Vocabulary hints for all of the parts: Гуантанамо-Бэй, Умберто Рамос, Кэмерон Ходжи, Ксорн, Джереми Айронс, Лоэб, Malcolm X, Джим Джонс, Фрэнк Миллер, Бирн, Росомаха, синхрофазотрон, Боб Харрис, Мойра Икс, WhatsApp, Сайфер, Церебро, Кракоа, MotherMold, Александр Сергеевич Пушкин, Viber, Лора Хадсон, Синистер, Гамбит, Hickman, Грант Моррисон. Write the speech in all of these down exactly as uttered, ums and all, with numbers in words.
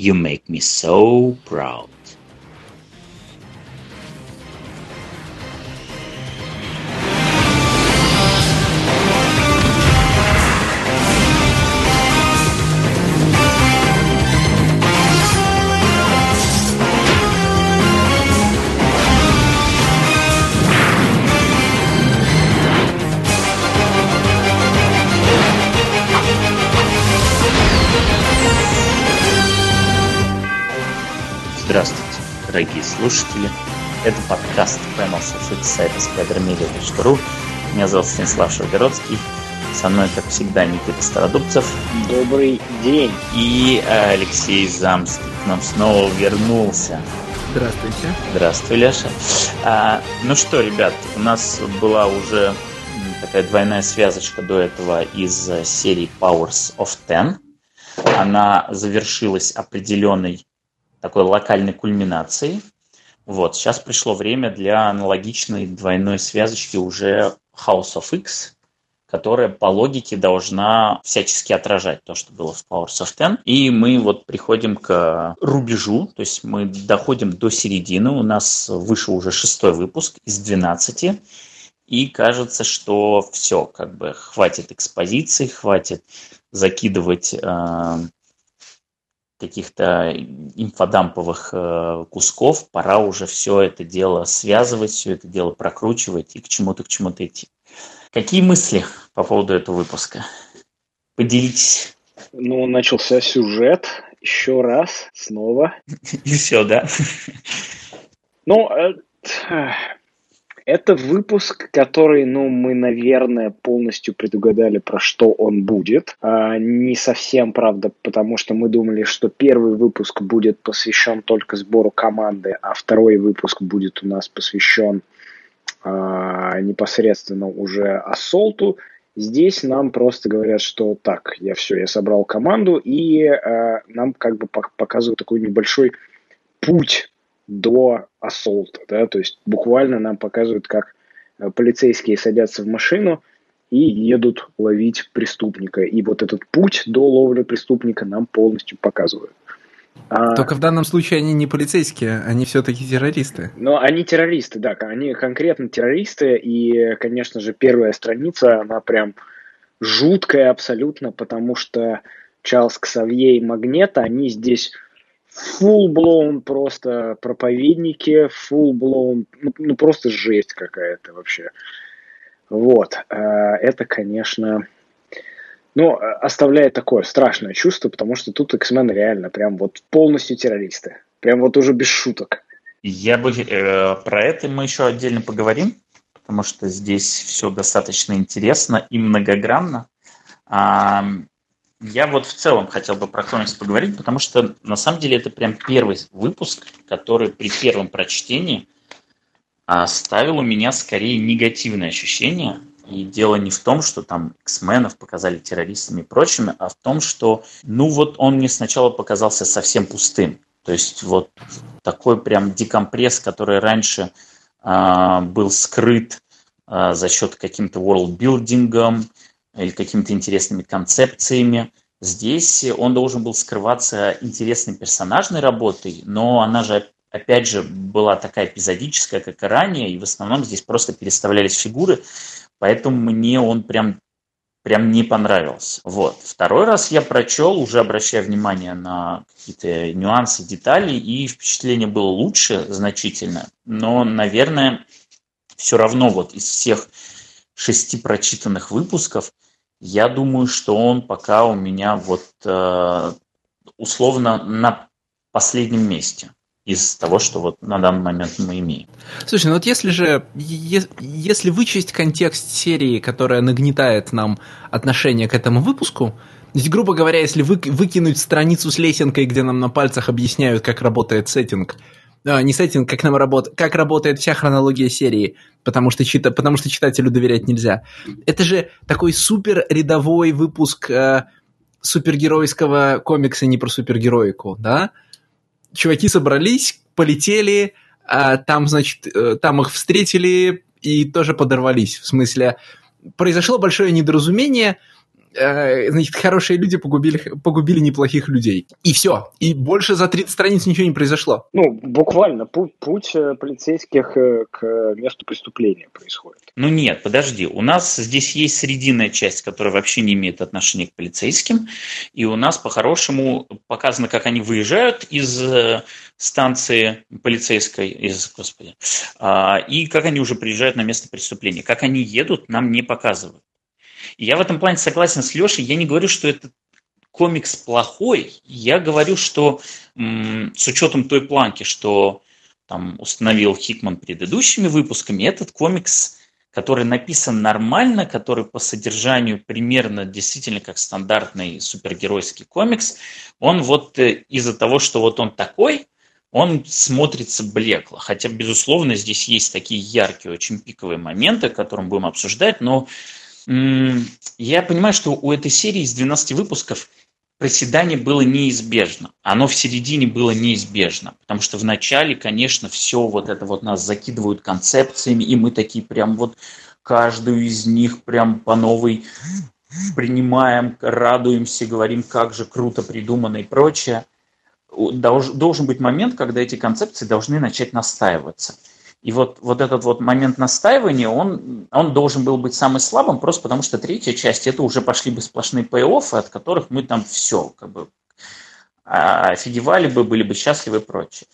You make me so proud. Здравствуйте, дорогие слушатели. Это подкаст Powers of X сайта spidermedia точка ru. Меня зовут Станислав Шевгеродский. Со мной, как всегда, Никита Стародубцев. Добрый день. И Алексей Замский к нам снова вернулся. Здравствуйте. Здравствуй, Леша. А, ну что, ребят, у нас была уже такая двойная связочка до этого из серии Powers of Ten. Она завершилась определенной такой локальной кульминацией. Вот, сейчас пришло время для аналогичной двойной связочки уже House of X, которая по логике должна всячески отражать то, что было в Powers of Ten. И мы вот приходим к рубежу, то есть мы доходим до середины, у нас вышел уже шестой выпуск из двенадцати, и кажется, что все, как бы хватит экспозиции, хватит закидывать... Э- каких-то инфодамповых э, кусков, пора уже все это дело связывать, все это дело прокручивать и к чему-то, к чему-то идти. Какие мысли по поводу этого выпуска? Поделитесь. Ну, начался сюжет. Еще раз, снова. И все, да? Ну, это выпуск, который, ну, мы, наверное, полностью предугадали, про что он будет. А, не совсем, правда, потому что мы думали, что первый выпуск будет посвящен только сбору команды, а второй выпуск будет у нас посвящен а, непосредственно уже ассолту. Здесь нам просто говорят, что так, я все, я собрал команду, и а, нам как бы показывают такой небольшой путь до ассолта, да, то есть буквально нам показывают, как полицейские садятся в машину и едут ловить преступника, и вот этот путь до ловли преступника нам полностью показывают. Только а... в данном случае они не полицейские, они все-таки террористы. Но они террористы, да, они конкретно террористы, и, конечно же, первая страница, она прям жуткая абсолютно, потому что Чарльз Ксавье и Магнета, они здесь... Full-blown просто проповедники, full-blown, ну, ну просто жесть какая-то вообще. Вот, это, конечно, ну, оставляет такое страшное чувство, потому что тут X-Men реально прям вот полностью террористы, прям вот уже без шуток. Я бы, э, про это мы еще отдельно поговорим, потому что здесь все достаточно интересно и многогранно. А, Я вот в целом хотел бы про Хронис поговорить, потому что на самом деле это прям первый выпуск, который при первом прочтении оставил у меня скорее негативное ощущение. И дело не в том, что там X-менов показали террористами и прочими, а в том, что ну вот он мне сначала показался совсем пустым. То есть вот такой прям декомпресс, который раньше э, был скрыт э, за счет каким-то ворлдбилдингом, или какими-то интересными концепциями. Здесь он должен был скрываться интересной персонажной работой, но она же, опять же, была такая эпизодическая, как и ранее, и в основном здесь просто переставлялись фигуры, поэтому мне он прям, прям не понравился. Вот. Второй раз я прочел, уже обращая внимание на какие-то нюансы, детали, и впечатление было лучше значительно, но, наверное, все равно вот из всех шести прочитанных выпусков, я думаю, что он пока у меня вот э, условно на последнем месте из того, что вот на данный момент мы имеем. Слушай, ну вот если же, е- если вычесть контекст серии, которая нагнетает нам отношение к этому выпуску, то есть, грубо говоря, если вы- выкинуть страницу с лесенкой, где нам на пальцах объясняют, как работает сеттинг, А, не сеттинг, как, нам работ... как работает вся хронология серии, потому что, чита... потому что читателю доверять нельзя. Это же такой супер рядовой выпуск э, супергеройского комикса не про супергероику, да? Чуваки собрались, полетели, э, там, значит, э, там их встретили и тоже подорвались. В смысле, произошло большое недоразумение, э, значит, хорошие люди погубили, погубили неплохих людей. И все. И больше за тридцать страниц ничего не произошло. Ну, буквально путь, путь полицейских к месту преступления происходит. Ну нет, подожди. У нас здесь есть срединная часть, которая вообще не имеет отношения к полицейским. И у нас по-хорошему показано, как они выезжают из станции полицейской, из, господи, и как они уже приезжают на место преступления. Как они едут, нам не показывают. И я в этом плане согласен с Лешей. Я не говорю, что этот комикс плохой. Я говорю, что м- с учетом той планки, что там установил Хикман предыдущими выпусками, этот комикс, который написан нормально, который по содержанию примерно действительно как стандартный супергеройский комикс, он вот из-за того, что вот он такой, он смотрится блекло. Хотя, безусловно, здесь есть такие яркие, очень пиковые моменты, которые мы будем обсуждать, но я понимаю, что у этой серии из двенадцати выпусков проседание было неизбежно. Оно в середине было неизбежно. Потому что в начале, конечно, все вот это вот нас закидывают концепциями, и мы такие прям вот каждую из них прям по новой принимаем, радуемся, говорим, как же круто придумано и прочее. Долж, должен быть момент, когда эти концепции должны начать настаиваться. И вот, вот этот вот момент настаивания, он, он должен был быть самым слабым, просто потому что третья часть, это уже пошли бы сплошные пей-оффы, от которых мы там все как бы офигевали бы, были бы счастливы и прочее.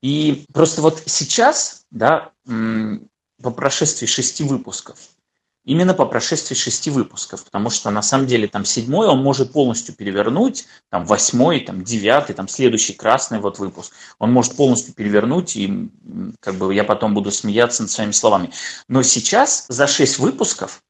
И просто вот сейчас, да, по прошествии шести выпусков, именно по прошествии шести выпусков, потому что на самом деле там седьмой он может полностью перевернуть, там восьмой, там девятый, там следующий красный вот выпуск, он может полностью перевернуть, и как бы я потом буду смеяться над своими словами. Но сейчас за шесть выпусков,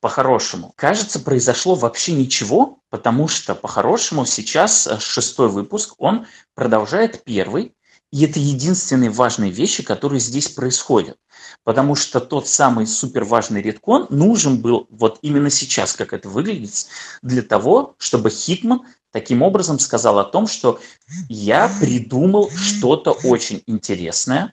по-хорошему, кажется, произошло вообще ничего, потому что по-хорошему сейчас шестой выпуск, он продолжает первый, и это единственные важные вещи, которые здесь происходят. Потому что тот самый суперважный редкон нужен был вот именно сейчас, как это выглядит, для того, чтобы Хикман таким образом сказал о том, что я придумал что-то очень интересное.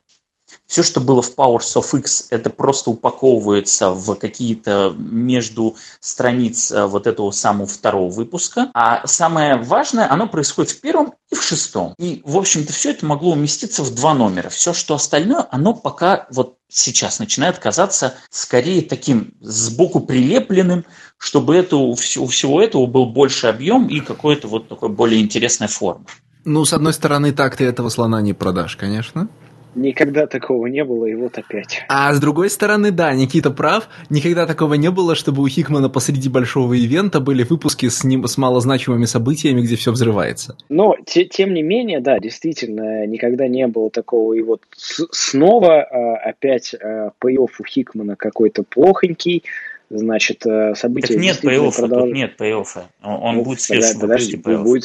Все, что было в Powers of X, это просто упаковывается в какие-то между страниц вот этого самого второго выпуска. А самое важное, оно происходит в первом и в шестом. И, в общем-то, все это могло уместиться в два номера. Все, что остальное, оно пока вот сейчас начинает казаться скорее таким сбоку прилепленным, чтобы это, у всего этого был больше объем и какая-то вот такая более интересная форма. Ну, с одной стороны, так ты этого слона не продашь, конечно. Никогда такого не было, и вот опять. А с другой стороны, да, Никита прав. Никогда такого не было, чтобы у Хикмана посреди большого ивента были выпуски с, ним, с малозначимыми событиями, где все взрывается. Но, те, тем не менее, да, действительно, никогда не было такого. И вот с- снова а, опять а, пей-офф у Хикмана какой-то плохонький. Значит, события... Так нет пей-оффа, продолж... тут нет пей-оффа. Он ну, будет следующий выпуск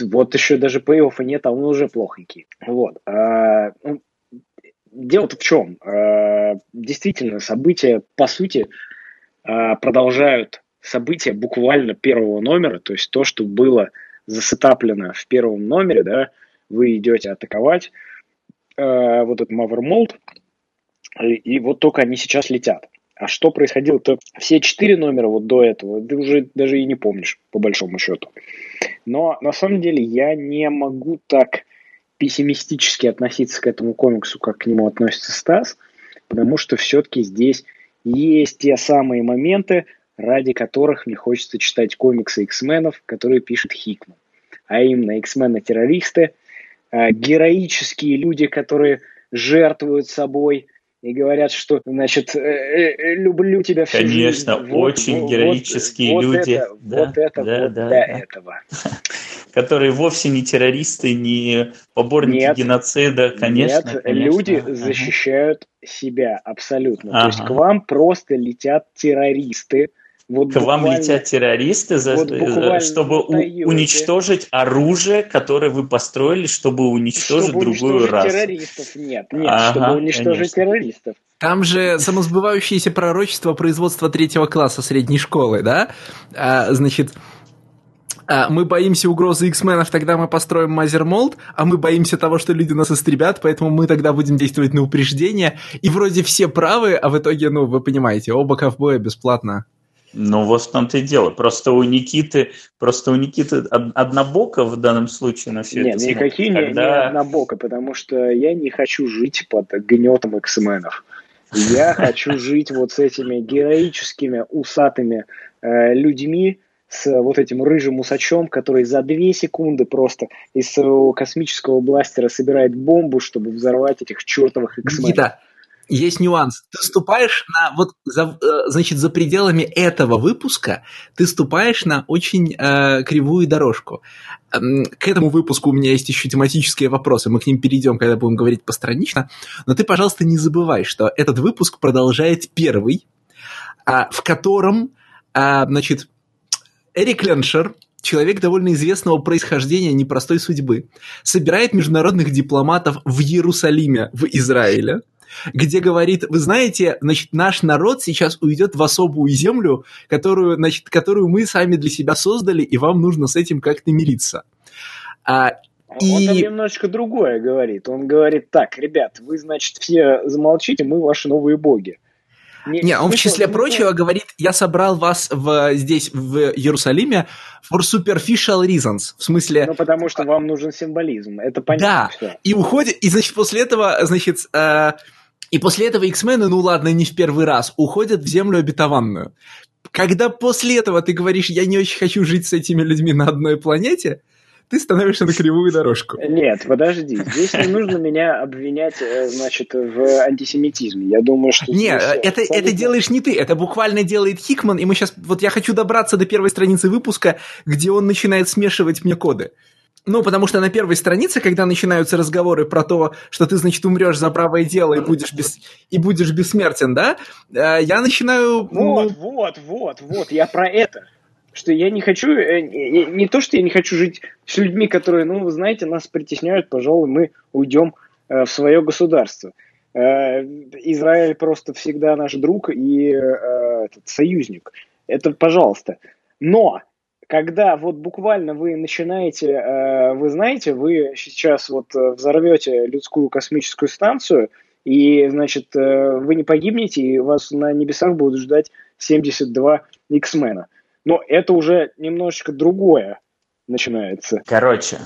пей-офф. Вот еще даже пей-оффа нет, а он уже плохонький. Вот. А, ну, дело-то в чем? Действительно, события, по сути, продолжают события буквально первого номера, то есть то, что было засетаплено в первом номере, да, вы идете атаковать вот этот MotherMold, и вот только они сейчас летят. А что происходило-то все четыре номера вот до этого, ты уже даже и не помнишь, по большому счету. Но на самом деле я не могу так пессимистически относиться к этому комиксу, как к нему относится Стас, потому что все-таки здесь есть те самые моменты, ради которых мне хочется читать комиксы X-менов, которые пишет Хикман. А именно X-мены-террористы, героические люди, которые жертвуют собой и говорят, что, значит, люблю тебя всю жизнь. Конечно, вот, очень вот, героические вот люди. Это, да, вот это, да, вот да, для да. этого. Которые вовсе не террористы, не поборники нет, геноцида, конечно. Нет, конечно. Люди ага. защищают себя абсолютно. Ага. То есть к вам просто летят террористы. Вот к вам летят террористы, за, вот чтобы у, уничтожить оружие, которое вы построили, чтобы уничтожить чтобы другую уничтожить расу. Террористов нет, нет ага, чтобы уничтожить конечно. террористов. Там же самосбывающееся пророчество производства третьего класса средней школы, да? А, значит... Мы боимся угрозы X-менов, тогда мы построим MotherMold, а мы боимся того, что люди нас истребят, поэтому мы тогда будем действовать на упреждение. И вроде все правы, а в итоге, ну, вы понимаете, оба ковбоя бесплатно. Ну, вот в том-то и дело. Просто у Никиты, просто у Никиты однобоко в данном случае на все. Нет, это никакие смотрят, не, когда... не однобоко, потому что я не хочу жить под гнетом X-менов. Я хочу жить вот с этими героическими усатыми э, людьми, с вот этим рыжим усачом, который за две секунды просто из своего космического бластера собирает бомбу, чтобы взорвать этих чертовых X-менов. Никита, есть нюанс. Ты ступаешь на... вот, за, значит, за пределами этого выпуска ты ступаешь на очень э, кривую дорожку. К этому выпуску у меня есть еще тематические вопросы. Мы к ним перейдем, когда будем говорить постранично. Но ты, пожалуйста, не забывай, что этот выпуск продолжает первый, э, в котором, э, значит, Эрик Леншер, человек довольно известного происхождения, непростой судьбы, собирает международных дипломатов в Иерусалиме, в Израиле, где говорит: вы знаете, значит, наш народ сейчас уйдет в особую землю, которую, значит, которую мы сами для себя создали, и вам нужно с этим как-то мириться. А, и... Он там немножечко другое говорит. Он говорит: так, ребят, вы, значит, все замолчите, мы ваши новые боги. Не, не, он в числе не прочего не... говорит: я собрал вас в, здесь, в Иерусалиме for superficial reasons, в смысле... Ну, потому что вам нужен символизм, это понятно. Да, все. И уходит, и, значит, после этого, значит... Э... И после этого X-мены, ну ладно, не в первый раз, уходят в землю обетованную. Когда после этого ты говоришь: я не очень хочу жить с этими людьми на одной планете, ты становишься на кривую дорожку. Нет, подожди, здесь не нужно меня обвинять, значит, в антисемитизме. Я думаю, что... Нет, это, это делаешь не ты, это буквально делает Хикман, и мы сейчас... Вот я хочу добраться до первой страницы выпуска, где он начинает смешивать мне коды. Ну, потому что на первой странице, когда начинаются разговоры про то, что ты, значит, умрешь за правое дело и будешь, бес... и будешь бессмертен, да, я начинаю... Вот, вот, вот, вот, я про это. Что я не хочу... Не то, что я не хочу жить с людьми, которые, ну, вы знаете, нас притесняют, пожалуй, мы уйдем в свое государство. Израиль просто всегда наш друг и этот, союзник. Это пожалуйста. Но... Когда вот буквально вы начинаете, вы знаете, вы сейчас вот взорвете людскую космическую станцию, и, значит, вы не погибнете, и вас на небесах будут ждать семьдесят два X-мена. Но это уже немножечко другое начинается. Короче,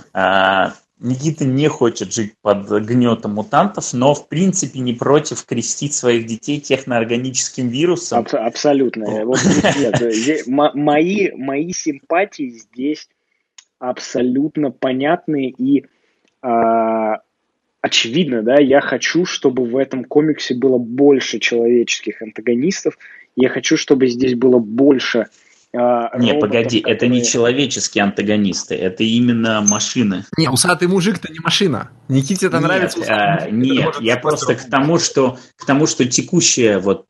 Никита не хочет жить под гнетом мутантов, но, в принципе, не против крестить своих детей техноорганическим вирусом. Аб- абсолютно. Вот, нет, здесь, м- мои, мои симпатии здесь абсолютно понятны и а, очевидно, да, я хочу, чтобы в этом комиксе было больше человеческих антагонистов, я хочу, чтобы здесь было больше А, не, роботов, погоди, которые... это не человеческие антагонисты, это именно машины. Не, усатый мужик-то не машина. Никите это нет, нравится? А, нет, я просто к тому, что, к тому, что текущая вот...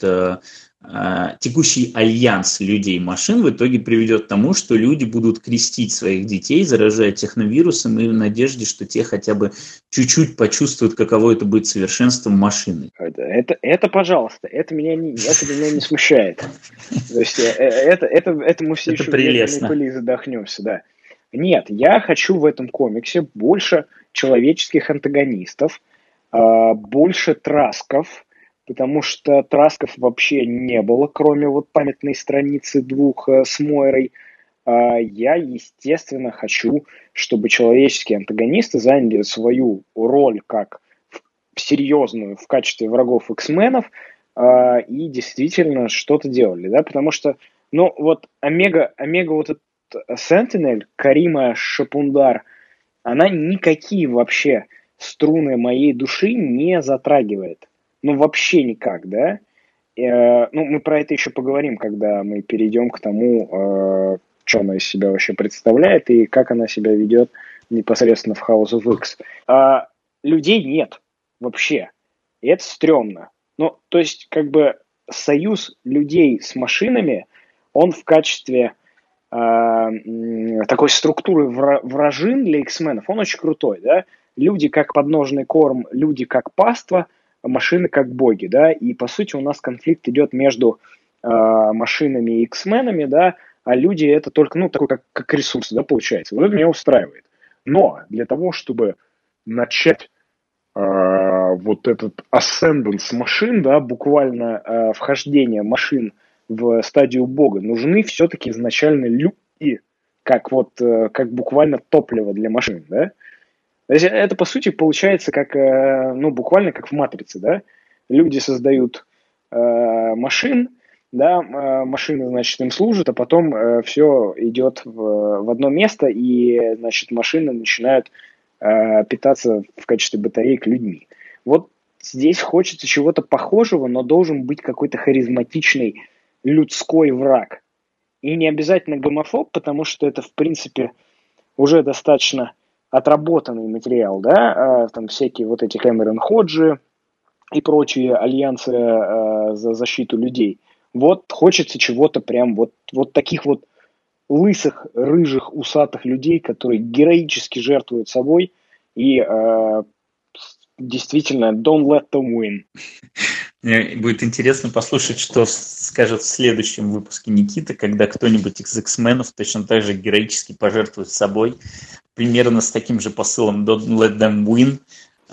текущий альянс людей и машин в итоге приведет к тому, что люди будут крестить своих детей, заражая техновирусом, и в надежде, что те хотя бы чуть-чуть почувствуют, каково это быть совершенством машины. Это, это, это пожалуйста, это меня не, это меня не смущает. То есть это, это, это мы все это еще прелестно. В пыли задохнемся, да. Нет, я хочу в этом комиксе больше человеческих антагонистов, больше трасков, потому что трасков вообще не было, кроме вот памятной страницы двух с Мойрой. Я, естественно, хочу, чтобы человеческие антагонисты заняли свою роль как серьезную в качестве врагов X-менов и действительно что-то делали, да, потому что, ну, вот Омега, Омега вот этот Сентинел, Карима Шапандар, она никакие вообще струны моей души не затрагивает. Ну, вообще никак, да? Э, ну, мы про это еще поговорим, когда мы перейдем к тому, э, что она из себя вообще представляет и как она себя ведет непосредственно в House of X. А, людей нет вообще. И это стрёмно. Ну, то есть, как бы, союз людей с машинами, он в качестве э, такой структуры вражин для X-менов, он очень крутой, да? Люди как подножный корм, люди как паства, машины как боги, да, и по сути у нас конфликт идет между э, машинами и X-менами, да, а люди это только, ну, такой как, как ресурс, да, получается. Вот это меня устраивает. Но для того, чтобы начать э, вот этот ascendance машин, да, буквально э, вхождение машин в стадию бога, нужны все-таки изначально люди, как вот, как буквально топливо для машин, да? Это, по сути, получается как, ну, буквально как в «Матрице», да? Люди создают э, машин, да, машины, значит, им служат, а потом э, все идет в, в одно место, и, значит, машины начинают э, питаться в качестве батареек людьми. Вот здесь хочется чего-то похожего, но должен быть какой-то харизматичный людской враг. И не обязательно гомофоб, потому что это, в принципе, уже достаточно отработанный материал, да, там всякие вот эти Кэмерон Ходжи и прочие альянсы э, за защиту людей. Вот хочется чего-то прям вот, вот таких вот лысых, рыжих, усатых людей, которые героически жертвуют собой и э, действительно don't let them win. Мне будет интересно послушать, что скажет в следующем выпуске Никита, когда кто-нибудь из X-менов точно так же героически пожертвует собой, примерно с таким же посылом «Don't let them win»,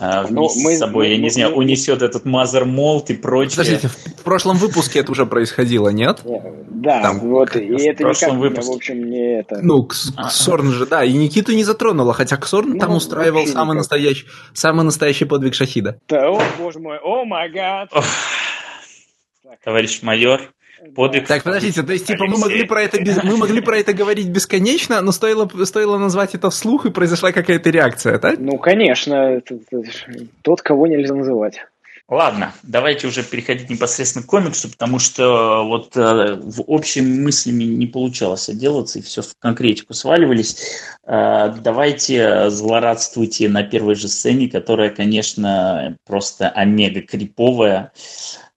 а, вместе мы, с собой, мы, я мы, не знаю, мы... унесет этот MotherMold и прочее. Подождите, в прошлом выпуске это уже происходило, нет? Да, там, вот, и это никак, в общем, не это... Ну, Ксорн же, да, и Никиту не затронуло, хотя Ксорн ну, там устраивал самый настоящий, самый настоящий подвиг шахида. Да, о, боже мой, о май гад! Товарищ майор... Подвиг. Так, подождите, то есть, типа, мы могли, про это без... мы могли про это говорить бесконечно, но стоило, стоило назвать это вслух, и произошла какая-то реакция, да? Ну, конечно, тот, кого нельзя называть. Ладно, давайте уже переходить непосредственно к комиксу, потому что вот э, в общем мыслями не получалось отделаться, и все в конкретику сваливались. Э, давайте злорадствуйте на первой же сцене, которая, конечно, просто омега-криповая.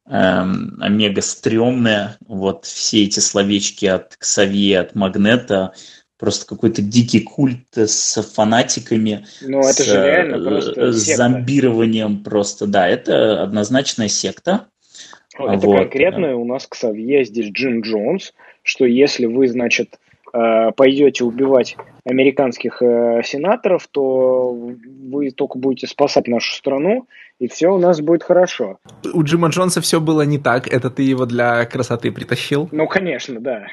Эм, омега стрёмная, вот все эти словечки от Ксавье, от Магнета, просто какой-то дикий культ с фанатиками, ну, это с, же реально просто с зомбированием просто, да, это однозначная секта. Это вот. Конкретно у нас Ксавье здесь Джим Джонс, что если вы, значит, пойдете убивать американских сенаторов, то вы только будете спасать нашу страну, и все у нас будет хорошо. У Джима Джонса все было не так, это ты его для красоты притащил? Ну, конечно, да.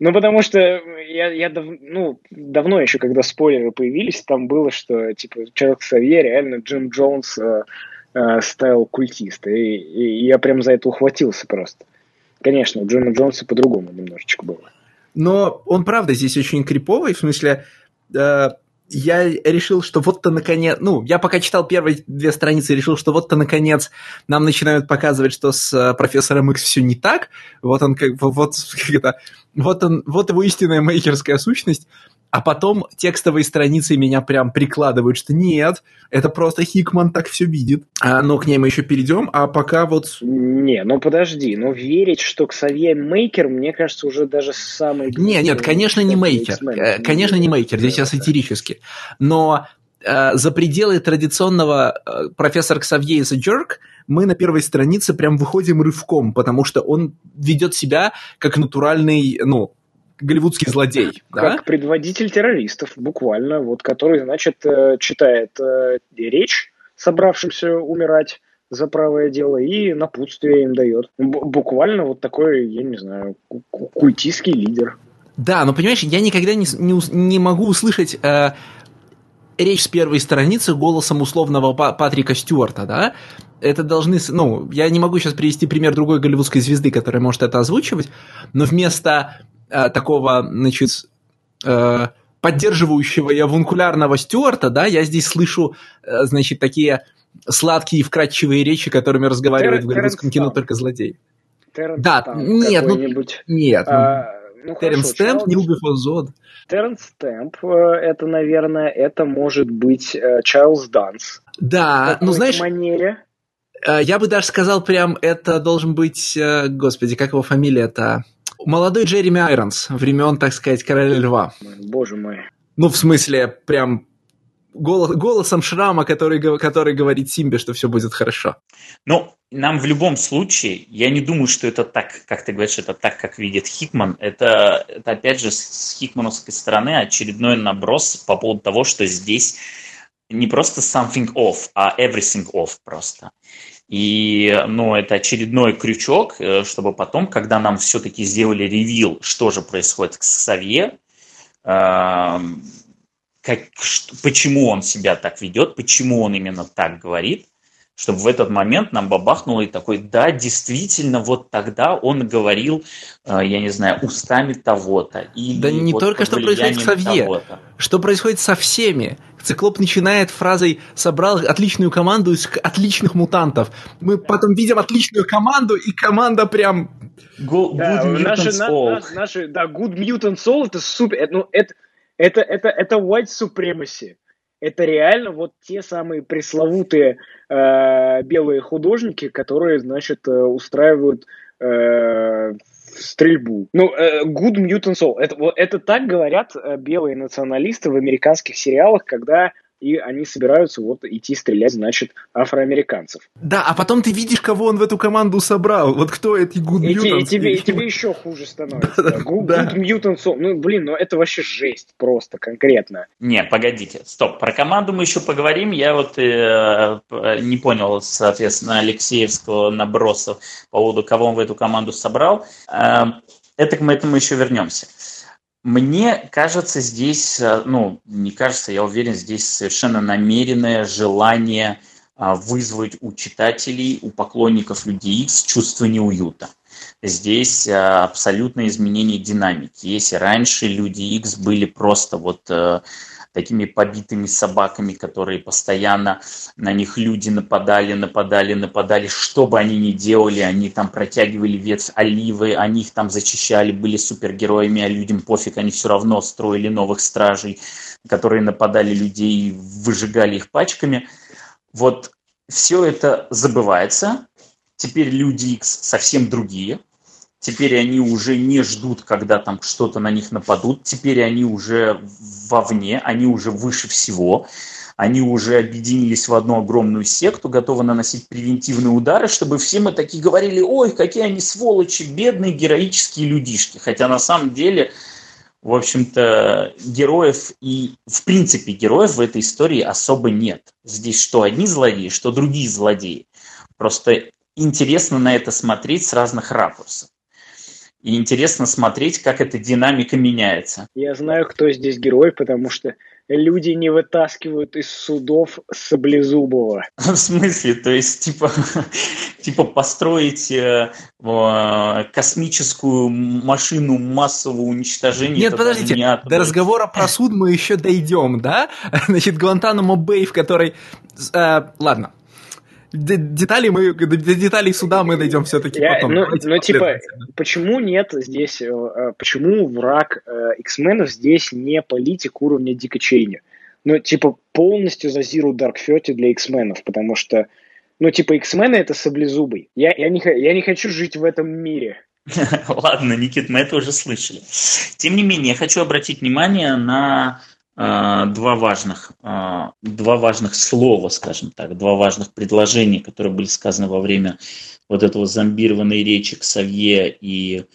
Ну, потому что я, я дав, ну, давно еще, когда спойлеры появились, там было, что типа Чарльз Ксавье реально Джим Джонс э, э, стайл культист, и, и я прям за это ухватился просто. Конечно, у Джима Джонса по-другому немножечко было. Но он, правда, здесь очень криповый, в смысле, э, я решил, что вот-то наконец... Ну, я пока читал первые две страницы и решил, что вот-то наконец нам начинают показывать, что с профессором Икс все не так, вот он как бы... Вот, как это, вот, он, вот его истинная мейкерская сущность, а потом текстовые страницы меня прям прикладывают, что нет, это просто Хикман так все видит. А, но к ней мы еще перейдем, а пока вот... Не, ну подожди, но верить, что Ксавье мейкер, мне кажется, уже даже самый... Не, нет, конечно, не мейкер. Конечно, не мейкер, здесь я сатирически. Но э, за пределы традиционного э, профессор Ксавье is a jerk мы на первой странице прям выходим рывком, потому что он ведет себя как натуральный, ну... голливудский злодей. Как да? Предводитель террористов, буквально, вот, который, значит, читает э, речь собравшимся умирать за правое дело и напутствие им дает. Б- буквально вот такой, я не знаю, культистский лидер. Да, но понимаешь, я никогда не, не, не могу услышать э, речь с первой страницы голосом условного Патрика Стюарта, да? Это должны... Ну, я не могу сейчас привести пример другой голливудской звезды, которая может это озвучивать, но вместо... такого, значит, э, поддерживающего и авункулярного Стюарта, да, я здесь слышу, э, значит, такие сладкие и вкрадчивые речи, которыми разговаривают Террен, в голливудском кино только злодей. Терренс да, Стэмп нет, ну, нет, а, ну, Терренс Стэмп, не убив Озод. Терренс Стэмп, это, наверное, это может быть Чарльз Данс. Да, ну, знаешь... манере. Я бы даже сказал прям, это должен быть, господи, как его фамилия-то... Молодой Джереми Айронс, времен, так сказать, Короля Льва. Боже мой. Ну, в смысле, прям голос, голосом Шрама, который, который говорит Симбе, что все будет хорошо. Ну, нам в любом случае, я не думаю, что это так, как ты говоришь, это так, как видит Хикман. Это, это опять же, с хикмановской стороны очередной наброс по поводу того, что здесь не просто something off, а everything off просто. И, ну, это очередной крючок, чтобы потом, когда нам все-таки сделали ревил, что же происходит с Ксавье, э, как, что, почему он себя так ведет, почему он именно так говорит, чтобы в этот момент нам бабахнуло и такой, да, действительно, вот тогда он говорил, э, я не знаю, устами того-то. Или да не вот только что происходит с Ксавье, того-то. Что происходит со всеми. Циклоп начинает фразой «собрал отличную команду из отличных мутантов». Мы потом видим отличную команду, и команда прям... Go, да, good наши, на, на, наши, да, Good Mutant Soul – это супер. Это, ну, это, это, это, это white supremacy. Это реально вот те самые пресловутые э, белые художники, которые, значит, устраивают... Э, стрельбу. Ну, Good Mutant Soul. Это, это так говорят белые националисты в американских сериалах, когда и они собираются вот идти стрелять, значит, афроамериканцев. Да, а потом ты видишь, кого он в эту команду собрал. Вот кто эти Good Mutant Soul? И, и, тебе, и тебе еще хуже становится. Да, да, Good, да. Good Mutant Soul. Ну, блин, ну это вообще жесть просто конкретно. Не, погодите, стоп. Про команду мы еще поговорим. Я вот э, не понял, соответственно, алексеевского наброса по поводу, кого он в эту команду собрал. Э, это мы к этому еще вернемся. Мне кажется, здесь, ну, не кажется, я уверен, здесь совершенно намеренное желание вызвать у читателей, у поклонников Людей Икс чувство неуюта. Здесь абсолютное изменение динамики. Если раньше Люди Икс были просто вот такими побитыми собаками, которые постоянно на них люди нападали, нападали, нападали, что бы они ни делали, они там протягивали ветвь оливы, они их там зачищали, были супергероями, а людям пофиг, они все равно строили новых стражей, которые нападали людей, выжигали их пачками. Вот все это забывается, теперь Люди Икс совсем другие. Теперь они уже не ждут, когда там что-то на них нападут. Теперь они уже вовне, они уже выше всего. Они уже объединились в одну огромную секту, готовы наносить превентивные удары, чтобы все мы такие говорили, ой, какие они сволочи, бедные героические людишки. Хотя на самом деле, в общем-то, героев и, в принципе, героев в этой истории особо нет. Здесь что одни злодеи, что другие злодеи. Просто интересно на это смотреть с разных ракурсов. И интересно смотреть, как эта динамика меняется. Я знаю, кто здесь герой, потому что люди не вытаскивают из судов Саблезубова. В смысле? То есть, типа, типа построить э, э, космическую машину массового уничтожения? Нет, подождите, не до разговора про суд мы еще дойдем, да? Значит, Гуантанамо-Бэй, в которой... Э, ладно. Детали мы, деталей суда мы найдем все-таки я, потом. Ну, ну типа, почему нет здесь, почему враг X-менов здесь не политик уровня Дика Чейни? Ну, типа, полностью за Zero Dark Thirty для X-менов, потому что, ну, типа, X-мены это Саблезубый. Я, я, не, я не хочу жить в этом мире. Ладно, Никит, мы это уже слышали. Тем не менее, я хочу обратить внимание на... Два важных, два важных слова, скажем так, два важных предложения, которые были сказаны во время вот этого зомбированной речи Ксавье и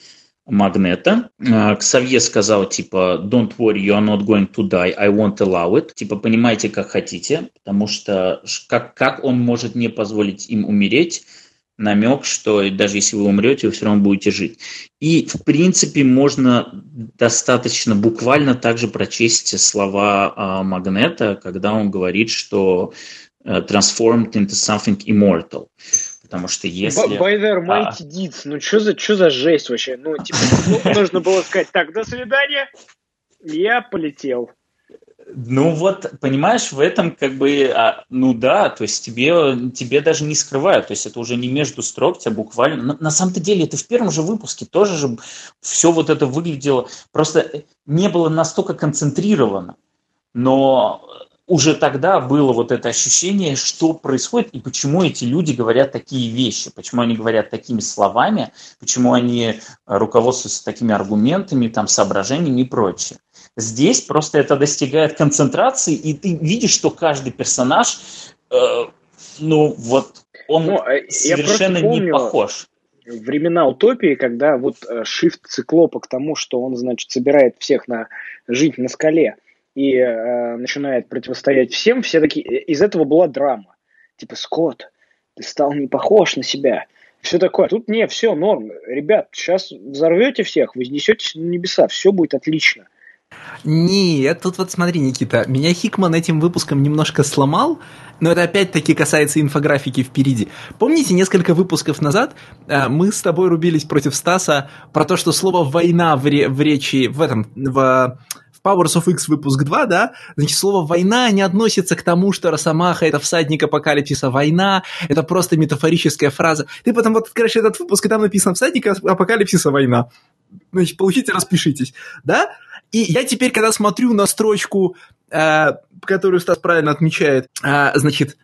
Магнета. Ксавье сказал, типа, don't worry, you are not going to die, I won't allow it. Типа, понимайте, как хотите, потому что как, как он может не позволить им умереть, намек, что даже если вы умрете, вы все равно будете жить. И, в принципе, можно достаточно буквально также прочесть слова э, Магнета, когда он говорит, что э, transformed into something immortal. Потому что если... By their mighty deeds. Ну, что за, что за жесть вообще? Ну, типа, нужно было сказать, так, до свидания, я полетел. Ну вот, понимаешь, в этом как бы, ну да, то есть тебе, тебе даже не скрывают, то есть это уже не между строк, тебя буквально, на, на самом-то деле это в первом же выпуске тоже же все вот это выглядело, просто не было настолько концентрировано, но уже тогда было вот это ощущение, что происходит и почему эти люди говорят такие вещи, почему они говорят такими словами, почему они руководствуются такими аргументами, там, соображениями и прочее. Здесь просто это достигает концентрации, и ты видишь, что каждый персонаж, э, ну вот, он ну, совершенно не похож. Времена утопии, когда вот шифт Циклопа к тому, что он, значит, собирает всех на жить на скале и э, начинает противостоять всем, все такие, из этого была драма. Типа, Скотт, ты стал не похож на себя. Все такое. Тут не, все норм. Ребят, сейчас взорвете всех, вознесетесь на небеса, все будет отлично. Нет, тут вот смотри, Никита, меня Хикман этим выпуском немножко сломал, но это опять-таки касается инфографики впереди. Помните, несколько выпусков назад э, мы с тобой рубились против Стаса про то, что слово «война» в, ре- в речи, в этом, в... Powers of X выпуск два, да, значит, слово «война» не относится к тому, что Росомаха — это всадник апокалипсиса, война, это просто метафорическая фраза. Ты потом вот открываешь этот выпуск, и там написано «всадник апокалипсиса, война». Значит, получите, распишитесь, да? И я теперь, когда смотрю на строчку, э, которую Стас правильно отмечает, э, значит,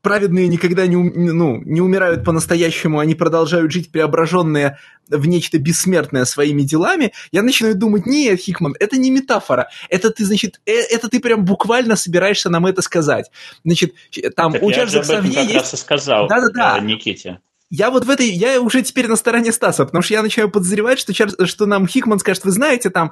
праведные никогда не, ум... ну, не умирают по-настоящему, они продолжают жить преображенные в нечто бессмертное своими делами, я начинаю думать, нет, Хикман, это не метафора, это ты, значит, э- это ты прям буквально собираешься нам это сказать. Значит, там так у Чарльза Ксавье есть... сказал, да-да-да. Никите. Я вот в этой... Я уже теперь на стороне Стаса, потому что я начинаю подозревать, что, Чарльз... что нам Хикман скажет, вы знаете, там...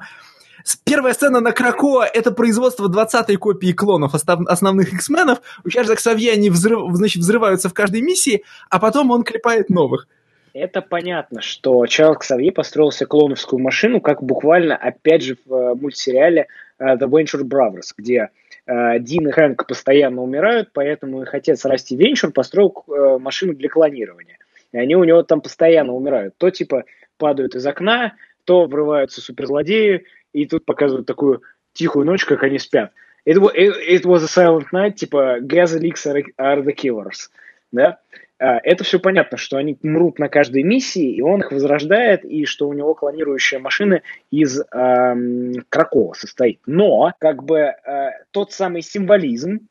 Первая сцена на Кракоа – это производство двадцатой копии клонов основных X-менов. У Чарльза Ксавье они взрыв, значит, взрываются в каждой миссии, а потом он клепает новых. Это понятно, что Чарльз Ксавье построил себе клоновскую машину, как буквально, опять же, в мультсериале The Venture Brothers, где Дин и Хэнк постоянно умирают, поэтому их отец Расти Венчур построил машину для клонирования. И они у него там постоянно умирают. То типа падают из окна, то врываются суперзлодеи, и тут показывают такую тихую ночь, как они спят. It was, it was a silent night, типа Gas Leaks are, are the killers. Да? Это все понятно, что они мрут на каждой миссии, и он их возрождает, и что у него клонирующая машина из эм, Кракоа состоит. Но как бы э, тот самый символизм,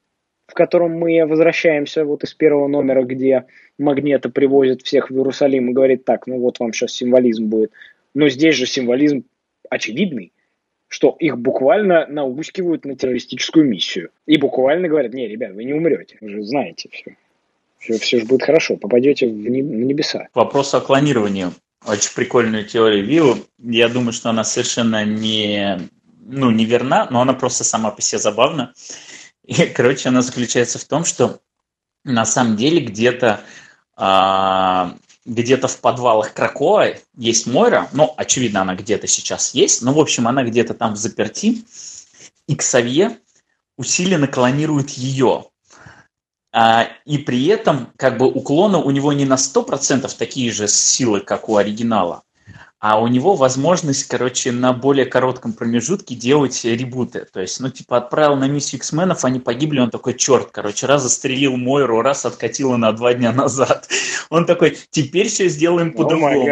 в котором мы возвращаемся вот из первого номера, где Магнета привозит всех в Иерусалим и говорит, так, ну вот вам сейчас символизм будет. Но здесь же символизм очевидный, что их буквально наускивают на террористическую миссию. И буквально говорят, не, ребят, вы не умрете, вы же знаете все. Все, все же будет хорошо, попадете в небеса. Вопрос о клонировании. Очень прикольную теорию Вилл. Я думаю, что она совершенно не, ну, не верна, но она просто сама по себе забавна. И, короче, она заключается в том, что на самом деле где-то... А- Где-то в подвалах Кракоа есть Мойра, ну, очевидно, она где-то сейчас есть, но, в общем, она где-то там взаперти, и Ксавье усиленно клонирует ее. А, и при этом, как бы, у клона у него не на сто процентов такие же силы, как у оригинала, а у него возможность, короче, на более коротком промежутке делать ребуты. То есть, ну, типа, отправил на миссию X-менов, они погибли, он такой, черт, короче, раз застрелил Мойру, раз откатила на два дня назад. Он такой, теперь все сделаем по-другому.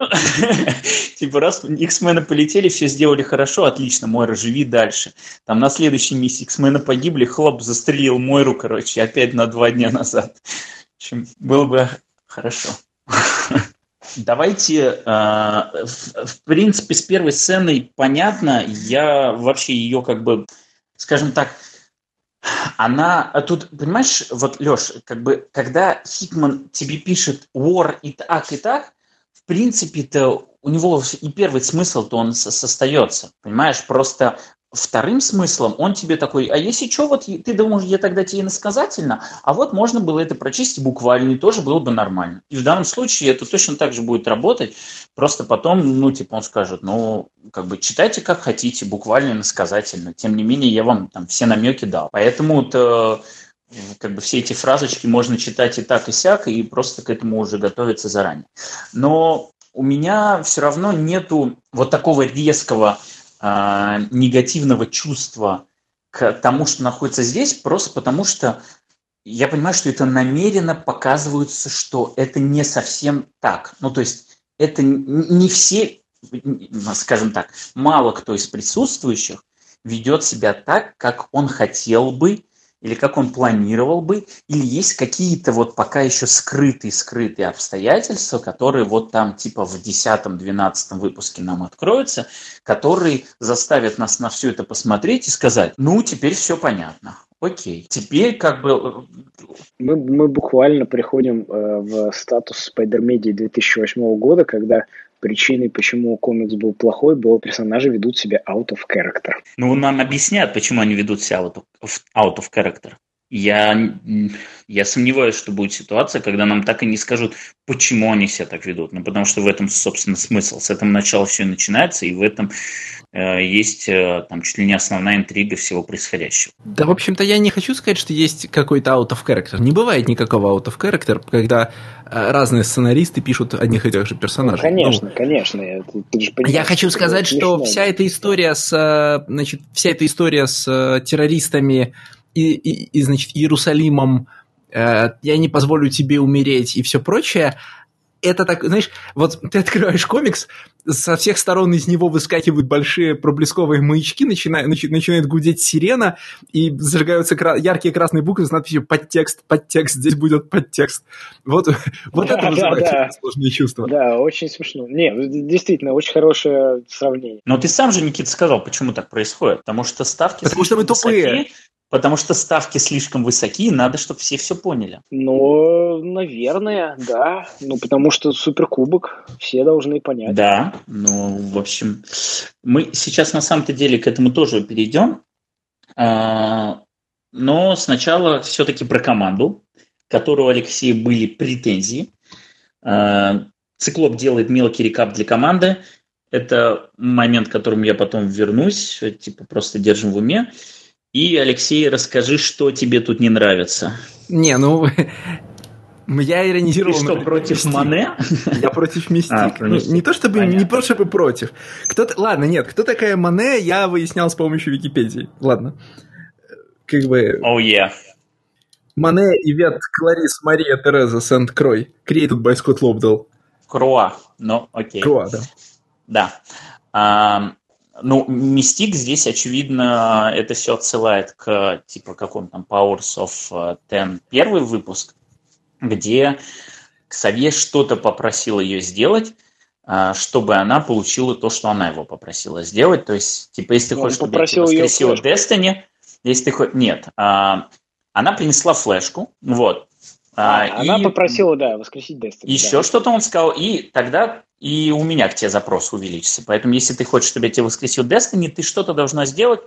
Oh типа, раз X-мены полетели, все сделали хорошо, отлично, Мойра, живи дальше. Там на следующей миссии X-мены погибли, хлоп, застрелил Мойру, короче, опять на два дня назад. В общем, было бы хорошо. Давайте, в принципе, с первой сценой понятно, я вообще ее как бы, скажем так, она, тут, понимаешь, вот, Леш, как бы, когда Хикман тебе пишет «war» и так, и так, в принципе-то у него и первый смысл-то он остается, понимаешь, просто... Вторым смыслом он тебе такой, а если что, вот ты думаешь, я тогда тебе иносказательно, а вот можно было это прочистить буквально, и тоже было бы нормально. И в данном случае это точно так же будет работать, просто потом, ну, типа, он скажет, ну, как бы читайте как хотите, буквально иносказательно, тем не менее я вам там все намеки дал. Поэтому-то, как бы, все эти фразочки можно читать и так, и сяк, и просто к этому уже готовиться заранее. Но у меня все равно нету вот такого резкого... негативного чувства к тому, что находится здесь, просто потому что я понимаю, что это намеренно показывается, что это не совсем так. Ну, то есть это не все, скажем так, мало кто из присутствующих ведет себя так, как он хотел бы, или как он планировал бы, или есть какие-то вот пока еще скрытые-скрытые обстоятельства, которые вот там типа в десятом-двенадцатом выпуске нам откроются, которые заставят нас на все это посмотреть и сказать, ну, теперь все понятно, окей. Теперь как бы... Мы, мы буквально приходим в статус Spider-Media две тысячи восьмого года, когда... Причиной, почему комикс был плохой, было персонажи ведут себя out of character. Ну, нам объяснят, почему они ведут себя out of, out of character. Я, я сомневаюсь, что будет ситуация, когда нам так и не скажут, почему они себя так ведут. Ну, потому что в этом, собственно, смысл. С этого начала все начинается, и в этом э, есть э, там чуть ли не основная интрига всего происходящего. Да, в общем-то, я не хочу сказать, что есть какой-то out of character. Не бывает никакого out of character, когда э, разные сценаристы пишут одних и тех же персонажей. Ну, конечно, ну, конечно. Ты, ты же понимаешь, я хочу сказать, что вся эта история с, значит, вся эта история с террористами И, и, и, значит, Иерусалимом, э, я не позволю тебе умереть и все прочее, это так, знаешь, вот ты открываешь комикс, со всех сторон из него выскакивают большие проблесковые маячки, начинает, начинает гудеть сирена, и зажигаются кра- яркие красные буквы с надписью «Подтекст, подтекст, здесь будет подтекст». Вот, вот да, это вызывает да, да. сложные чувства. Да, очень смешно. Не, действительно, очень хорошее сравнение. Но ты сам же, Никита, сказал, почему так происходит. Потому что ставки... Потому что мы тупые. Потому что ставки слишком высоки, надо, чтобы все все поняли. Ну, наверное, да. Ну, потому что суперкубок, все должны понять. Да, ну, в общем, мы сейчас на самом-то деле к этому тоже перейдем. Но сначала все-таки про команду, к которой у Алексея были претензии. Циклоп делает мелкий рекап для команды. Это момент, к которому я потом вернусь. Типа просто держим в уме. И, Алексей, расскажи, что тебе тут не нравится. Не, ну, я иронизировал... Ты что, против Мане? Я против Мистик. Не то чтобы, не то чтобы против. Ладно, нет, кто такая Мане, я выяснял с помощью Википедии. Ладно. Как бы... Оу, е. Мане, Ивет, Кларис, Мария, Тереза, Сент-Крой. Created by Scott Lobdell. Круа, ну, окей. Круа, да. Да. Ну, Мистик здесь, очевидно, это все отсылает к, типа, какому-то там Powers of X, первый выпуск, где Ксавье что-то попросил ее сделать, чтобы она получила то, что она его попросила сделать. То есть, типа, если ты хочешь, чтобы я тебя воскресила Destiny, если ты хочешь... Нет, она принесла флешку, вот. А, она попросила, да, воскресить Destiny. Еще да. что-то он сказал, и тогда... И у меня к тебе запрос увеличится. Поэтому, если ты хочешь, чтобы я тебя воскресил Destiny, ты что-то должна сделать,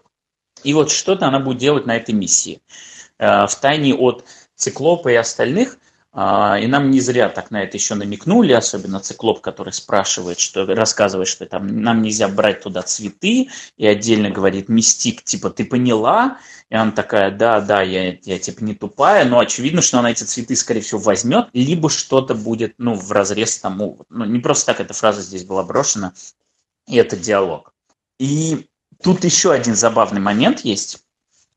и вот что-то она будет делать на этой миссии. В тайне от Циклопа и остальных, и нам не зря так на это еще намекнули, особенно Циклоп, который спрашивает, что, рассказывает, что там, нам нельзя брать туда цветы, и отдельно говорит Мистик, типа, ты поняла? И она такая, да, да, я, я типа не тупая, но очевидно, что она эти цветы, скорее всего, возьмет, либо что-то будет, ну, вразрез тому. Ну, не просто так эта фраза здесь была брошена, и это диалог. И тут еще один забавный момент есть,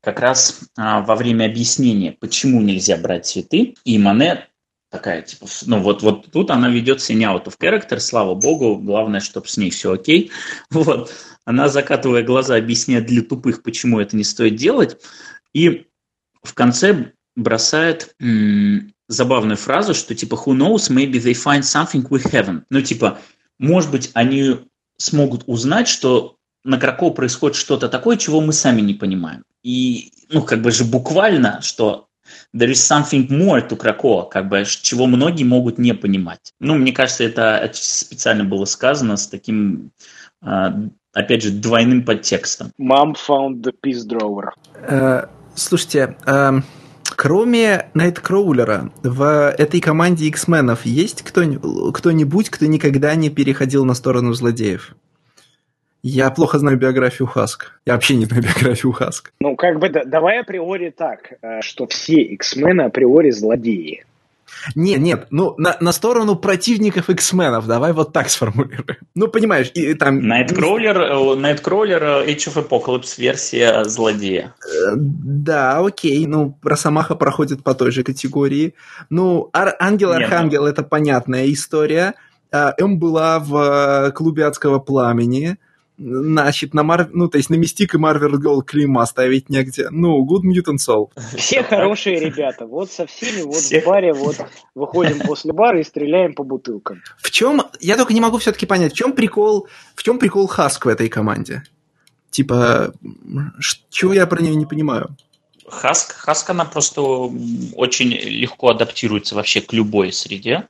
как раз а, во время объяснения, почему нельзя брать цветы, и Мане такая, типа, ну, вот, вот тут она ведет себя out of character, слава богу, главное, чтобы с ней все окей, вот. Она, закатывая глаза, объясняет для тупых, почему это не стоит делать, и в конце бросает м- забавную фразу, что типа «Who knows, maybe they find something we haven't». Ну типа, может быть, они смогут узнать, что на Кракоа происходит что-то такое, чего мы сами не понимаем. И, ну, как бы же буквально, что «there is something more to Кракоа», как бы, чего многие могут не понимать. Ну, мне кажется, это, это специально было сказано с таким... опять же, двойным подтекстом. Mom found the peace drawer. Э, слушайте, э, кроме Nightcrawler, в этой команде X-менов есть кто- кто-нибудь, кто никогда не переходил на сторону злодеев? Я плохо знаю биографию Хаск. Я вообще не знаю биографию Хаск. Ну, как бы, да, давай априори так, что все X-мены априори злодеи. Нет, нет, ну, на, на сторону противников X-менов, давай вот так сформулируем. Ну, понимаешь, и, и там... Nightcrawler, Nightcrawler, Age of Apocalypse версия злодея. Да, окей, ну, Росомаха проходит по той же категории. Ну, Ар- Ангел-Архангел — это понятная история. Эм была в клубе адского пламени. Значит, на Марв... ну, то есть на Мистик и Марвел Голд клейма ставить негде. Ну, Good Mutant Soul. Все хорошие ребята. Вот со всеми, вот Всех... в баре, вот выходим после бара и стреляем по бутылкам. В чем, я только не могу все-таки понять, в чем прикол, в чем прикол Хаск в этой команде? Типа, чего я про нее не понимаю? Хаск, Хаск, она просто очень легко адаптируется вообще к любой среде.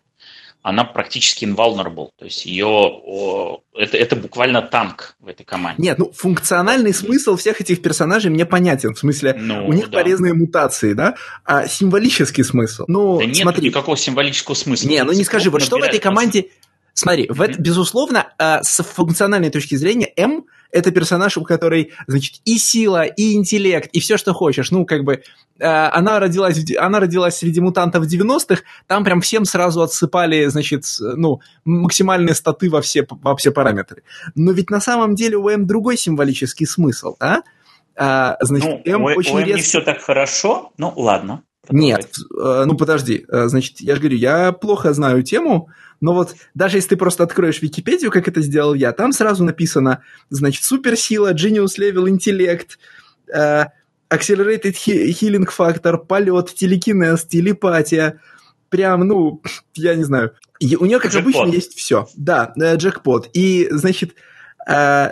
она практически invulnerable, то есть ее о, это, это буквально танк в этой команде. Нет, ну функциональный смысл всех этих персонажей мне понятен, в смысле ну, у них да. полезные мутации, да, а символический смысл. Ну, да нет смотри. никакого символического смысла. Не, ну не скажи, вот что в этой команде... Смотри, в это, безусловно, с функциональной точки зрения, М – это персонаж, у которой, значит, и сила, и интеллект, и все, что хочешь. Ну, как бы, она родилась, она родилась среди мутантов девяностых, там прям всем сразу отсыпали, значит, ну, максимальные статы во все, во все параметры. Но ведь на самом деле у М другой символический смысл, а? а значит, ну, М у, очень у М рез... не все так хорошо, ну, ладно. Подумай. Нет, ну, подожди, значит, я же говорю, я плохо знаю тему. Но вот даже если ты просто откроешь Википедию, как это сделал я, там сразу написано, значит, суперсила, genius level, интеллект, э, accelerated healing factor, полет, телекинез, телепатия. Прям, ну, я не знаю. И у нее, как джекпот. Обычно, есть все. Да, э, джекпот. И, значит, э,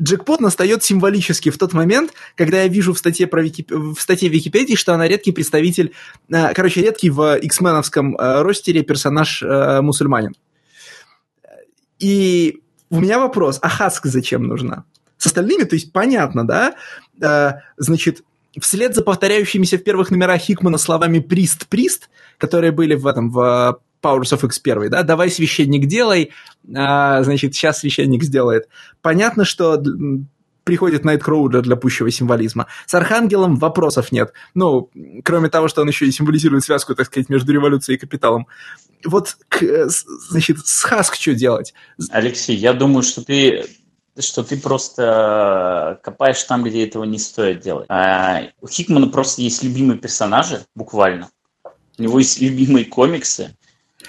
джекпот настает символически в тот момент, когда я вижу в статье, про Викип... в статье Википедии, что она редкий представитель, короче, редкий в X-меновском ростере персонаж мусульманин. И у меня вопрос, а Хаск зачем нужна? С остальными, то есть, понятно, да? Значит, вслед за повторяющимися в первых номерах Хикмана словами «прист, прист», которые были в этом, в Powers of X первый, да, давай, священник, делай, а, значит, сейчас священник сделает. Понятно, что приходит Nightcrawler для пущего символизма. С Архангелом вопросов нет. Ну, кроме того, что он еще и символизирует связку, так сказать, между революцией и капиталом. Вот, к, значит, с Хаск что делать? Алексей, я думаю, что ты... что ты просто копаешь там, где этого не стоит делать. А у Хикмана просто есть любимые персонажи, буквально. У него есть любимые комиксы.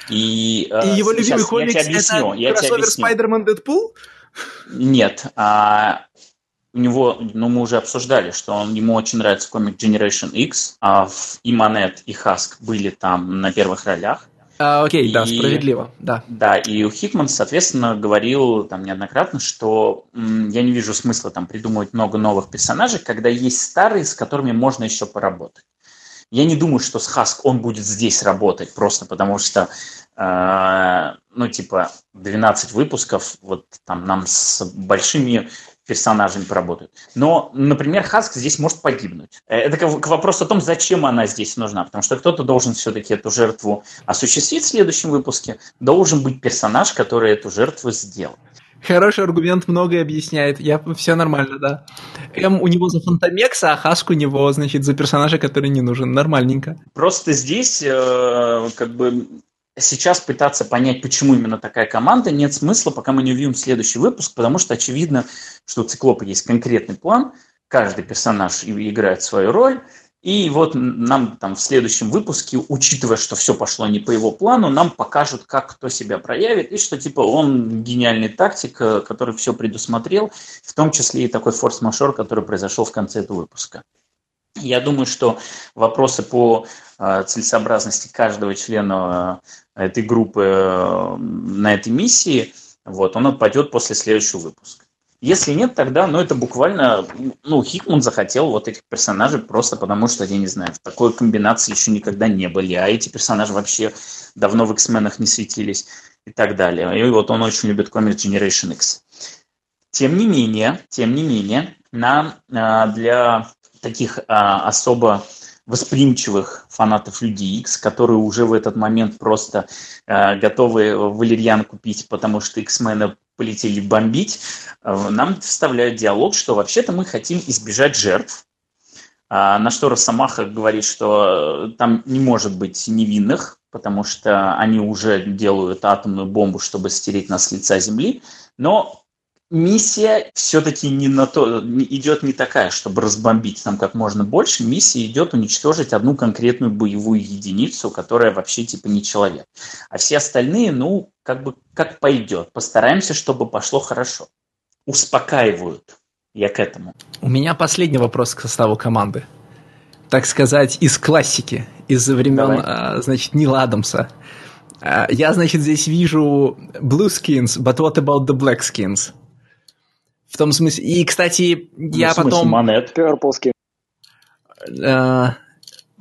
И, и э, его любимый комикс я тебе объясню, это я кроссовер Спайдермен Дэдпул? Нет. А, у него, ну, мы уже обсуждали, что он, ему очень нравится комик Generation X. А в, и Манет, и Хаск были там на первых ролях. А, окей, и, да, справедливо. Да. да, и Хикман, соответственно, говорил там неоднократно, что м, я не вижу смысла там придумывать много новых персонажей, когда есть старые, с которыми можно еще поработать. Я не думаю, что с Хаск он будет здесь работать, просто потому что, э, ну, типа, двенадцать выпусков, вот там нам с большими персонажами поработают. Но, например, Хаск здесь может погибнуть. Это к, к вопросу о том, зачем она здесь нужна, потому что кто-то должен все-таки эту жертву осуществить в следующем выпуске, должен быть персонаж, который эту жертву сделал. Хороший аргумент, многое объясняет. Я, все нормально, да. М у него за Фантомекса, а Хаск у него, значит, за персонажа, который не нужен. Нормальненько. Просто здесь, э, как бы, сейчас пытаться понять, почему именно такая команда, нет смысла, пока мы не увидим следующий выпуск, потому что очевидно, что у Циклопа есть конкретный план, каждый персонаж играет свою роль, и вот нам там в следующем выпуске, учитывая, что все пошло не по его плану, нам покажут, как кто себя проявит, и что типа он гениальный тактик, который все предусмотрел, в том числе и такой форс-мажор, который произошел в конце этого выпуска. Я думаю, что вопросы по э, целесообразности каждого члена э, этой группы э, на этой миссии, вот, он отпадет после следующего выпуска. Если нет, тогда, ну, это буквально, ну, Хикман захотел вот этих персонажей просто потому, что, я не знаю, в такой комбинации еще никогда не были, а эти персонажи вообще давно в X-менах не светились и так далее. И вот он очень любит комикс Generation X. Тем не менее, тем не менее, нам а, для таких а, особо восприимчивых фанатов Людей Икс, которые уже в этот момент просто а, готовы валерьян купить, потому что X-мены полетели бомбить, нам вставляют диалог, что вообще-то мы хотим избежать жертв, на что Росомаха говорит, что там не может быть невинных, потому что они уже делают атомную бомбу, чтобы стереть нас с лица земли, но миссия все-таки не на то, идет не такая, чтобы разбомбить там как можно больше, миссия идет уничтожить одну конкретную боевую единицу, которая вообще типа не человек, а все остальные, ну, как бы как пойдет. Постараемся, чтобы пошло хорошо. Успокаивают. Я к этому. У меня последний вопрос к составу команды. Так сказать, из классики, из времен, а, значит, Нила Адамса. А, я, значит, здесь вижу blue skins, but what about the black skins? В том смысле... И, кстати, я ну, в смысле, потом... Манет. Purple skins. А,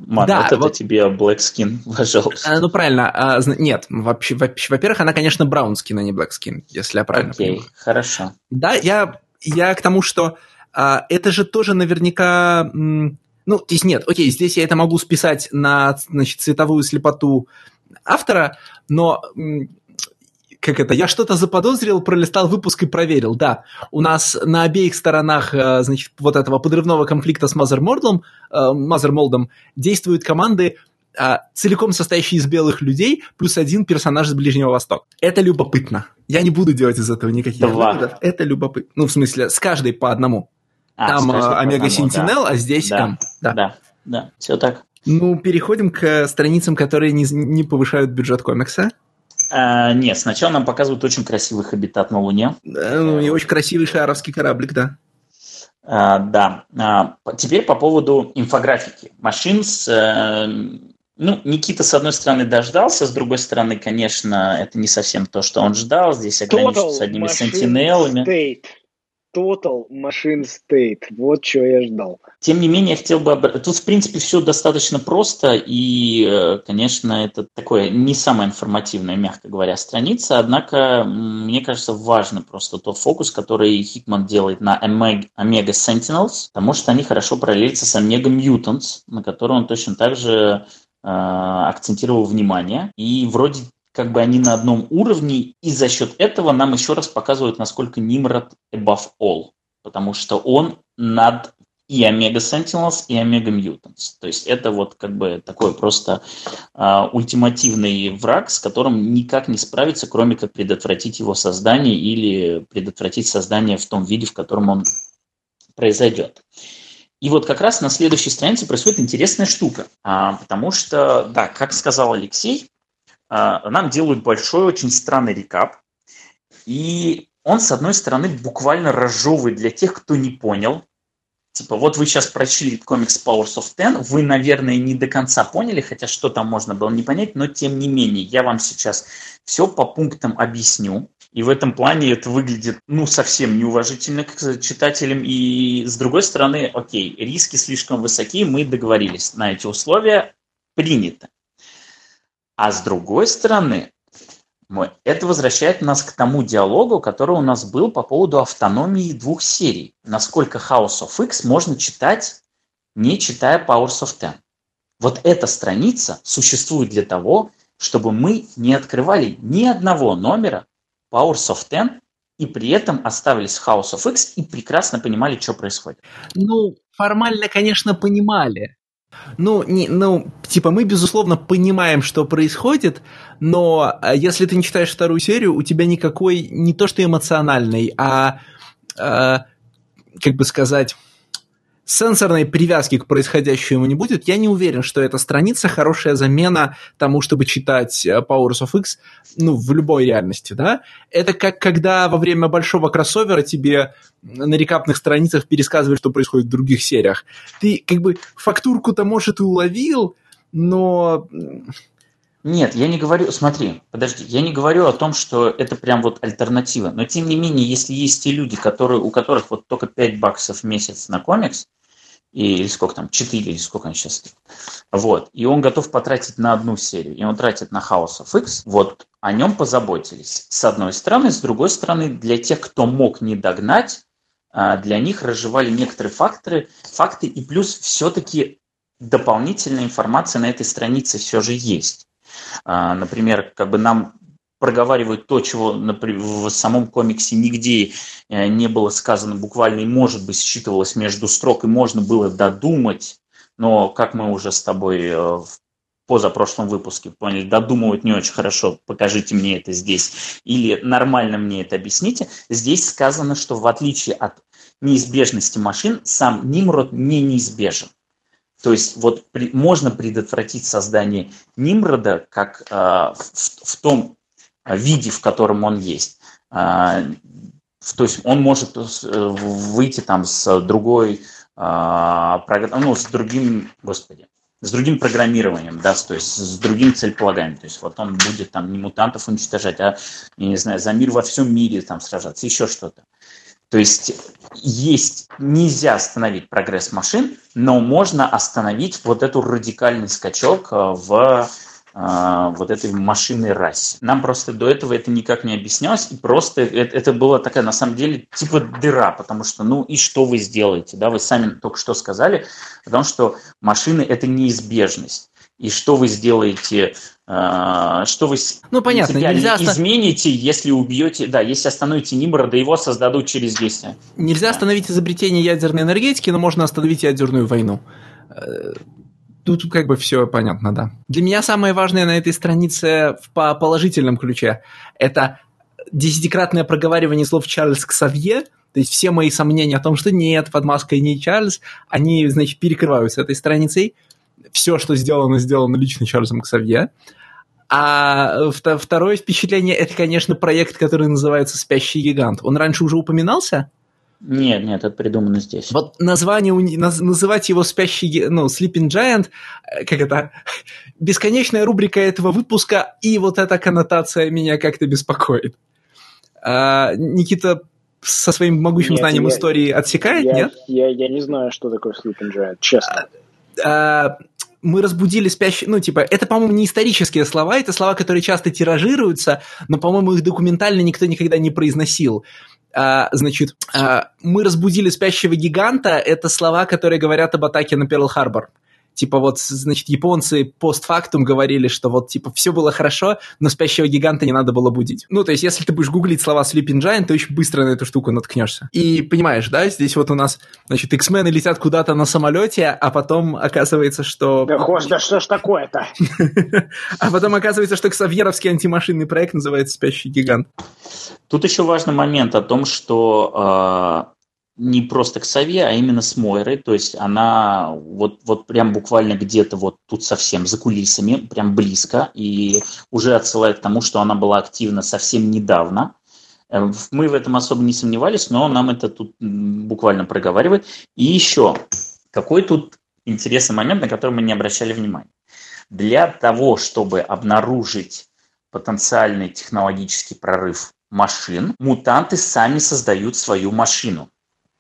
Манета, да, вот... тебе блэкскин, пожалуйста. А, ну, правильно. А, нет, вообще, вообще, во-первых, она, конечно, браунскин, а не блэкскин, если я правильно Окей, понимаю. Окей, хорошо. Да, я, я к тому, что а, это же тоже наверняка... М- ну, здесь нет, окей, здесь я это могу списать на, значит, цветовую слепоту автора, но... М- Как это? Я что-то заподозрил, пролистал выпуск и проверил. Да, у нас на обеих сторонах, значит, вот этого подрывного конфликта с MotherMold'ом, MotherMold'ом действуют команды, целиком состоящие из белых людей, плюс один персонаж из Ближнего Востока. Это любопытно. Я не буду делать из этого никаких выводов. Это любопытно. Ну, в смысле, с каждой по одному. А, там Омега Сентинел, да. а здесь да. там. Да. да, да, все так. Ну, переходим к страницам, которые не, не повышают бюджет комикса. А, нет, сначала нам показывают очень красивый хабитат на Луне. Ну, и очень красивый шаровский кораблик, да. А, да. А, теперь по поводу инфографики. Машин с... Э, ну, Никита, с одной стороны, дождался, с другой стороны, конечно, это не совсем то, что он ждал. Здесь ограничиваются одними сентинелами. State. Total Machine State. Вот чего я ждал. Тем не менее, я хотел бы... Обр... Тут, в принципе, все достаточно просто, и, конечно, это такое не самая информативная, мягко говоря, страница, однако, мне кажется, важен просто тот фокус, который Хикман делает на Омега Сентинелс, потому что они хорошо параллелятся с Омега Мьютантс, на который он точно так же э, акцентировал внимание, и вроде как бы они на одном уровне, и за счет этого нам еще раз показывают, насколько Нимрод above all, потому что он над и Омега Sentinels, и Омега Mutants. То есть это вот как бы такой просто э, ультимативный враг, с которым никак не справиться, кроме как предотвратить его создание или предотвратить создание в том виде, в котором он произойдет. И вот как раз на следующей странице происходит интересная штука, а, потому что, да, как сказал Алексей, нам делают большой, очень странный рекап. И он, с одной стороны, буквально разжевывает для тех, кто не понял. Типа, вот вы сейчас прочли комикс Powers of X, вы, наверное, не до конца поняли, хотя что там можно было не понять, но тем не менее, я вам сейчас все по пунктам объясню. И в этом плане это выглядит, ну, совсем неуважительно к читателям. И, с другой стороны, окей, риски слишком высоки, мы договорились на эти условия, принято. А с другой стороны, это возвращает нас к тому диалогу, который у нас был по поводу автономии двух серий. Насколько House of X можно читать, не читая Powers of Ten. Вот эта страница существует для того, чтобы мы не открывали ни одного номера Powers of Ten и при этом оставались в House of X и прекрасно понимали, что происходит. Ну, формально, конечно, понимали. Ну, не, ну, типа, мы, безусловно, понимаем, что происходит, но если ты не читаешь вторую серию, у тебя никакой, не то что эмоциональной, а, а как бы сказать, сенсорной привязки к происходящему не будет. Я не уверен, что эта страница хорошая замена тому, чтобы читать Powers of X, ну, в любой реальности, да? Это как когда во время большого кроссовера тебе на рекапных страницах пересказывают, что происходит в других сериях. Ты, как бы, фактурку-то, может, и уловил, но... Нет, я не говорю... Смотри, подожди. Я не говорю о том, что это прям вот альтернатива. Но, тем не менее, если есть те люди, которые, у которых вот только пять баксов в месяц на комикс, и, или сколько там, четыре, или сколько они сейчас... Вот. И он готов потратить на одну серию, и он тратит на House of X, вот о нем позаботились. С одной стороны. С другой стороны, для тех, кто мог не догнать, для них разжевали некоторые факторы, факты, и плюс все-таки дополнительная информация на этой странице все же есть. Например, как бы нам проговаривают то, чего в самом комиксе нигде не было сказано буквально, и, может быть, считывалось между строк, и можно было додумать, но, как мы уже с тобой в позапрошлом выпуске поняли, додумывать не очень хорошо, покажите мне это здесь, или нормально мне это объясните. Здесь сказано, что в отличие от неизбежности машин, сам Нимрод не неизбежен. То есть вот при, можно предотвратить создание Нимрода как э, в, в том виде, в котором он есть. Э, в, то есть он может выйти там с другой, э, ну, с другим, господи, с другим программированием, да, то есть с другим целеполаганием. То есть вот он будет там не мутантов уничтожать, а, я не знаю, за мир во всем мире там сражаться, еще что-то. То есть есть, нельзя остановить прогресс машин, но можно остановить вот этот радикальный скачок в э, вот этой машинной расе. Нам просто до этого это никак не объяснялось, и просто это, это была такая, на самом деле, типа дыра, потому что, ну и что вы сделаете, да, вы сами только что сказали, потому что машины – это неизбежность. И что вы сделаете, что вы ну, понятно, нельзя измените, оста... если убьете, да, если остановите Нимрода, его создадут через десять лет. Нельзя да. остановить изобретение ядерной энергетики, но можно остановить ядерную войну. Тут как бы все понятно, да. Для меня самое важное на этой странице по положительном ключе – это десятикратное проговаривание слов Чарльз Ксавье. То есть все мои сомнения о том, что нет, под маской не Чарльз, они, значит, перекрываются этой страницей. Все, что сделано, сделано лично Чарльзом Ксавье. А второе впечатление – это, конечно, проект, который называется «Спящий гигант». Он раньше уже упоминался? Нет, нет, это придумано здесь. Вот название, называть его «Спящий ну, Sleeping Giant», как это, бесконечная рубрика этого выпуска, и вот эта коннотация меня как-то беспокоит. А, Никита со своим могучим нет, знанием я, истории отсекает, я, нет? Я, я не знаю, что такое «Sleeping Giant», честно. А, мы разбудили спящий... Ну, типа, это, по-моему, не исторические слова, это слова, которые часто тиражируются, но, по-моему, их документально никто никогда не произносил. А, значит, а, мы разбудили спящего гиганта, это слова, которые говорят об атаке на Перл-Харбор. Типа вот, значит, японцы постфактум говорили, что вот, типа, все было хорошо, но спящего гиганта не надо было будить. Ну, то есть, если ты будешь гуглить слова Sleeping Giant, ты очень быстро на эту штуку наткнешься. И понимаешь, да, здесь вот у нас, значит, X-Men летят куда-то на самолете, а потом оказывается, что... Да, хошь, да что ж такое-то? А потом оказывается, что ксавьеровский антимашинный проект называется «Спящий гигант». Тут еще важный момент о том, что... не просто к Ксавье, а именно с Мойрой, то есть она вот, вот прям буквально где-то вот тут совсем за кулисами, прям близко, и уже отсылает к тому, что она была активна совсем недавно. Мы в этом особо не сомневались, но нам это тут буквально проговаривает. И еще, какой тут интересный момент, на который мы не обращали внимания. Для того, чтобы обнаружить потенциальный технологический прорыв машин, мутанты сами создают свою машину.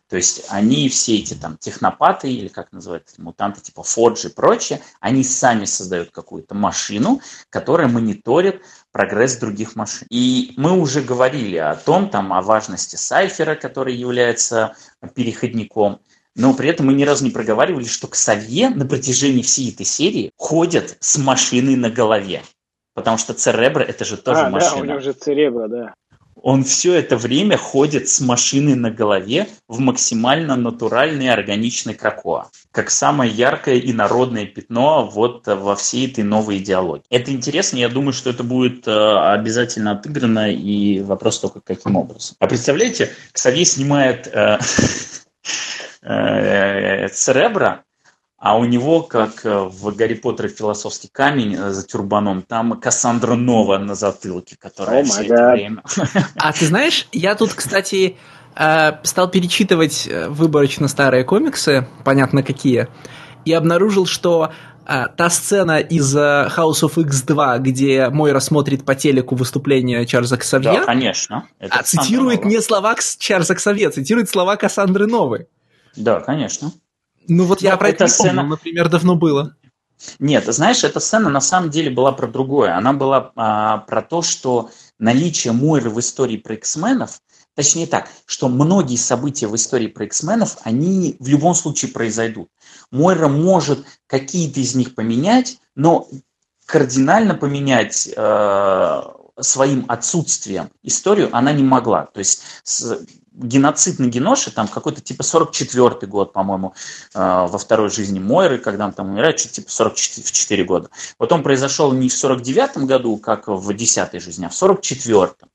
То есть они все эти там технопаты, или как называют мутанты, типа Фоджи и прочее, они сами создают какую-то машину, которая мониторит прогресс других машин. И мы уже говорили о том, там, о важности Сайфера, который является переходником, но при этом мы ни разу не проговаривали, что Ксавье на протяжении всей этой серии ходят с машиной на голове, потому что Церебро – это же тоже а, машина. Да, у него же Церебро, да. Он все это время ходит с машиной на голове в максимально натуральной и органичной Кракоа, как самое яркое и народное пятно вот во всей этой новой идеологии. Это интересно, я думаю, что это будет обязательно отыграно, и вопрос только каким образом. А представляете, Ксавье снимает Церебро, а у него, как в «Гарри Поттере философский камень» за тюрбаном, там Кассандра Нова на затылке, которая oh все это время... А ты знаешь, я тут, кстати, стал перечитывать выборочно старые комиксы, понятно какие, и обнаружил, что та сцена из House of X два, где Мойра смотрит по телеку выступление Чарльза Ксавье... Да, конечно. А цитирует не слова Чарльза Ксавье, цитирует слова Кассандры Новы. Да, конечно. Ну вот я, я про это не сцена... помню, например, давно было. Нет, знаешь, эта сцена на самом деле была про другое. Она была а, про то, что наличие Мойры в истории про X-менов, точнее так, что многие события в истории про X-менов, они в любом случае произойдут. Мойра может какие-то из них поменять, но кардинально поменять... А, своим отсутствием историю она не могла. То есть геноцид на Геноше, там какой-то типа сорок четвёртый год, по-моему, во второй жизни Мойры, когда он там умирает, что-то типа сорок четыре года. Вот он произошел не в сорок девятом году, как в десятой жизни, а в сорок четвёртом.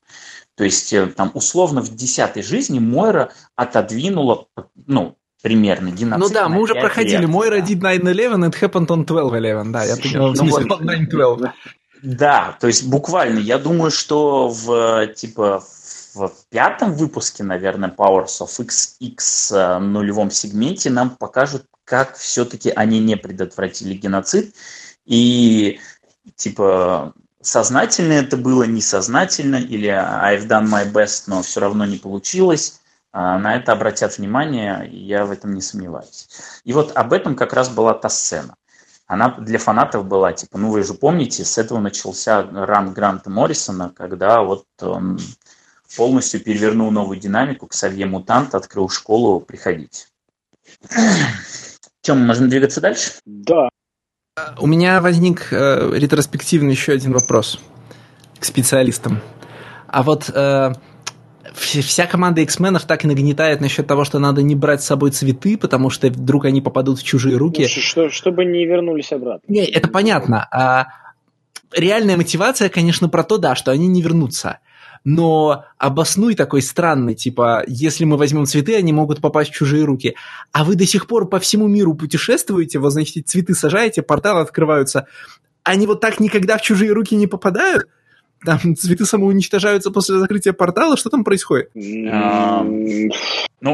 То есть там условно в десятой жизни Мойра отодвинула, ну, примерно геноцид. Ну да, мы уже проходили. Лет, Мойра да. did nine eleven, it happened on twelve eleven. Да, я понимаю. Ну, вот, nine twelve. Да, то есть буквально, я думаю, что в, типа, в пятом выпуске, наверное, Powers of X, X в нулевом сегменте нам покажут, как все-таки они не предотвратили геноцид, и типа сознательно это было, несознательно, или I've done my best, но все равно не получилось. на это обратят внимание, я в этом не сомневаюсь. И вот об этом как раз была та сцена. Она для фанатов была, типа, ну вы же помните, с этого начался ран Гранта Моррисона, когда вот он полностью перевернул новую динамику, Ксавье-мутант открыл школу, приходить. Чем мы можем двигаться дальше? Да. У меня возник э, ретроспективно еще один вопрос к специалистам. А вот э, вся команда X-менов так и нагнетает насчет того, что надо не брать с собой цветы, потому что вдруг они попадут в чужие руки. Что, чтобы не вернулись обратно. Не, это понятно. А реальная мотивация, конечно, про то, да, что они не вернутся. Но обоснуй такой странный, типа, если мы возьмем цветы, они могут попасть в чужие руки. А вы до сих пор по всему миру путешествуете, вот, значит, цветы сажаете, порталы открываются. Они вот так никогда в чужие руки не попадают? Там цветы самоуничтожаются после закрытия портала? Что там происходит? Ну,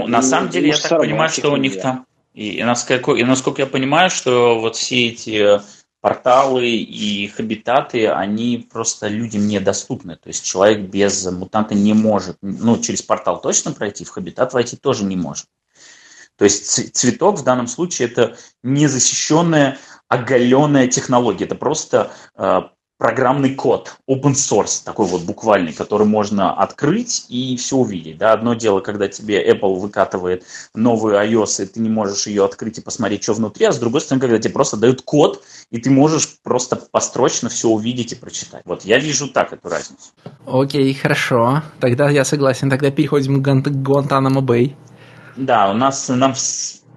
на самом деле, я так понимаю, что у них там... И насколько я понимаю, что вот все эти... порталы и их хабитаты, они просто людям недоступны. То есть человек без мутанта не может, ну, через портал точно пройти, в хабитат войти тоже не может. То есть цветок в данном случае это незащищенная, оголенная технология. Это просто э, программный код, open source, такой вот буквальный, который можно открыть и все увидеть. Да? Одно дело, когда тебе Apple выкатывает новую iOS, и ты не можешь ее открыть и посмотреть, что внутри, а с другой стороны, когда тебе просто дают код, и ты можешь просто построчно все увидеть и прочитать. Вот я вижу так эту разницу. Окей, хорошо. Тогда я согласен. Тогда переходим к Гуантанамо-Бэй. Да, у нас нам...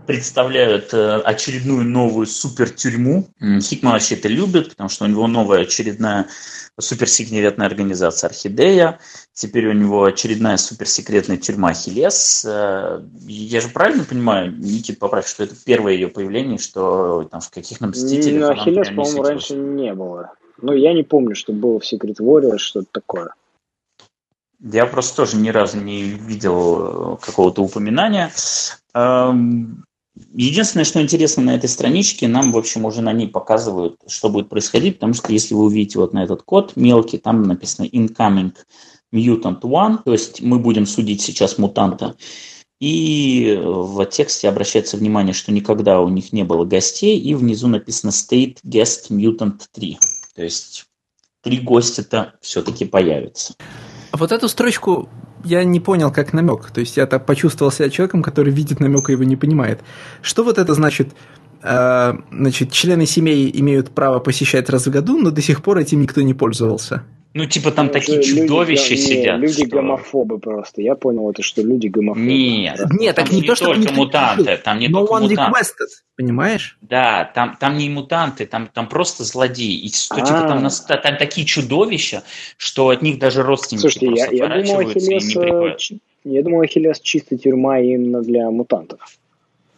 представляют очередную новую супертюрьму. Хикман вообще это любит, потому что у него новая очередная суперсекретная организация Орхидея. Теперь у него очередная суперсекретная тюрьма Ахиллес. Я же правильно понимаю, Никит, поправь, что это первое ее появление, что там в каких-то Мстителях... Ахиллес, по-моему, раньше не было. Но я не помню, что было в Secret Warrior, что-то такое. Я просто тоже ни разу не видел какого-то упоминания. Единственное, что интересно на этой страничке, нам, в общем, уже на ней показывают, что будет происходить, потому что, если вы увидите вот на этот код мелкий, там написано Incoming Mutant One, то есть мы будем судить сейчас мутанта. И в тексте обращается внимание, что никогда у них не было гостей, и внизу написано State Guest Mutant три, то есть три гостя-то все-таки появятся. Вот эту строчку... я не понял, как намек. То есть я так почувствовал себя человеком, который видит намек и его не понимает. Что вот это значит? Э, значит, члены семей имеют право посещать раз в году, но до сих пор этим никто не пользовался. Ну, типа там ну, такие люди, чудовища да, сидят. Нет, люди что... гомофобы просто. Я понял, это что люди гомофобы. Нет, да. Нет так не, не то, что только мутанты. Там не no только one мутанты. Requested, понимаешь? Да, там, там не мутанты, там, там просто злодеи. И что, типа, там, там такие чудовища, что от них даже родственники Слушайте, просто я, отворачиваются я думал, Ахиллес, и не приходят. Я думал, Ахиллес чисто тюрьма именно для мутантов.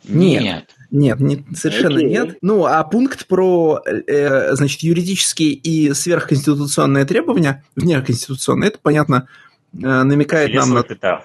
Нет. Нет. Нет, нет, совершенно okay. нет. Ну, а пункт про, э, значит, юридические и сверхконституционные требования, внеконституционные, это, понятно, э, намекает Интересно нам... на...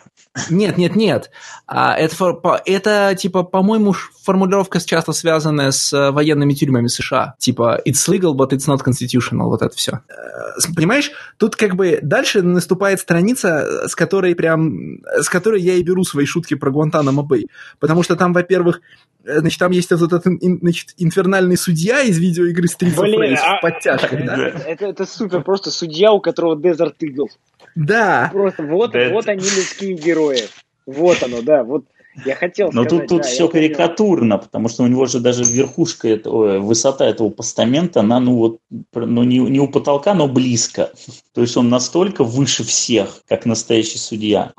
Нет, нет, нет. А, это, это, типа, по-моему, формулировка часто связанная с военными тюрьмами США. Типа, it's legal, but it's not constitutional. Вот это все. Э, понимаешь, тут как бы дальше наступает страница, с которой прям... с которой я и беру свои шутки про Гуантанамо-Бэй. Потому что там, во-первых... Значит, там есть этот, этот значит, инфернальный судья из видеоигры Street of Rage а... в подтяжках, да? Это, это, это супер, просто судья, у которого Desert Eagle. Да. Просто вот, да, вот это... они людские герои. Вот оно, да, вот я хотел Но сказать. Но тут, тут да, все карикатурно, понял. Потому что у него же даже верхушка, этого, высота этого постамента, она ну вот, ну не, не у потолка, но близко. То есть он настолько выше всех, как настоящий судья.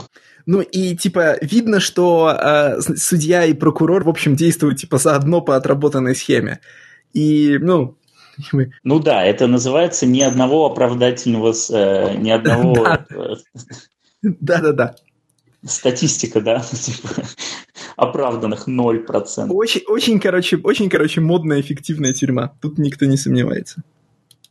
Ну и, типа, видно, что э, судья и прокурор, в общем, действуют, типа, заодно по отработанной схеме. И, ну... Ну да, это называется ни одного оправдательного... Э, ни одного... Да-да-да. Статистика, да? Оправданных ноль процентов. Очень, очень, короче, очень, короче, модная эффективная тюрьма. Тут никто не сомневается.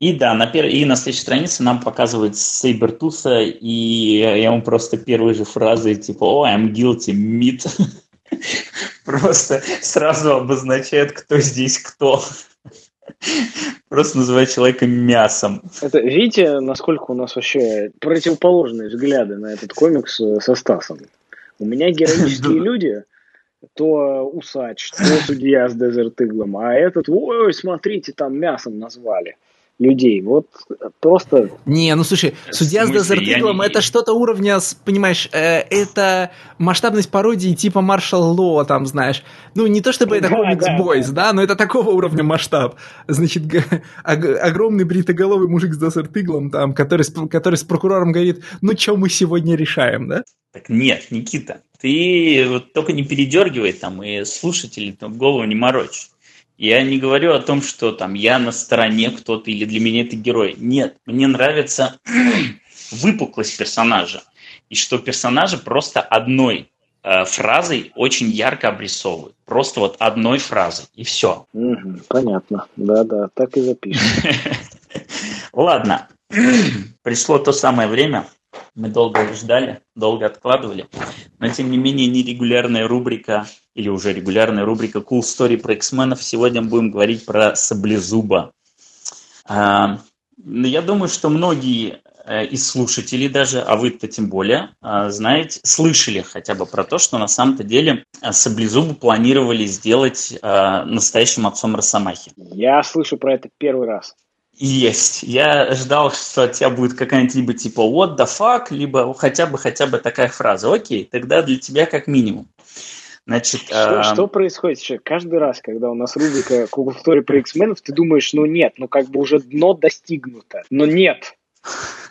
И да, на, пер... и на следующей странице нам показывают Сейбертуса, и я ему просто первые же фразы, типа, о, I'm guilty, meat. Просто сразу обозначает, кто здесь кто. Просто называет человека мясом. Это, видите, насколько у нас вообще противоположные взгляды на этот комикс со Стасом? У меня героические люди, то усач, то судья с дезертыглом, а этот, ой, смотрите, там мясом назвали людей. Вот просто... Не, ну слушай, судья с дезертыглом — это что-то уровня, понимаешь, э, это масштабность пародии типа Маршал Ло, там, знаешь. Ну, не то чтобы это да, комикс да, бойс, да. да, но это такого уровня масштаб. Значит, г- огромный бритоголовый мужик с дезертыглом, там, который, который с прокурором говорит, ну, что мы сегодня решаем, да? Так нет, Никита, ты вот только не передергивай там и слушателей там голову не морочь. Я не говорю о том, что там я на стороне кто-то или для меня это герой. Нет, мне нравится выпуклость персонажа. И что персонажа просто одной э, фразой очень ярко обрисовывают. Просто вот одной фразой, и все. Угу, понятно, да-да, так и запишем. Ладно, пришло то самое время. Мы долго ждали, долго откладывали, но, тем не менее, нерегулярная рубрика, или уже регулярная рубрика Cool Story про X-менов. Сегодня будем говорить про Саблезуба. Я думаю, что многие из слушателей даже, а вы-то тем более, знаете, слышали хотя бы про то, что на самом-то деле Саблезубу планировали сделать настоящим отцом Росомахи. Я слышу про это первый раз. Есть. Я ждал, что от тебя будет какая-нибудь либо типа what the fuck, либо хотя бы хотя бы такая фраза. Окей, тогда для тебя как минимум. Значит, что, а... что происходит сейчас? Каждый раз, когда у нас рубрика Cool Story про X-менов, ты думаешь, ну нет, ну как бы уже дно достигнуто. Но нет.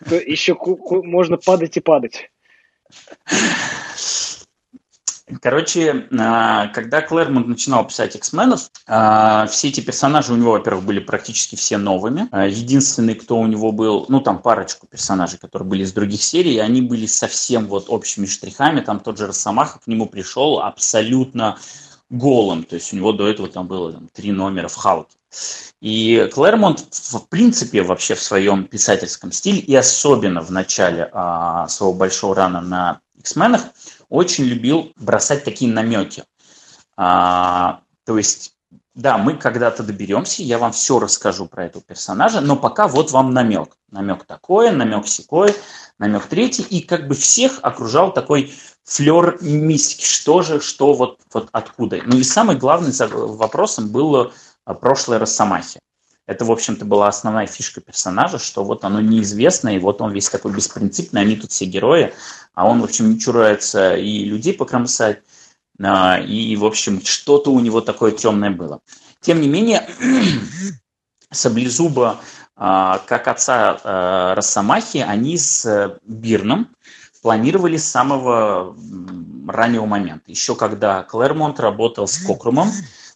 Еще можно падать и падать. Короче, когда Клэрмонт начинал писать X-менов, все эти персонажи у него, во-первых, были практически все новыми. Единственный, кто у него был, ну, там парочку персонажей, которые были из других серий, они были совсем вот общими штрихами. Там тот же Росомаха к нему пришел абсолютно голым. То есть у него до этого там было там, три номера в Халке. И Клэрмонт, в принципе, вообще в своем писательском стиле, и особенно в начале а, своего большого рана на X-менах, очень любил бросать такие намеки. А, то есть, да, мы когда-то доберемся, я вам все расскажу про этого персонажа, но пока вот вам намек. Намек такой, намек сякой, намек третий. И как бы всех окружал такой флер мистики. Что же, что, вот, вот откуда. Ну и самый главный вопросом было прошлое Росомахи. Это, в общем-то, была основная фишка персонажа, что вот оно неизвестное, и вот он весь такой беспринципный, они тут все герои, а он, в общем, не чурается и людей покромсать, и, в общем, что-то у него такое темное было. Тем не менее, Саблезуба, как отца Росомахи, они с Бирном планировали с самого раннего момента. Еще когда Клэрмонт работал с Кокрумом,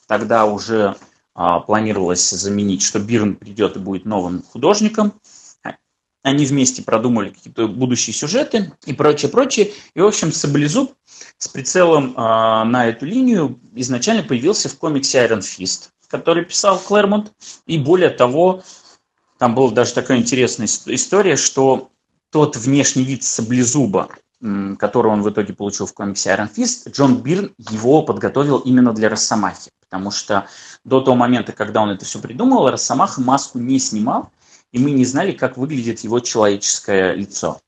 тогда уже... планировалось заменить, что Бирн придет и будет новым художником. Они вместе продумали какие-то будущие сюжеты и прочее, прочее. И, в общем, Саблезуб с прицелом э, на эту линию изначально появился в комиксе Iron Fist, который писал Клэрмонт. И более того, там была даже такая интересная история, что тот внешний вид Саблезуба, который он в итоге получил в комиксе Iron Fist, Джон Бирн его подготовил именно для Росомахи. Потому что до того момента, когда он это все придумал, Росомаха маску не снимал, и мы не знали, как выглядит его человеческое лицо.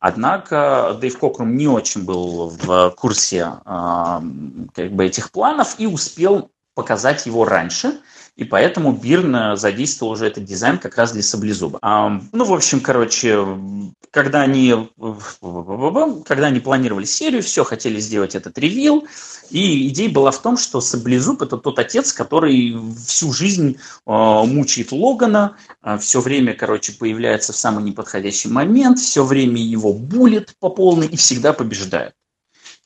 Однако Дэйв Кокрум не очень был в курсе э, как бы этих планов и успел показать его раньше, и поэтому Бирн задействовал уже этот дизайн как раз для Саблезуба. А, ну, в общем, короче, когда они, когда они планировали серию, все хотели сделать этот ревил, и идея была в том, что Саблезуб – это тот отец, который всю жизнь э, мучает Логана, э, все время, короче, появляется в самый неподходящий момент, все время его булит по полной и всегда побеждает.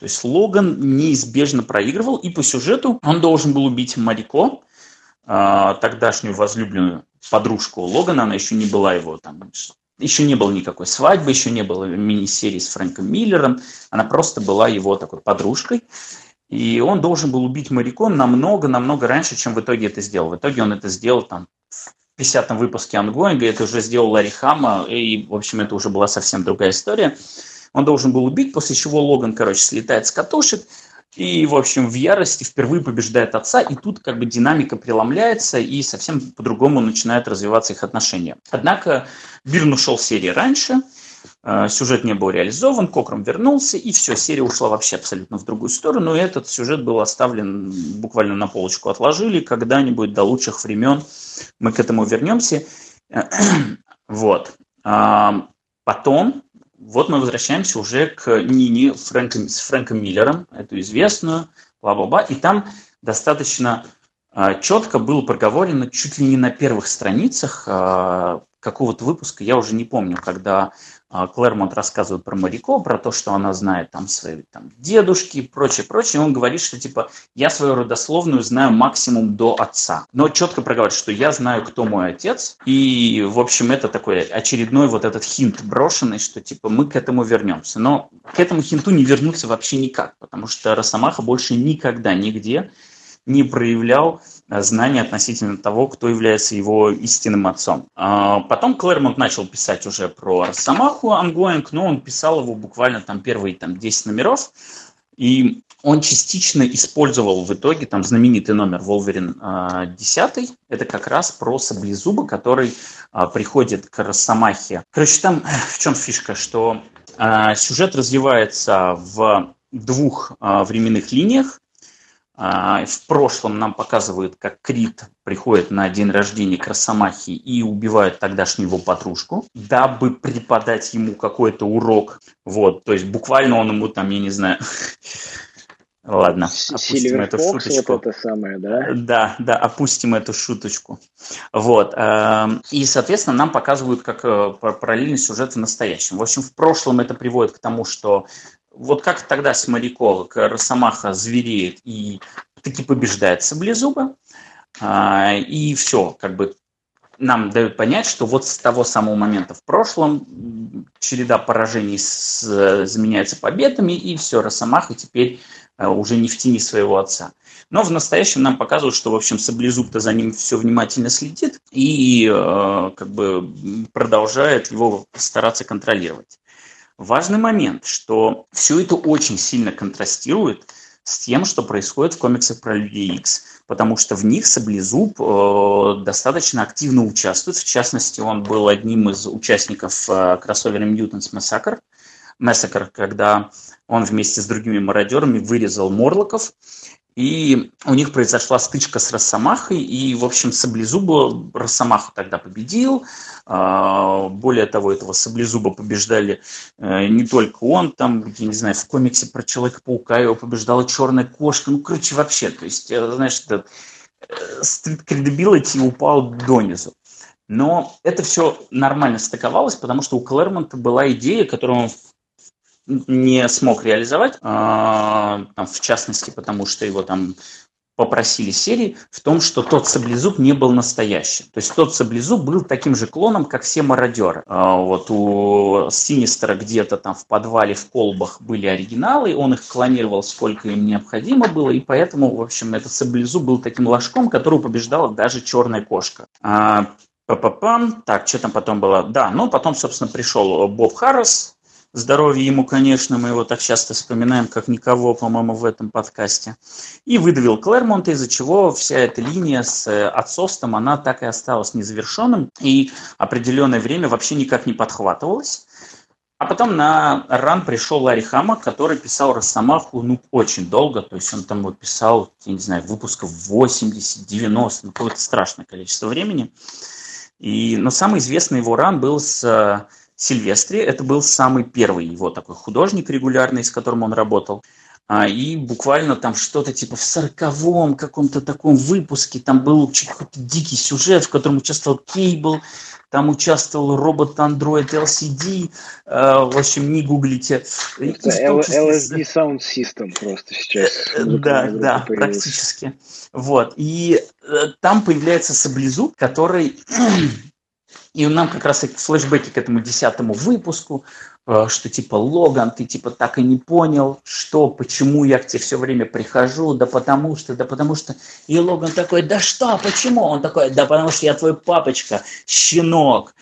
То есть Логан неизбежно проигрывал, и по сюжету он должен был убить Марико, тогдашнюю возлюбленную подружку Логана, она еще не была его там, еще не было никакой свадьбы, еще не было мини-серии с Фрэнком Миллером, она просто была его такой подружкой, и он должен был убить Марико намного-намного раньше, чем в итоге это сделал. В итоге он это сделал там в пятидесятом выпуске «Онгоинга», это уже сделал Ларри Хама, и, в общем, это уже была совсем другая история. Он должен был убить, после чего Логан, короче, слетает с катушек, и, в общем, в ярости впервые побеждает отца, и тут как бы динамика преломляется, и совсем по-другому начинают развиваться их отношения. Однако Бирн ушел с серии раньше, сюжет не был реализован, Кокрам вернулся, и все, серия ушла вообще абсолютно в другую сторону, и этот сюжет был оставлен буквально на полочку, отложили, когда-нибудь до лучших времен мы к этому вернемся. Вот. Потом, вот мы возвращаемся уже к Нине с Фрэнком, с Фрэнком Миллером, эту известную, бла-бла-бла, и там достаточно четко было проговорено чуть ли не на первых страницах какого-то выпуска, я уже не помню, когда Клэрмонт рассказывает про моряко, про то, что она знает там свои там, дедушки и прочее, прочее. И он говорит, что типа я свою родословную знаю максимум до отца. Но четко проговаривает, что я знаю, кто мой отец. И, в общем, это такой очередной вот этот хинт брошенный, что типа мы к этому вернемся. Но к этому хинту не вернуться вообще никак, потому что Росомаха больше никогда нигде не проявлял знания относительно того, кто является его истинным отцом. Потом Клэрмонт начал писать уже про Росомаху ongoing, но он писал его буквально там первые там, десять номеров, и он частично использовал в итоге там знаменитый номер Wolverine десять, это как раз про Саблезуба, который приходит к Росомахе. Короче, там в чем фишка, что сюжет развивается в двух временных линиях. В прошлом нам показывают, как Крид приходит на день рождения к Росомахе и убивает тогдашнюю его подружку, дабы преподать ему какой-то урок. Вот, то есть буквально он ему там, я не знаю... Ладно, опустим эту шуточку. Вот это самое, да? Да, да, опустим эту шуточку. Вот. И, соответственно, нам показывают, как параллельный сюжет в настоящем. В общем, в прошлом это приводит к тому, что вот как тогда с моряком Росомаха звереет и таки побеждает Саблезуба, и все, как бы нам дают понять, что вот с того самого момента в прошлом череда поражений заменяется победами, и все, Росомаха теперь уже не в тени своего отца. Но в настоящем нам показывают, что, в общем, Саблезуб-то за ним все внимательно следит и как бы продолжает его стараться контролировать. Важный момент, что все это очень сильно контрастирует с тем, что происходит в комиксах про Людей Икс, потому что в них Саблезуб э, достаточно активно участвует. В частности, он был одним из участников э, кроссовера Mutants Massacre, Massacre, когда он вместе с другими мародерами вырезал морлоков, и у них произошла стычка с Росомахой, и, в общем, Саблезуба Росомаху тогда победил. Более того, этого Саблезуба побеждали не только он, там, я не знаю, в комиксе про Человека-паука его побеждала черная кошка, ну, короче, вообще, то есть, знаешь, стрит-кредибилити упал донизу. Но это все нормально стыковалось, потому что у Клэрмонта была идея, которую он не смог реализовать, в частности, потому что его там попросили серии, в том, что тот Саблезуб не был настоящим. То есть тот Саблезуб был таким же клоном, как все мародеры. Вот у Синистера где-то там в подвале, в колбах были оригиналы, он их клонировал, сколько им необходимо было, и поэтому, в общем, этот Саблезуб был таким ложком, которого побеждала даже черная кошка. Па-па-пам. Так, что там потом было? Да, ну потом, собственно, пришел Боб Харрис. Здоровье ему, конечно, мы его так часто вспоминаем, как никого, по-моему, в этом подкасте. И выдавил Клэрмонта, из-за чего вся эта линия с отцовством, она так и осталась незавершенным, и определенное время вообще никак не подхватывалась. А потом на ран пришел Ларри Хаммок, который писал Росомаху ну, очень долго, то есть он там вот писал, я не знаю, выпусков восемьдесят-девяносто, ну, какое-то страшное количество времени. И, но самый известный его ран был с... Сильвестри, это был самый первый его такой художник регулярный, с которым он работал, и буквально там что-то типа в сороковом каком-то таком выпуске, там был какой-то дикий сюжет, в котором участвовал Кейбл, там участвовал робот-андроид эл си ди, в общем, не гуглите. эл эс ди Sound System просто сейчас. Да, да, практически. Вот, и там появляется Саблезуб, который... И нам как раз флешбеки к этому десятому выпуску, что типа Логан, ты типа так и не понял, что, почему я к тебе все время прихожу, да потому что, да потому что. И Логан такой, да что, почему? Он такой, да потому что я твой папочка, щенок.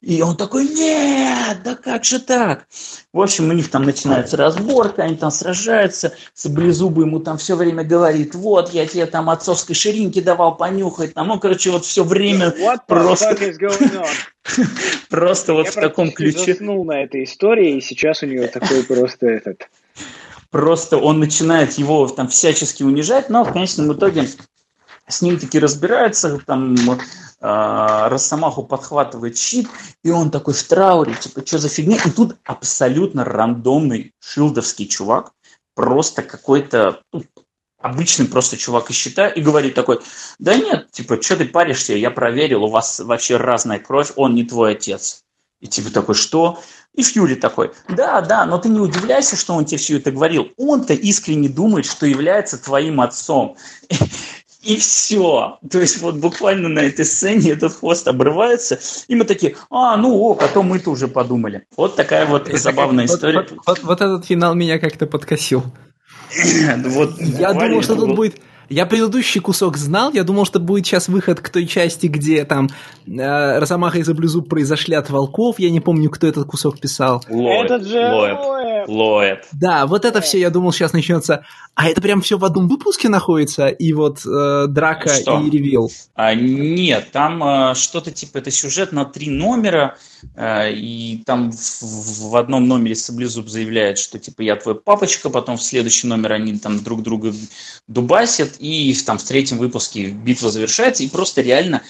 И он такой: нет, да как же так? В общем, у них там начинается разборка, они там сражаются, Саблезуб ему там все время говорит: вот, я тебе там отцовской ширинки давал понюхать, там, ну, короче, вот все время просто... Просто вот в таком ключе... Я заснул на этой истории, и сейчас у него такой просто этот... Просто он начинает его там всячески унижать, но в конечном итоге с ним таки разбираются, там... А, Росомаху подхватывает щит, и он такой в трауре, типа, что за фигня? И тут абсолютно рандомный шилдовский чувак, просто какой-то ну, обычный просто чувак из щита, и говорит такой: да нет, типа, что ты паришься, я проверил, у вас вообще разная кровь, он не твой отец. И типа такой: что? И Фьюри такой: да, да, но ты не удивляйся, что он тебе все это говорил, он-то искренне думает, что является твоим отцом. И все. То есть вот буквально на этой сцене этот хвост обрывается, и мы такие: а, ну о, потом мы-то уже подумали. Вот такая вот это забавная как, история. Вот, вот, вот, вот этот финал меня как-то подкосил. Вот, я думал, что тут будет... Я предыдущий кусок знал, я думал, что будет сейчас выход к той части, где там э, Росомаха и Саблезуб произошли от волков, я не помню, кто этот кусок писал. Лоэб, Лоэб, Лоэб. Да, вот это все, я думал, сейчас начнется. А это прям все в одном выпуске находится, и вот э, драка что? И ревил. А, нет, там а, что-то типа, это сюжет на три номера, а, и там в, в одном номере Саблезуб заявляет, что типа я твой папочка, потом в следующий номер они там друг друга дубасят, и там в третьем выпуске битва завершается, и просто реально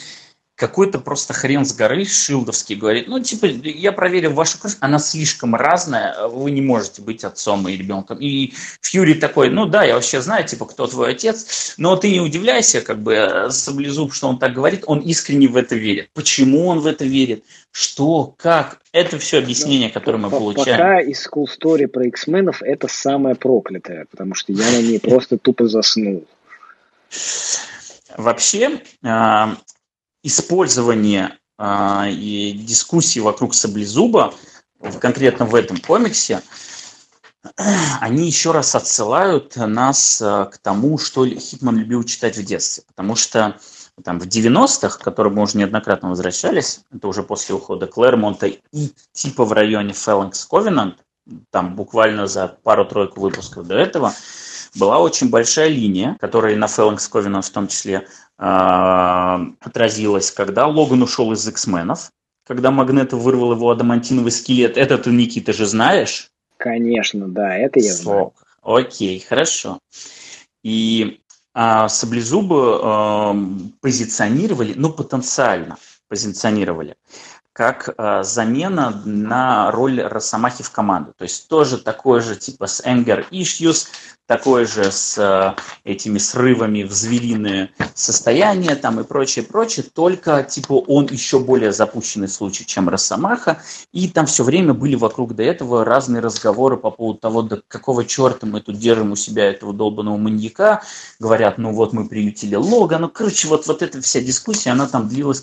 какой-то просто хрен с горы шилдовский говорит: ну, типа, я проверил вашу кровь, она слишком разная, вы не можете быть отцом и ребенком. И Фьюри такой: ну да, я вообще знаю, типа, кто твой отец, но ты не удивляйся, как бы, Саблезуб, что он так говорит, он искренне в это верит. Почему он в это верит? Что? Как? Это все объяснение, которое мы получаем. Пока из Cool Story про X-менов это самое проклятое, потому что я на ней просто тупо заснул. Вообще, использование и дискуссии вокруг Саблезуба, конкретно в этом комиксе, они еще раз отсылают нас к тому, что Хикман любил читать в детстве. Потому что там, в девяностых, к которым мы уже неоднократно возвращались, это уже после ухода Клэрмонта и типа в районе Phalanx Covenant, там буквально за пару-тройку выпусков до этого, была очень большая линия, которая на Phalanx Covenant в том числе э, отразилась, когда Логан ушел из X-менов, когда Магнета вырвал его адамантиновый скелет. Это ты, Никита, же знаешь? Конечно, да, это я знаю. Окей, хорошо. И э, Саблезубы э, позиционировали, ну, потенциально позиционировали, как э, замена на роль Росомахи в команду. То есть тоже такое же типа с anger issues, такое же с э, этими срывами в звериное состояние там, и прочее, прочее. Только типа он еще более запущенный случай, чем Росомаха. И там все время были вокруг до этого разные разговоры по поводу того, да какого черта мы тут держим у себя этого долбаного маньяка. Говорят, ну вот мы приютили Логана. Ну, короче, вот, вот эта вся дискуссия, она там длилась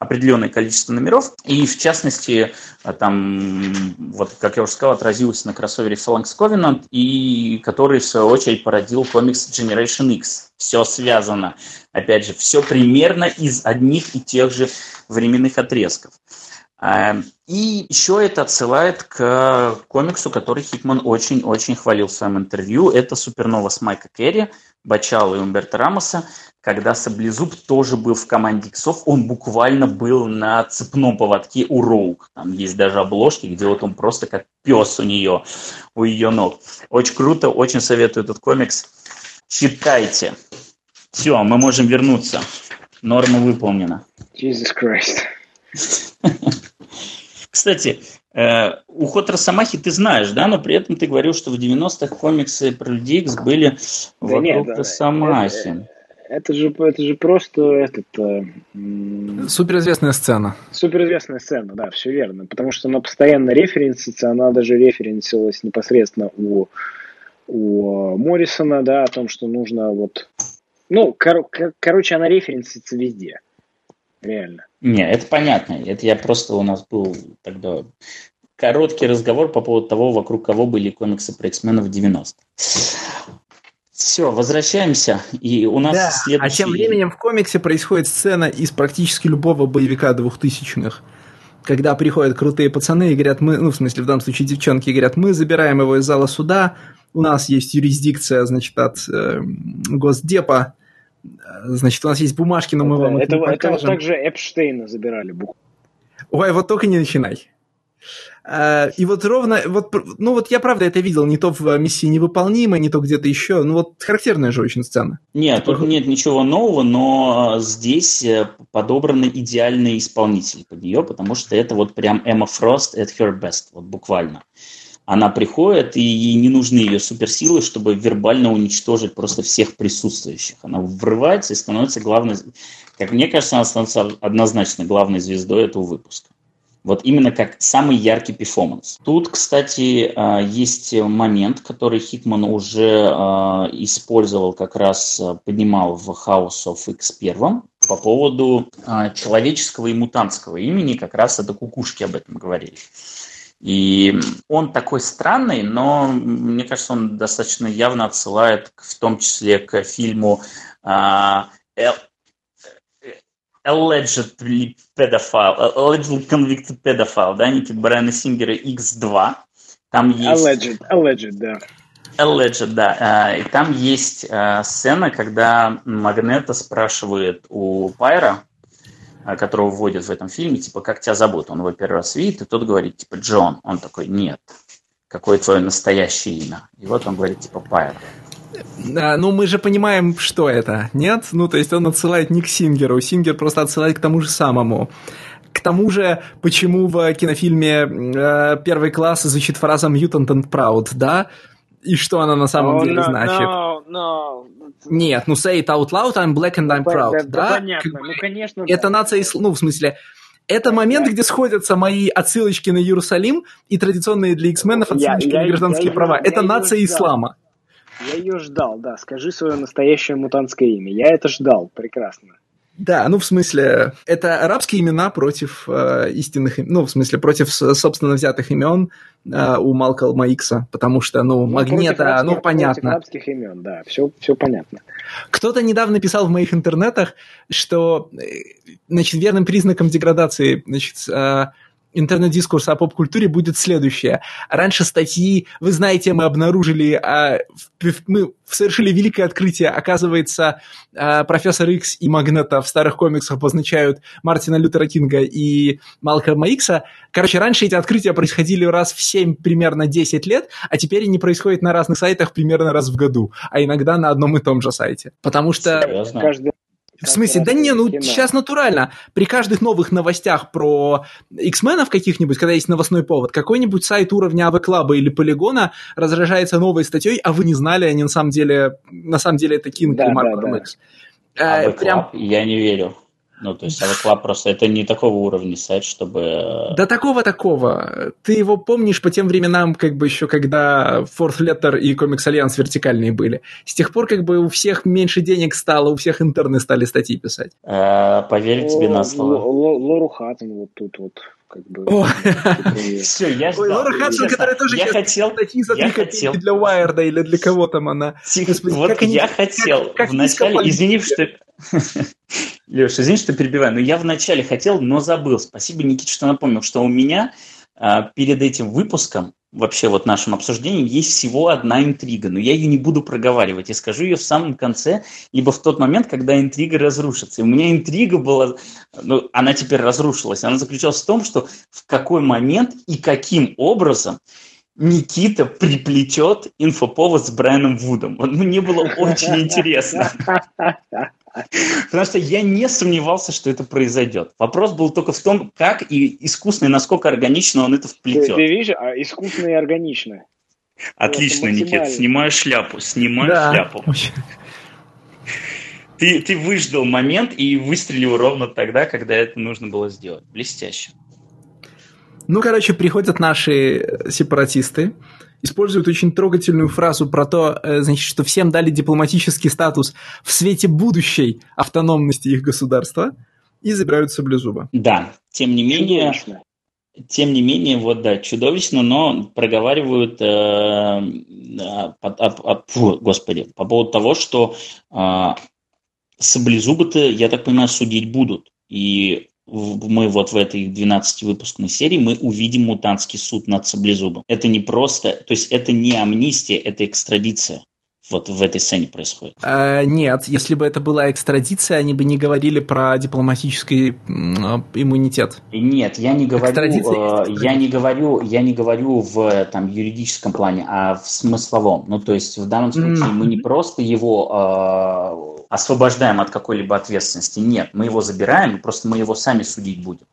определенное количество номеров. И, в частности, там, вот, как я уже сказал, отразилось на кроссовере Phalanx Covenant, и который, в свою очередь, породил комикс Generation X. Все связано. Опять же, все примерно из одних и тех же временных отрезков. И еще это отсылает к комиксу, который Хикман очень-очень хвалил в своем интервью. Это «Супернова» с Майка Керри, Бачало и Умберто Рамоса, когда Саблезуб тоже был в команде Иксов. Он буквально был на цепном поводке у Роук. Там есть даже обложки, где вот он просто как пес у нее, у ее ног. Очень круто, очень советую этот комикс. Читайте. Все, мы можем вернуться. Норма выполнена. Jesus Christ. Кстати, э, уход Росомахи ты знаешь, да? Но при этом ты говорил, что в девяностых комиксы про Людей Икс были да вокруг нет, да. Росомахи. Это, это, же, это же просто... Этот, э, м- суперизвестная сцена. Суперизвестная сцена, да, все верно. Потому что она постоянно референсится, она даже референсилась непосредственно у, у Моррисона, да, о том, что нужно вот... Ну, кор- кор- короче, она референсится везде. Реально. Не, это понятно. Это я просто у нас был тогда короткий разговор по поводу того, вокруг кого были комиксы про X-менов в девяностых. Все, возвращаемся. И у нас да, следующий... А тем временем в комиксе происходит сцена из практически любого боевика двухтысячных. когда приходят крутые пацаны и говорят, мы, ну, в смысле, в данном случае девчонки, говорят, мы забираем его из зала суда, у нас есть юрисдикция, значит, от э, Госдепа, значит, у нас есть бумажки, но мы да, вам это, это не покажем. Это вот так же Эпштейна забирали буквально. Ой, вот только не начинай. И вот ровно, вот, ну вот я правда это видел, не то в «Миссии невыполнимой», не то где-то еще, ну вот характерная же очень сцена. Нет, тут нет ничего нового, но здесь подобран идеальный исполнитель под нее, потому что это вот прям Эмма Фрост at her best, вот буквально. Она приходит, и ей не нужны ее суперсилы, чтобы вербально уничтожить просто всех присутствующих. Она врывается и становится главной, как мне кажется, она становится однозначно главной звездой этого выпуска. Вот именно как самый яркий перформанс. Тут, кстати, есть момент, который Хикман уже использовал, как раз поднимал в House of X первом, по поводу человеческого и мутантского имени, как раз это кукушки об этом говорили. И он такой странный, но, мне кажется, он достаточно явно отсылает, в том числе, к фильму Allegedly Pedophile, Allegedly Convicted Pedophile, да, Никиты Брайана Сингера икс два. Там есть... Alleged, alleged, да. Alleged, да. И там есть сцена, когда Магнета спрашивает у Пайра, которого вводят в этом фильме, типа, как тебя зовут? Он его первый раз видит, и тот говорит, типа, Джон. Он такой, нет. Какое твое настоящее имя? И вот он говорит, типа, Пайр. Да, ну, мы же понимаем, что это, нет? Ну, то есть он отсылает не к Сингеру, Сингер просто отсылает к тому же самому. К тому же, почему в кинофильме э, «Первый класс» звучит фраза «Mutant and Proud», да? И что она на самом oh, деле no, значит? No, no. Нет, ну say it out loud, I'm black and I'm proud, да? да? да понятно, как, ну конечно. Это да. нация, ну в смысле, это момент, где сходятся мои отсылочки на Иерусалим и традиционные для X-менов отсылочки я, на я, гражданские я, права. Я, это я нация ислама. Я ее ждал, да, скажи свое настоящее мутантское имя, я это ждал, прекрасно. Да, ну в смысле, это арабские имена против э, истинных, ну в смысле, против собственно взятых имен э, у Малкольма Икса, потому что, ну, ну Магнета, арабских, ну понятно. Против арабских имен, да, все, все понятно. Кто-то недавно писал в моих интернетах, что, значит, верным признаком деградации, значит, э, интернет-дискурса о поп-культуре будет следующее. Раньше статьи, вы знаете, мы обнаружили, а, в, мы совершили великое открытие, оказывается, а, профессор Икс и Магнета в старых комиксах обозначают Мартина Лютера Кинга и Малкольма Икса. Короче, раньше эти открытия происходили раз в семь, примерно десять лет, а теперь они происходят на разных сайтах примерно раз в году, а иногда на одном и том же сайте. Потому что... Серьезно? В смысле? Да не, ну кино. Сейчас натурально. При каждых новых новостях про X-менов каких-нибудь, когда есть новостной повод, какой-нибудь сайт уровня АВ-клаба или Полигона разражается новой статьей, а вы не знали, они на самом деле... На самом деле это Кинг да, и Марк да, да. АВ-клаб, прям... я не верю. Ну, то есть АВ-клаб просто... Это не такого уровня сайт, чтобы... Да такого-такого. Ты его помнишь по тем временам, как бы еще когда Fourth Letter и Comics Alliance вертикальные были. С тех пор как бы у всех меньше денег стало, у всех интерны стали статьи писать. А, поверь тебе на слово. Лору Хаттон вот тут вот. Как бы, все, я ждал. Ой, Лора Хадсон, которая тоже я хотел статьи за три копейки для Уайерда или для кого там она. Тихо, Господи, вот как я они, хотел как, как вначале, извини, что... Леша, извини, что перебиваю, но я вначале хотел, но забыл. Спасибо, Никита, что напомнил, что у меня а, перед этим выпуском, вообще вот нашим обсуждением, есть всего одна интрига, но я ее не буду проговаривать, я скажу ее в самом конце, либо в тот момент, когда интрига разрушится. И у меня интрига была, ну, она теперь разрушилась, она заключалась в том, что в какой момент и каким образом Никита приплетет инфоповод с Брайаном Вудом. Вот мне было очень интересно. Потому что я не сомневался, что это произойдет. Вопрос был только в том, как и искусно, и насколько органично он это вплетет. Ты, ты видишь, а искусно и органично. Отлично, Никит, снимаю шляпу, снимаю да. шляпу. Ты, ты выждал момент и выстрелил ровно тогда, когда это нужно было сделать. Блестяще. Ну, короче, приходят наши сепаратисты, используют очень трогательную фразу про то, значит, что всем дали дипломатический статус в свете будущей автономности их государства и забирают Саблезуба. Да, тем не менее, тем не менее, вот да, чудовищно, но проговаривают, э, а, а, а, фу, господи, по поводу того, что э, Саблезуба-то, я так понимаю, судить будут. И мы вот в этой двенадцативыпускной серии мы увидим мутантский суд над Саблезубом. Это не просто... То есть это не амнистия, это экстрадиция. Вот в этой сцене происходит. А, нет, если бы это была экстрадиция, они бы не говорили про дипломатический иммунитет. Нет, я не говорю, экстрадиция, я не говорю, я не говорю в там, юридическом плане, а в смысловом. Ну, то есть в данном случае mm-hmm. мы не просто его э, освобождаем от какой-либо ответственности. Нет, мы его забираем, просто мы его сами судить будем.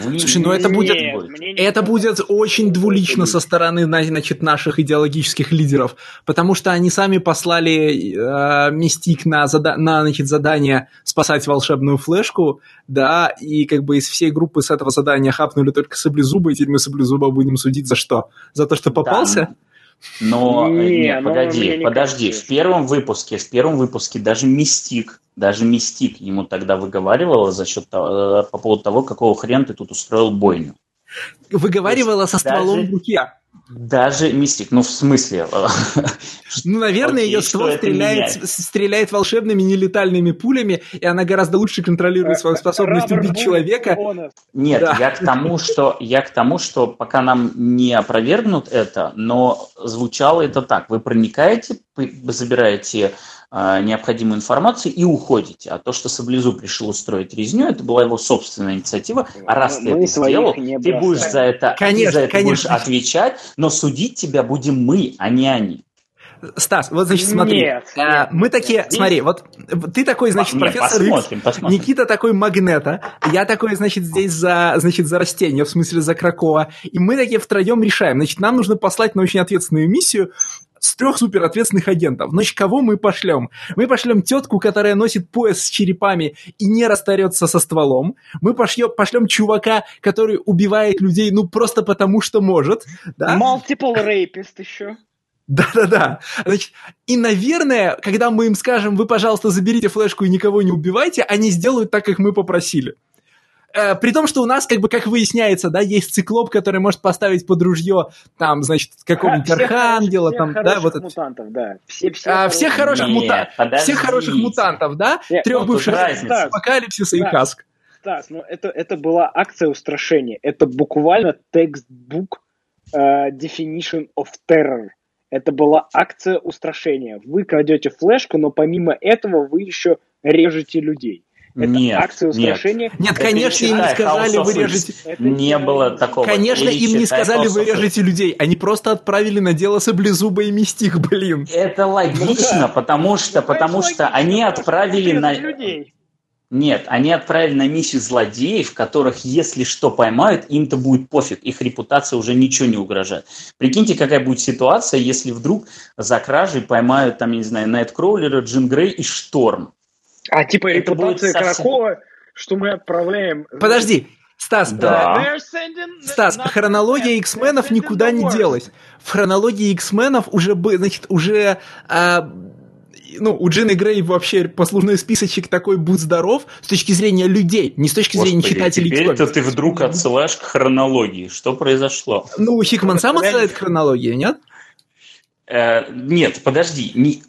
Слушай, ну это будет, нет, это будет очень двулично со стороны, значит, наших идеологических лидеров, потому что они сами послали э, Мистик на, зада- на значит, задание спасать волшебную флешку, да, и как бы из всей группы с этого задания хапнули только Саблезуба, и теперь мы Саблезуба будем судить за что? За то, что попался? Да. Но не, нет, подожди, подожди. Не в первом выпуске, в первом выпуске даже Мистик, даже Мистик ему тогда выговаривала за счет того, по поводу того, какого хрена ты тут устроил бойню. Выговаривала со стволом в руке. Даже Мистик, ну в смысле? Ну, наверное, ее ствол стреляет волшебными нелетальными пулями, и она гораздо лучше контролирует свою способность убить человека. Нет, я к тому, что я к тому, что пока нам не опровергнут это, но звучало это так: вы проникаете, забираете необходимую информацию и уходите. А то, что Саблезуб решил устроить резню, это была его собственная инициатива. А раз ну, ты это сделал, ты будешь за это, конечно, за это будешь отвечать, но судить тебя будем мы, а не они. Стас, вот, значит, смотри. Нет, а, нет, мы такие, нет. Смотри, вот ты такой, значит, нет, профессор посмотрим, Икс, посмотрим. Никита такой Магнета, я такой, значит, здесь за, значит, за растения, в смысле за Кракоа, и мы такие втроем решаем. Значит, нам нужно послать на очень ответственную миссию с трех суперответственных агентов. Значит, кого мы пошлем? Мы пошлем тетку, которая носит пояс с черепами и не расстарется со стволом. Мы пошлем, пошлем чувака, который убивает людей, ну, просто потому, что может. Да? Multiple rapist еще. Да-да-да. Значит, и, наверное, когда мы им скажем, вы, пожалуйста, заберите флешку и никого не убивайте, они сделают так, как мы попросили. Э, при том, что у нас, как бы, как выясняется, да, есть циклоп, который может поставить под ружье, там, значит, какого-нибудь а, архангела, всех, там, всех да, вот это. Мутантов, да. Все, все а, всех хороших мутантов, всех хороших мутантов, да, нет, трех бывших Апокалипсиса и Хаск. Стас, ну это, это была акция устрашения, это буквально textbook uh, definition of terror. Это была акция устрашения. Вы крадете флешку, но помимо этого вы еще режете людей. Это нет, акция устрашения. Нет, нет, конечно, им не сказали, вы режете... Не было такого. Конечно, им не сказали, вы режете людей. Они просто отправили на дело Саблезуба и Мистик, блин. Это логично, потому что, потому что они отправили на... Нет, они отправили на миссию злодеев, которых, если что, поймают, им-то будет пофиг, их репутация уже ничего не угрожает. Прикиньте, какая будет ситуация, если вдруг за кражей поймают, там, я не знаю, Nightcrawler, Джин Грей и Шторм. А типа это репутация Кракоа, что мы отправляем... Подожди, Стас, да. Стас, хронология X-менов никуда не делась. В хронологии X-менов уже, значит, уже... А... Ну, у Джины Грей вообще послужной списочек такой «Будь здоров» с точки зрения людей, не с точки Господи, зрения читателей. Теперь-то ты вдруг отсылаешь к хронологии. Что произошло? Ну, Хикман сам отсылает к хронологии, нет? Э, нет, подожди. Не...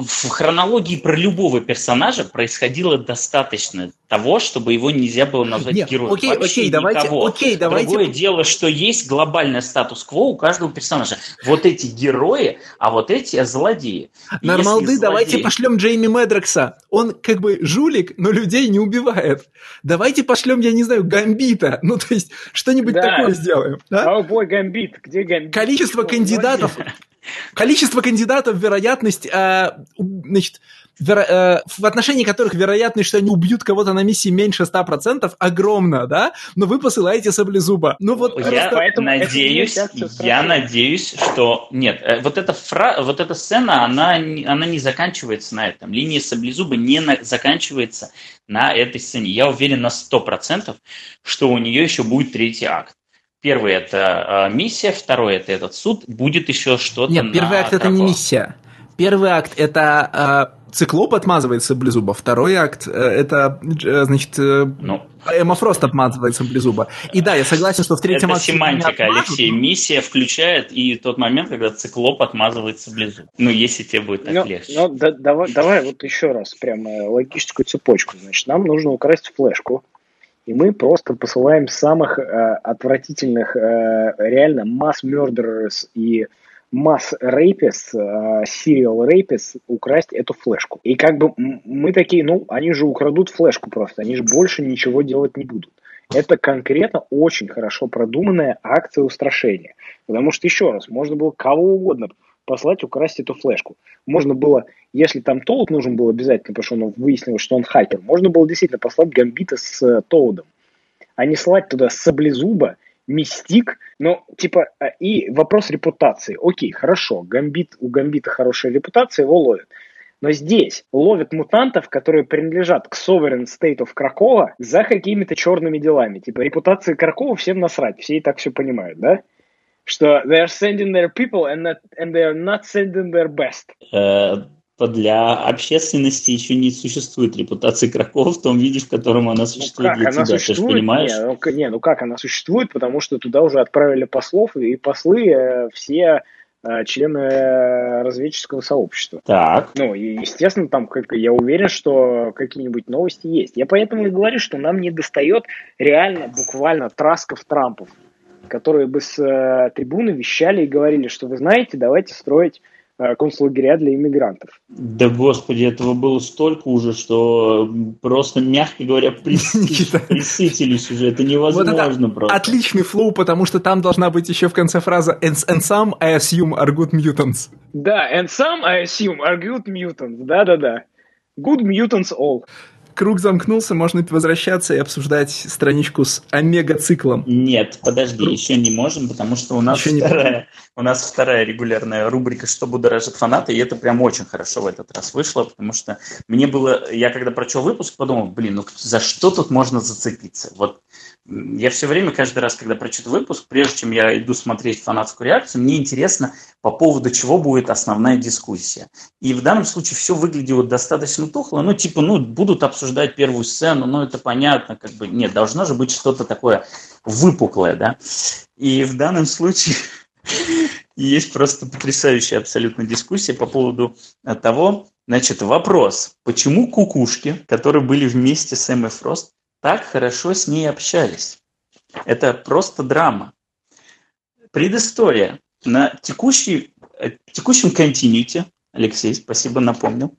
В хронологии про любого персонажа происходило достаточно того, чтобы его нельзя было назвать Нет, героем. Окей, Вообще окей, давайте, окей, давайте. Другое дело, что есть глобальное статус-кво у каждого персонажа. Вот эти герои, а вот эти злодеи. Нормалды, злодеи... давайте пошлем Джейми Медрокса. Он как бы жулик, но людей не убивает. Давайте пошлем, я не знаю, Гамбита. Ну, то есть, что-нибудь да. такое сделаем. Да? О, бой, Гамбит. Где Гамбит? Количество кандидатов... Количество кандидатов, вероятность, э, значит, веро, э, в отношении которых вероятность, что они убьют кого-то на миссии меньше ста процентов, огромна, да? Но вы посылаете Саблезуба. Ну, вот я просто... надеюсь, я надеюсь, что... Нет, вот эта, фра... вот эта сцена, она, она не заканчивается на этом. Линия Саблезуба не на... заканчивается на этой сцене. Я уверен на сто процентов, что у нее еще будет третий акт. Первый – это э, миссия, второй – это этот суд, будет еще что-то Нет, первый акт – это не миссия. Первый акт – это э, Циклоп отмазывает Саблезуба, второй акт э, – это, э, значит, э, ну, Эмма Фрост отмазывает Саблезуба. И да, я согласен, что в третьем акте… Это семантика, Алексей, миссия включает и тот момент, когда Циклоп отмазывает Саблезуба. Ну, если тебе будет так но, легче. Но, да, давай, давай вот еще раз прямо логическую цепочку. Значит, нам нужно украсть флешку. И мы просто посылаем самых э, отвратительных, э, реально, масс-мердерерс и масс-рейпис, сериал-рейпис, э, украсть эту флешку. И как бы мы такие, ну, они же украдут флешку просто, они же больше ничего делать не будут. Это конкретно очень хорошо продуманная акция устрашения. Потому что, еще раз, можно было кого угодно послать украсть эту флешку. Можно было, если там Тоуд нужен был обязательно, потому что он выяснил, что он хакер, можно было действительно послать Гамбита с э, Тоудом, а не слать туда Саблезуба, Мистик, но типа, и вопрос репутации. Окей, хорошо, Гамбит, у Гамбита хорошая репутация, его ловят. Но здесь ловят мутантов, которые принадлежат к Sovereign State of Кракоа за какими-то черными делами. Типа, репутации Кракоа всем насрать, все и так все понимают, да? Что they are sending their people and, not, and they are not sending their best. Для общественности еще не существует репутации Кракоа в том виде, в котором она существует ну, для она тебя, существует? Ты же понимаешь? Не ну, не, ну как она существует, потому что туда уже отправили послов, и послы э, все э, члены э, разведческого сообщества. Так. Ну, и, естественно, там, как, я уверен, что какие-нибудь новости есть. Я поэтому и говорю, что нам не достает реально, буквально, трасков-трампов, которые бы с э, трибуны вещали и говорили, что, вы знаете, давайте строить э, концлагеря для иммигрантов. Да, господи, этого было столько уже, что просто, мягко говоря, присытились уже. Это невозможно просто. Отличный флоу, потому что там должна быть еще в конце фраза «And some, I assume, are good mutants». Да, «And some, I assume, are good mutants». Да-да-да. «Good mutants all». Круг замкнулся, можно возвращаться и обсуждать страничку с омега-циклом. Нет, подожди, Круг. еще не можем, потому что у нас, вторая, у нас вторая регулярная рубрика «Что будоражит фанаты», и это прям очень хорошо в этот раз вышло, потому что мне было... Я когда прочел выпуск, подумал, блин, ну за что тут можно зацепиться? Вот я все время, каждый раз, когда прочитаю выпуск, прежде чем я иду смотреть фанатскую реакцию, мне интересно, по поводу чего будет основная дискуссия. И в данном случае все выглядело достаточно тухло, ну типа, ну будут обсуждать ждать первую сцену, ну это понятно, как бы нет, должно же быть что-то такое выпуклое, да, и в данном случае есть просто потрясающая абсолютно дискуссия по поводу того, значит, вопрос, почему кукушки, которые были вместе с Эммой Фрост, так хорошо с ней общались? Это просто драма. Предыстория. На текущий, текущем континьюте, Алексей, спасибо, напомнил,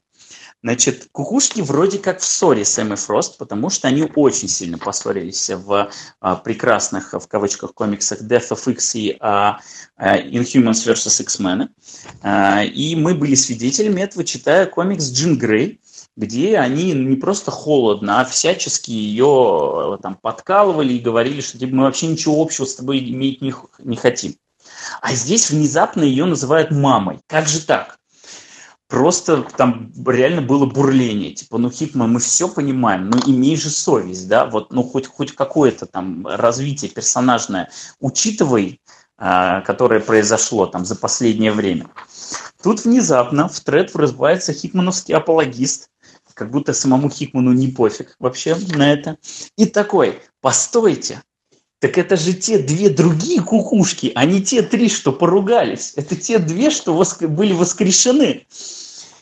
значит, кукушки вроде как в ссоре с Эммой Фрост, потому что они очень сильно поссорились в а, прекрасных, в кавычках, комиксах Death of X и а, а, Inhumans versus. X-Men. А, и мы были свидетелями этого, читая комикс Джин Грей, где они не просто холодно, а всячески ее там подкалывали и говорили, что типа, мы вообще ничего общего с тобой иметь не, не хотим. А здесь внезапно ее называют мамой. Как же так? Просто там реально было бурление, типа, ну, Хикман, мы все понимаем, но имей же совесть, да, вот, ну, хоть, хоть какое-то там развитие персонажное учитывай, э, которое произошло там за последнее время. Тут внезапно в тред врывается хикмановский апологист, как будто самому Хикману не пофиг вообще на это, и такой, постойте, так это же те две другие кукушки, а не те три, что поругались. Это те две, что воск... были воскрешены.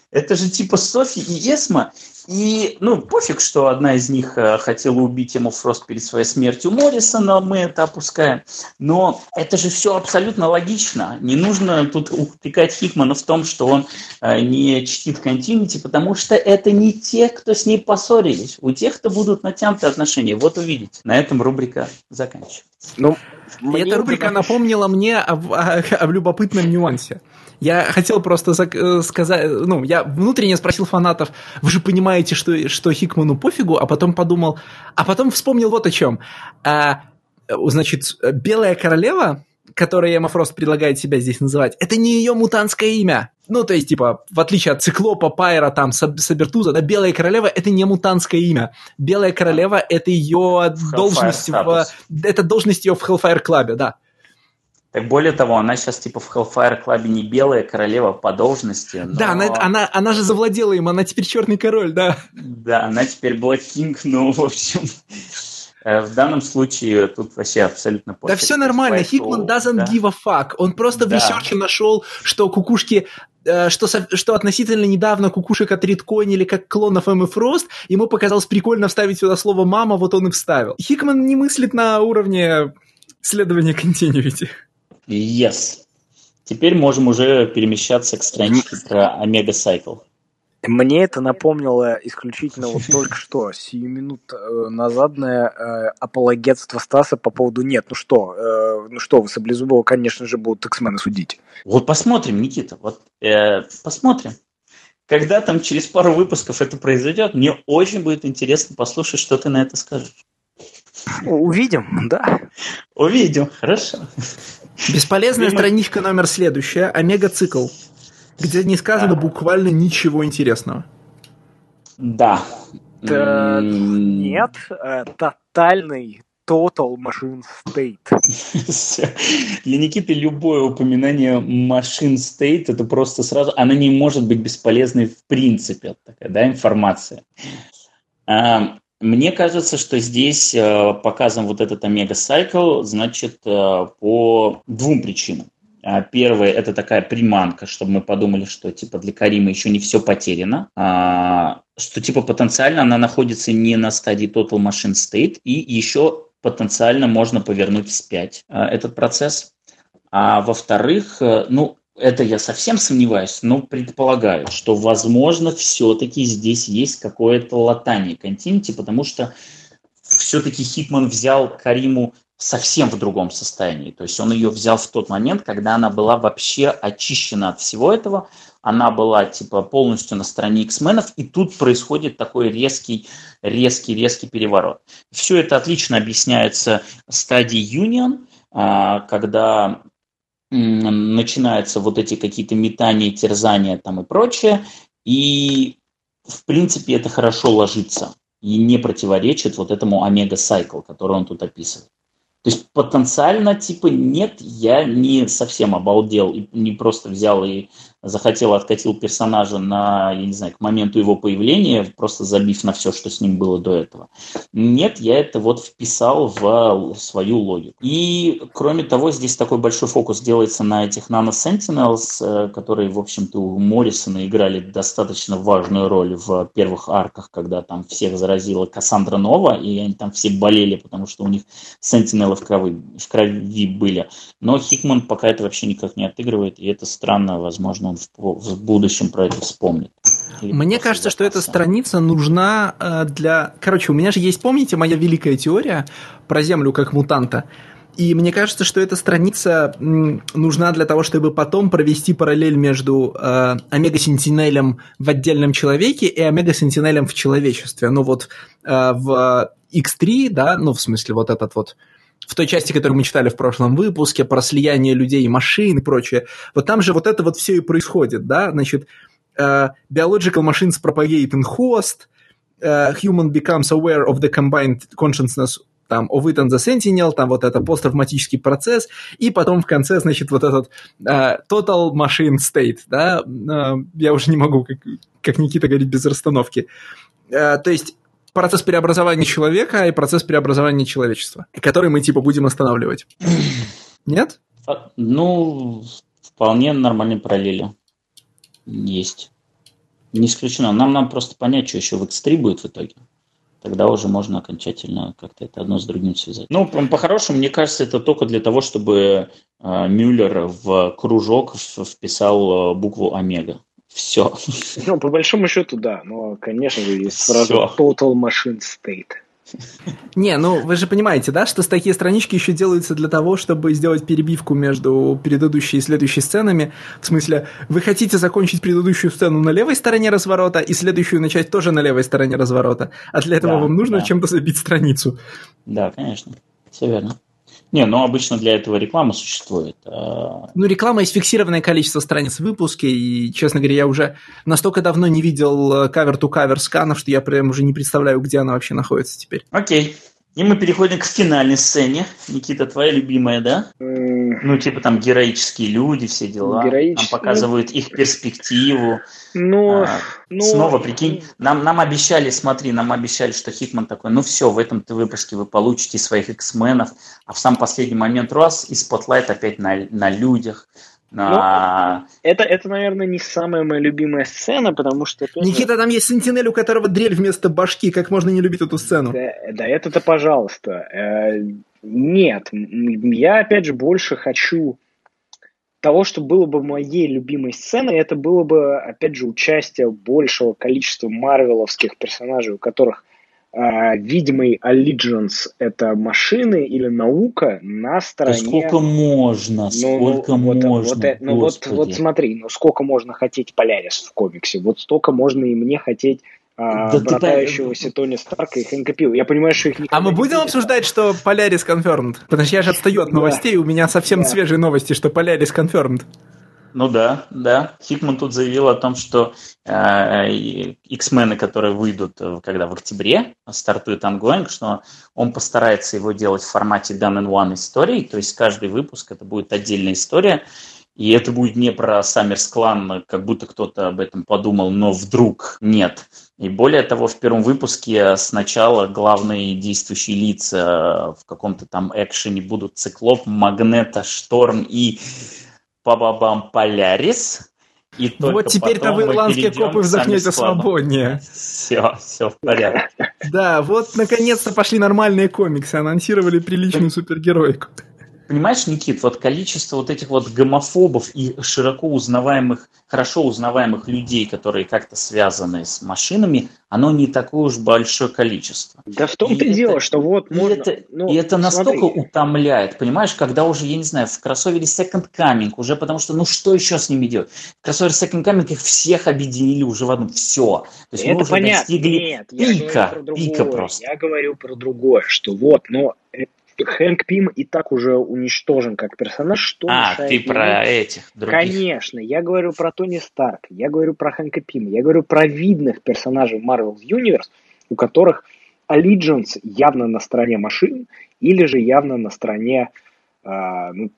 Это же типа Софи и Эсма. И, ну, пофиг, что одна из них э, хотела убить Эмму Фрост перед своей смертью Моррисона, мы это опускаем. Но это же все абсолютно логично. Не нужно тут упрекать Хикмана в том, что он э, не чтит континьюти, потому что это не те, кто с ней поссорились. У тех, кто будут натянуты отношения. Вот увидите. На этом рубрика заканчивается. Ну, эта рубрика удалось. Напомнила мне об, о, о любопытном нюансе. Я хотел просто зак- сказать, ну, я внутренне спросил фанатов, вы же понимаете, что, что Хикману пофигу, а потом подумал, а потом вспомнил вот о чем. А, значит, Белая Королева, которой Эмма Фрост предлагает себя здесь называть, это не ее мутантское имя. Ну, то есть, типа, в отличие от Циклопа, Пайра, там, Сабертуза, да, Белая Королева – это не мутантское имя. Белая Королева – это ее должность в, это должность ее в Hellfire Club, да. Так более того, она сейчас типа в Hellfire Club не белая королева по должности. Но... Да, она, она, она же завладела им, она теперь черный король, да. Да, она теперь Black King, но в общем... В данном случае тут вообще абсолютно пофиг. Да все нормально, Хикман doesn't да. give a fuck. Он просто да. в ресерче нашел, что кукушки... Что, что относительно недавно кукушек отредконили как клонов Эммы Фрост, ему показалось прикольно вставить сюда слово «мама», вот он и вставил. Хикман не мыслит на уровне следования continuity. Yes. Теперь можем уже перемещаться к страничке про Омега Сайкл. Мне это напомнило исключительно вот только что, сию минут назадное э, апологетство Стаса по поводу «нет, ну что, э, ну что, Саблезубова, конечно же, будут X-Men судить». Вот посмотрим, Никита, вот э, посмотрим. Когда там через пару выпусков это произойдет, мне очень будет интересно послушать, что ты на это скажешь. Увидим, да. Увидим, хорошо. Бесполезная Время... страничка номер следующая, «Омега-цикл», где не сказано да. буквально ничего интересного. Да. Да м-м-м. Нет, тотальный total machine state. Для Никиты любое упоминание machine state, это просто сразу... Она не может быть бесполезной в принципе, такая, да, информация. А, мне кажется, что здесь показан вот этот омега-сайкл, значит, по двум причинам. Первое – это такая приманка, чтобы мы подумали, что типа для Каримы еще не все потеряно, а, что типа потенциально она находится не на стадии Total Machine State, и еще потенциально можно повернуть вспять а, этот процесс. А во-вторых, ну, это я совсем сомневаюсь, но предполагаю, что, возможно, все-таки здесь есть какое-то латание continuity, потому что все-таки Хикман взял Кариму совсем в другом состоянии. То есть он ее взял в тот момент, когда она была вообще очищена от всего этого. Она была типа полностью на стороне X-менов, и тут происходит такой резкий, резкий, резкий переворот. Все это отлично объясняется стадией Union, когда начинаются вот эти какие-то метания, терзания там и прочее. И в принципе это хорошо ложится и не противоречит вот этому омега-сайкл, который он тут описывает. То есть потенциально, типа, нет, я не совсем обалдел, и не просто взял и захотел, откатил персонажа на, я не знаю, к моменту его появления, просто забив на все, что с ним было до этого. Нет, я это вот вписал в свою логику. И, кроме того, здесь такой большой фокус делается на этих Nano Sentinels, которые, в общем-то, у Моррисона играли достаточно важную роль в первых арках, когда там всех заразила Кассандра Нова, и они там все болели, потому что у них Sentinels в крови, в крови были. Но Хикман пока это вообще никак не отыгрывает, и это странно, возможно, он в будущем про это вспомнит. Или мне кажется, что эта страница нужна для... Короче, у меня же есть, помните, моя великая теория про Землю как мутанта? И мне кажется, что эта страница нужна для того, чтобы потом провести параллель между э, Омега Сентинелем в отдельном человеке и Омега Сентинелем в человечестве. Ну вот э, в икс три, да, ну в смысле вот этот вот... в той части, которую мы читали в прошлом выпуске, про слияние людей и машин и прочее, вот там же вот это вот все и происходит, да, значит, uh, biological machines propagate in host, uh, human becomes aware of the combined consciousness, там, of it and the sentinel, там вот это посттравматический процесс, и потом в конце, значит, вот этот uh, total machine state, да, uh, я уже не могу, как, как Никита говорит, без расстановки, uh, то есть процесс преобразования человека и процесс преобразования человечества, который мы, типа, будем останавливать. Нет? Ну, вполне нормальные параллели есть. Не исключено. Нам надо просто понять, что еще в икс три будет в итоге. Тогда уже можно окончательно как-то это одно с другим связать. Ну, по-хорошему, мне кажется, это только для того, чтобы Мюллер в кружок вписал букву «Омега». Все. Ну, по большому счету, да. Но, конечно же, есть сразу Total Machine State. Не, ну, вы же понимаете, да, что такие странички еще делаются для того, чтобы сделать перебивку между предыдущей и следующей сценами. В смысле, вы хотите закончить предыдущую сцену на левой стороне разворота и следующую начать тоже на левой стороне разворота. А для этого да, вам нужно да. чем-то забить страницу. Да, конечно. Все верно. Не, ну обычно для этого реклама существует. Ну, реклама есть фиксированное количество страниц в выпуске, и, честно говоря, я уже настолько давно не видел кавер-ту-кавер сканов, что я прям уже не представляю, где она вообще находится теперь. Окей. И мы переходим к финальной сцене. Никита, твоя любимая, да? Mm. Ну, типа там героические люди, все дела. Героич... Нам показывают их перспективу. Но... А, Но... Снова, прикинь, нам, нам обещали, смотри, нам обещали, что Хикман такой, ну все, в этом выпуске вы получите своих X-менов, а в сам последний момент раз, и спотлайт опять на, на людях. На... Это, это, наверное, не самая моя любимая сцена, потому что... Тоже... Никита, там есть сентинель, у которого дрель вместо башки. Как можно не любить эту сцену? Да, да это-то пожалуйста. Нет, я, опять же, больше хочу того, что было бы моей любимой сценой. Это было бы, опять же, участие большего количества марвеловских персонажей, у которых видимый allegiance – это машины или наука на стороне... Да сколько можно, сколько ну, ну, можно, вот, ну, вот, вот смотри, ну сколько можно хотеть Полярис в комиксе, вот столько можно и мне хотеть а, да братающегося ты... Тони Старка и Хэнка Пилла. Я понимаю, что их никогда... А мы не будем обсуждать, что Полярис confirmed? Потому что я же отстаю от новостей, у меня совсем да. свежие новости, что Полярис confirmed. Ну да, да. Хикман тут заявил о том, что э, X-мены, которые выйдут, когда в октябре стартует ангоинг, что он постарается его делать в формате done-in-one истории, то есть каждый выпуск это будет отдельная история, и это будет не про Саммерс Клан, как будто кто-то об этом подумал, но вдруг нет. И более того, в первом выпуске сначала главные действующие лица в каком-то там экшене будут Циклоп, Магнета, Шторм и... Па-ба-бам, Полярис. И только вот теперь-то вы, ирландские копы, вздохнете свободнее. Все, все в порядке. Да, вот наконец-то пошли нормальные комиксы, анонсировали приличную супергероику. Понимаешь, Никит, вот количество вот этих вот гомофобов и широко узнаваемых, хорошо узнаваемых людей, которые как-то связаны с машинами, оно не такое уж большое количество. Да в том-то и дело, что вот можно... Это, ну, и это настолько смотри. Утомляет, понимаешь, когда уже, я не знаю, в кроссовере Second Coming уже, потому что, ну что еще с ними делать? В кроссовере Second Coming их всех объединили уже в одну. Все. То есть это мы уже понятно. Достигли Нет, пика, пика просто. Я говорю про другое, что вот, но... Хэнк Пим и так уже уничтожен как персонаж. Что а, ты ему? Про этих других. Конечно, я говорю про Тони Старк, я говорю про Хэнка Пима, я говорю про видных персонажей Marvel Universe, у которых allegiance явно на стороне машин или же явно на стороне э, ну,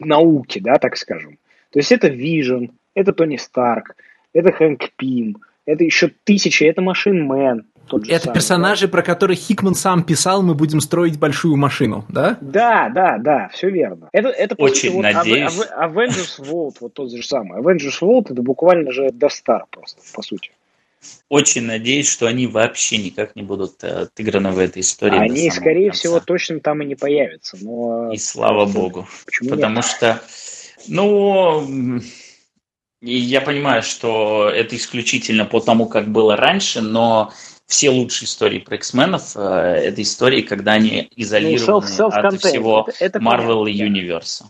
науки, да, так скажем. То есть это Вижн, это Тони Старк, это Хэнк Пим, это еще тысячи, это Машин Мэн. Это самый, персонажи, да? Про которых Хикман сам писал, мы будем строить большую машину, да? Да, да, да, все верно. Это, это очень вот надеюсь. Ав- Ав- Avengers World, вот тот же самый. Avengers World это буквально же Death Star просто, по сути. Очень надеюсь, что они вообще никак не будут отыграны в этой истории. Они, скорее конца. Всего, точно там и не появятся. Но... И слава богу. Почему Потому нет? что, ну... И я понимаю, что это исключительно по тому, как было раньше, но все лучшие истории про X-менов э, это истории, когда они изолированы ну, от всего это, это Marvel и Universe.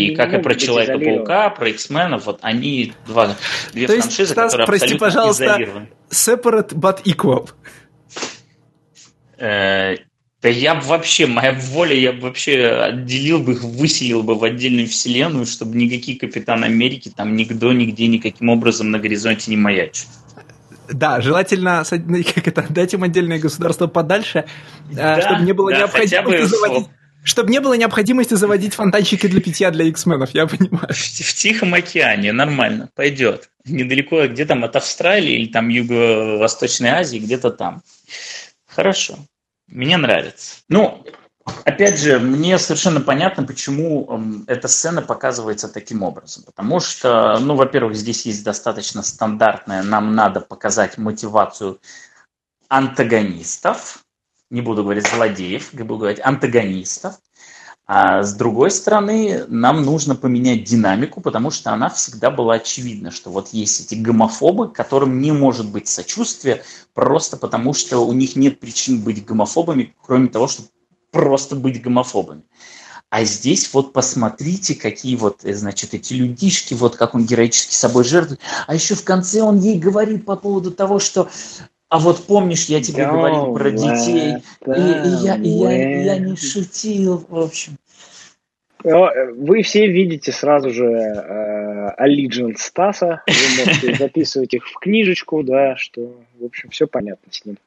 И как и про Человека-паука, про X-менов, вот они два, две То франшизы, есть, которые прости, абсолютно изолированы. Separate but equal. Э, да я бы вообще, моя воля, я бы вообще отделил бы их, выселил бы в отдельную вселенную, чтобы никакие Капитан Америки там никто, нигде, никаким образом на горизонте не маячил. Да, желательно как это, дать им отдельное государство подальше, да, чтобы, не было да, необходимости заводить, чтобы не было необходимости заводить фонтанчики для питья для X-менов, я понимаю. В, в Тихом океане нормально, пойдет. Недалеко, где там от Австралии или там Юго-Восточной Азии, где-то там. Хорошо, мне нравится. Ну, опять же, мне совершенно понятно, почему эта сцена показывается таким образом. Потому что, ну, во-первых, здесь есть достаточно стандартная, нам надо показать мотивацию антагонистов, не буду говорить злодеев, буду говорить антагонистов. А с другой стороны, нам нужно поменять динамику, потому что она всегда была очевидна, что вот есть эти гомофобы, которым не может быть сочувствия, просто потому что у них нет причин быть гомофобами, кроме того, что просто быть гомофобами. А здесь вот посмотрите, какие вот, значит, эти людишки, вот как он героически собой жертвует. А еще в конце он ей говорит по поводу того, что «А вот помнишь, я тебе oh, говорил про детей, и, и, я, и я, я не шутил». В общем. Вы все видите сразу же allegiance Стаса. Вы можете записывать их в книжечку, да, что, в общем, все понятно с ним.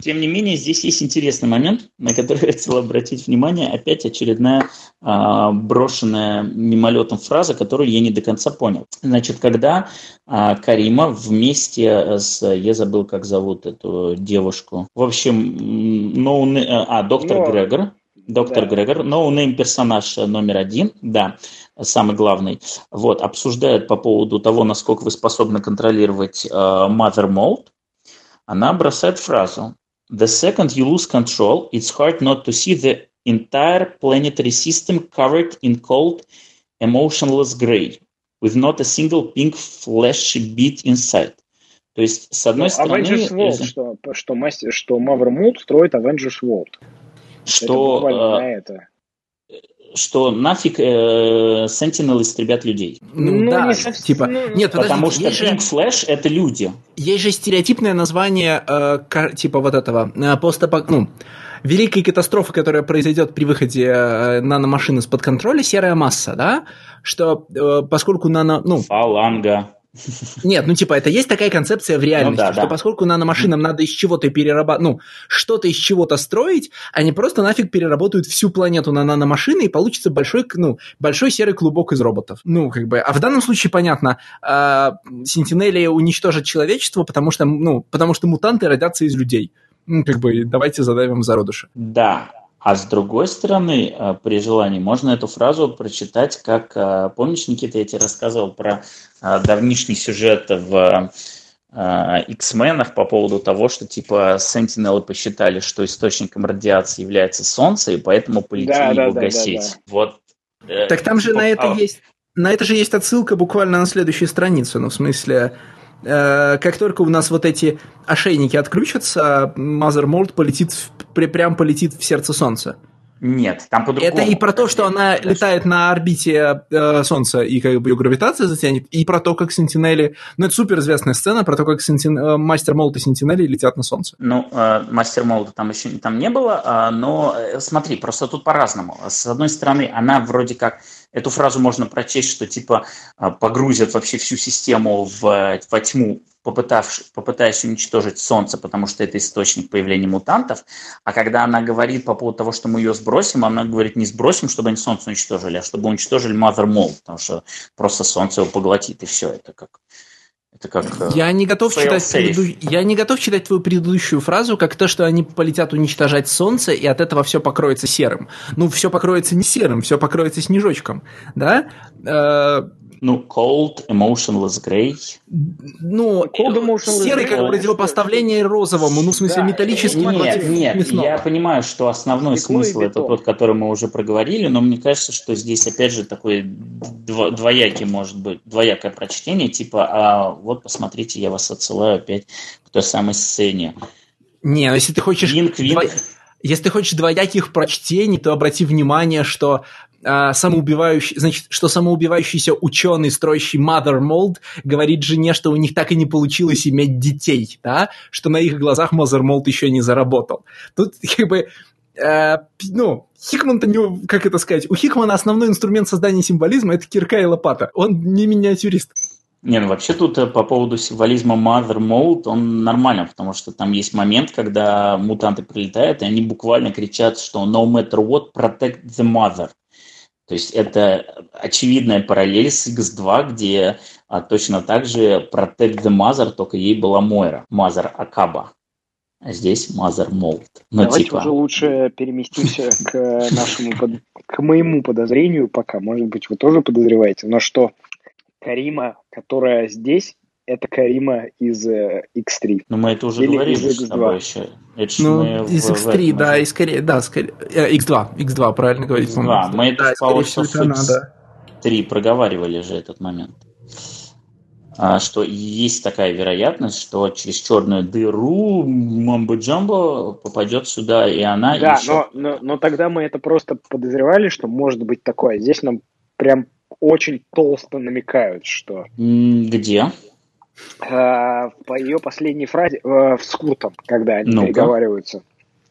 Тем не менее, здесь есть интересный момент, на который я хотел обратить внимание. Опять очередная а, брошенная мимолетом фраза, которую я не до конца понял. Значит, когда а, Карима вместе с... Я забыл, как зовут эту девушку. В общем, no, а, доктор Но... Грегор. Доктор да. Грегор, ноунейм персонаж номер один, да, самый главный, вот, обсуждает по поводу того, насколько вы способны контролировать э, MotherMold. Она бросает фразу «The second you lose control, it's hard not to see the entire planetary system covered in cold, emotionless gray, with not a single pink flashy bit inside». То есть, с одной ну, стороны... Avengers World, что, что, что MotherMold строит Avengers World. Что, это э, на что нафиг э, Sentinel истребят людей. Ну, ну да, не совсем, типа. Ну, нет, потому что Pink Flash — это люди. Есть же стереотипное название э, кар, типа вот этого э, постапок. Ну, великая катастрофа, которая произойдет при выходе э, наномашин из-под контроля, серая масса, да? Что э, поскольку нано. Ну, фаланга. Нет, ну типа это есть такая концепция в реальности, ну, да, что да. Поскольку наномашинам надо из чего-то перерабатывать, ну, что-то из чего-то строить, они просто нафиг переработают всю планету на наномашины, и получится большой, ну, большой серый клубок из роботов. Ну, как бы, а в данном случае, понятно, э, сентинели уничтожат человечество, потому что, ну, потому что мутанты родятся из людей. Ну, как бы, давайте задавим зародыши. Да. А с другой стороны, при желании, можно эту фразу прочитать, как, помнишь, Никита, я тебе рассказывал про давнишний сюжет в X-менах по поводу того, что типа Сентинелы посчитали, что источником радиации является Солнце, и поэтому полетели да, да, его да, гасить. Да, да. Вот. Так там же на это есть, на это же есть отсылка буквально на следующую страницу, ну в смысле... Как только у нас вот эти ошейники отключатся, MotherMold полетит в, прям полетит в сердце Солнца. Нет, там по-другому. Это и про то, что она летает на орбите э, Солнца, и как бы ее гравитация затянет, и про то, как Сентинели... Ну, это суперизвестная сцена про то, как сентин... Мастер Молд и Сентинели летят на Солнце. Ну, э, Мастер Молда там еще там не было, э, но э, смотри, просто тут по-разному. С одной стороны, она вроде как... Эту фразу можно прочесть, что типа погрузят вообще всю систему в, во тьму, попытаясь уничтожить Солнце, потому что это источник появления мутантов. А когда она говорит по поводу того, что мы ее сбросим, она говорит, не сбросим, чтобы они Солнце уничтожили, а чтобы уничтожили MotherMold, потому что просто Солнце его поглотит, и все. Это как... Это как я, не готов читать преду... я не готов читать твою предыдущую фразу, как то, что они полетят уничтожать Солнце, и от этого все покроется серым. Ну, все покроется не серым, все покроется снежочком, да? Э... Ну, cold, emotionless grey. Ну, cold, emotionless серый как противопоставление розовому, ну, в смысле, да, металлический нет, против нет, мясного. Я понимаю, что основной Стекло смысл это тот, который мы уже проговорили, но мне кажется, что здесь, опять же, такое двоякий, может быть, двоякое прочтение, типа, а вот, посмотрите, я вас отсылаю опять к той самой сцене. Не, ну, если ты хочешь... Винк, винк. Дво... Если ты хочешь двояких прочтений, то обрати внимание, что... самоубивающий, значит, что самоубивающийся ученый, строящий MotherMold, говорит жене, что у них так и не получилось иметь детей, да, что на их глазах MotherMold еще не заработал. Тут как бы, э, ну, Хикман-то, не, как это сказать, у Хикмана основной инструмент создания символизма – это кирка и лопата, он не миниатюрист. Не, ну вообще тут по поводу символизма MotherMold он нормально, потому что там есть момент, когда мутанты прилетают, и они буквально кричат, что «No matter what, protect the mother». То есть это очевидная параллель с икс два, где а, точно так же Protect the Mother, только ей была Мойра, Mother Акаба. А здесь MotherMold. Ну, давайте типа... уже лучше переместимся к нашему, к моему подозрению пока. Может быть, вы тоже подозреваете, но что Карима, которая здесь, это Карима из э, икс три. Ну, мы это уже или говорили с тобой еще. Это ну, из икс три, в, в да, и скорее... Да, скорее э, икс два, икс два, правильно говорить. икс два, по-моему. Мы да, это в Powers of икс три проговаривали же этот момент. А, что есть такая вероятность, что через черную дыру Мамбо-Джамбо попадет сюда, и она... Да, и но, но, но тогда мы это просто подозревали, что может быть такое. Здесь нам прям очень толсто намекают, что... Где? По ее последней фразе э, с Куртом, когда они ну-ка. переговариваются.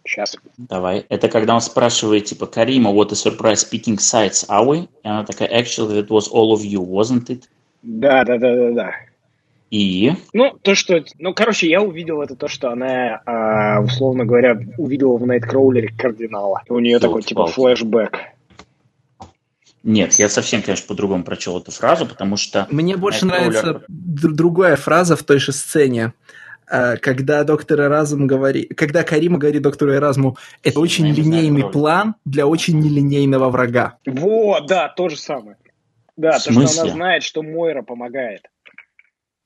Сейчас. Давай. Это когда он спрашивает, типа, Карима, what a surprise, picking sides are we? И она такая, actually, it was all of you, wasn't it? Да, да, да, да, да. И? Ну, то, что... Ну, короче, я увидел это то, что она, э, условно говоря, увидела в Nightcrawler кардинала. И у нее Филд такой, типа, Филд. флешбэк. Нет, я совсем, конечно, по-другому прочел эту фразу, потому что... Мне больше Nightcrawler... нравится д- другая фраза в той же сцене. Когда доктор Эразм говорит, когда Карима говорит доктору Эразму, это очень линейный план для очень нелинейного врага. Вот, да, то же самое. Да, то, что она знает, что Мойра помогает.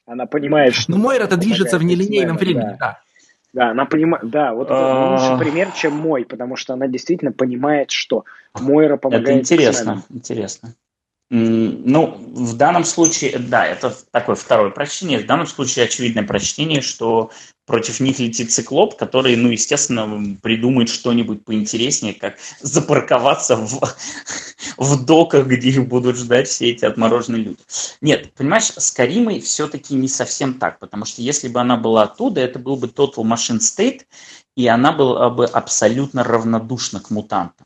Она понимает, что... Ну, Мойра-то движется в нелинейном времени, да. Да, она понимает, да, вот лучший пример, чем мой, потому что она действительно понимает, что Мойра помогает. Это интересно, интересно. Ну, в данном случае, да, это такое второе прочтение. В данном случае очевидное прочтение, что против них летит циклоп, который, ну, естественно, придумает что-нибудь поинтереснее, как запарковаться в, в доках, где их будут ждать все эти отмороженные люди. Нет, понимаешь, с Каримой все-таки не совсем так, потому что если бы она была оттуда, это был бы Total Machine State, и она была бы абсолютно равнодушна к мутантам.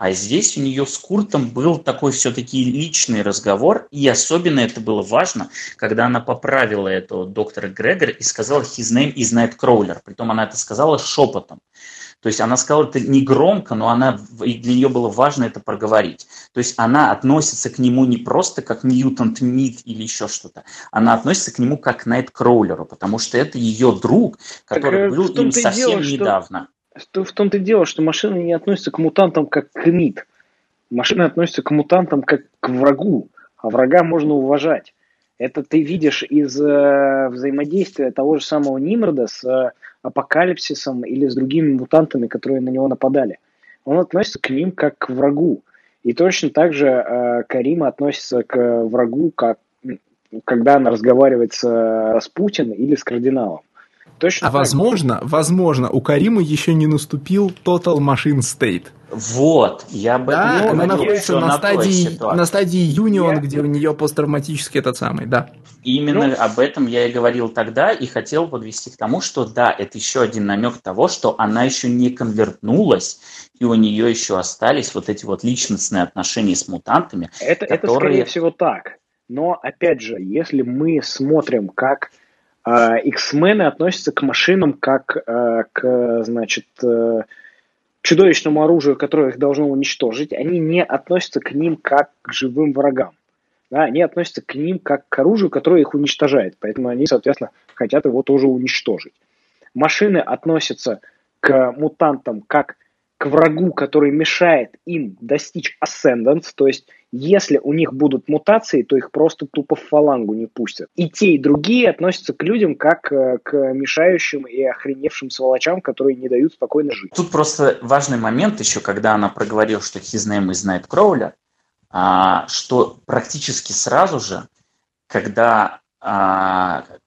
А здесь у нее с Куртом был такой все-таки личный разговор, и особенно это было важно, когда она поправила этого доктора Грегора и сказала «his name is Nightcrawler». Притом она это сказала шепотом. То есть она сказала это не громко, но она, для нее было важно это проговорить. То есть она относится к нему не просто как Mutant Meat или еще что-то, она относится к нему как к Nightcrawler, потому что это ее друг, который так, был им совсем дело, недавно. Что... В том-то и дело, что машина не относится к мутантам как к мид. Машина относится к мутантам как к врагу, а врага можно уважать. Это ты видишь из э, взаимодействия того же самого Нимрода с э, Апокалипсисом или с другими мутантами, которые на него нападали. Он относится к ним как к врагу. И точно так же э, Карима относится к врагу, как, когда она разговаривает с Распутиным или с кардиналом. Точно а так. возможно, возможно, у Каримы еще не наступил Total Machine State. Вот, я об этом да, она находится на стадии, на стадии Union, я... где у нее посттравматический этот самый, да. Именно ну... об этом я и говорил тогда, и хотел подвести к тому, что да, это еще один намек того, что она еще не конвертнулась, и у нее еще остались вот эти вот личностные отношения с мутантами. Это, которые... это скорее всего так. Но опять же, если мы смотрим, как X-мены относятся к машинам как к, значит, чудовищному оружию, которое их должно уничтожить. Они не относятся к ним как к живым врагам. Да, они относятся к ним как к оружию, которое их уничтожает. Поэтому они, соответственно, хотят его тоже уничтожить. Машины относятся к мутантам как к врагу, который мешает им достичь ascendance, то есть если у них будут мутации, то их просто тупо в фалангу не пустят. И те, и другие относятся к людям как к мешающим и охреневшим сволочам, которые не дают спокойно жить. Тут просто важный момент еще, когда она проговорила, что his name is Nightcrawler, что практически сразу же, когда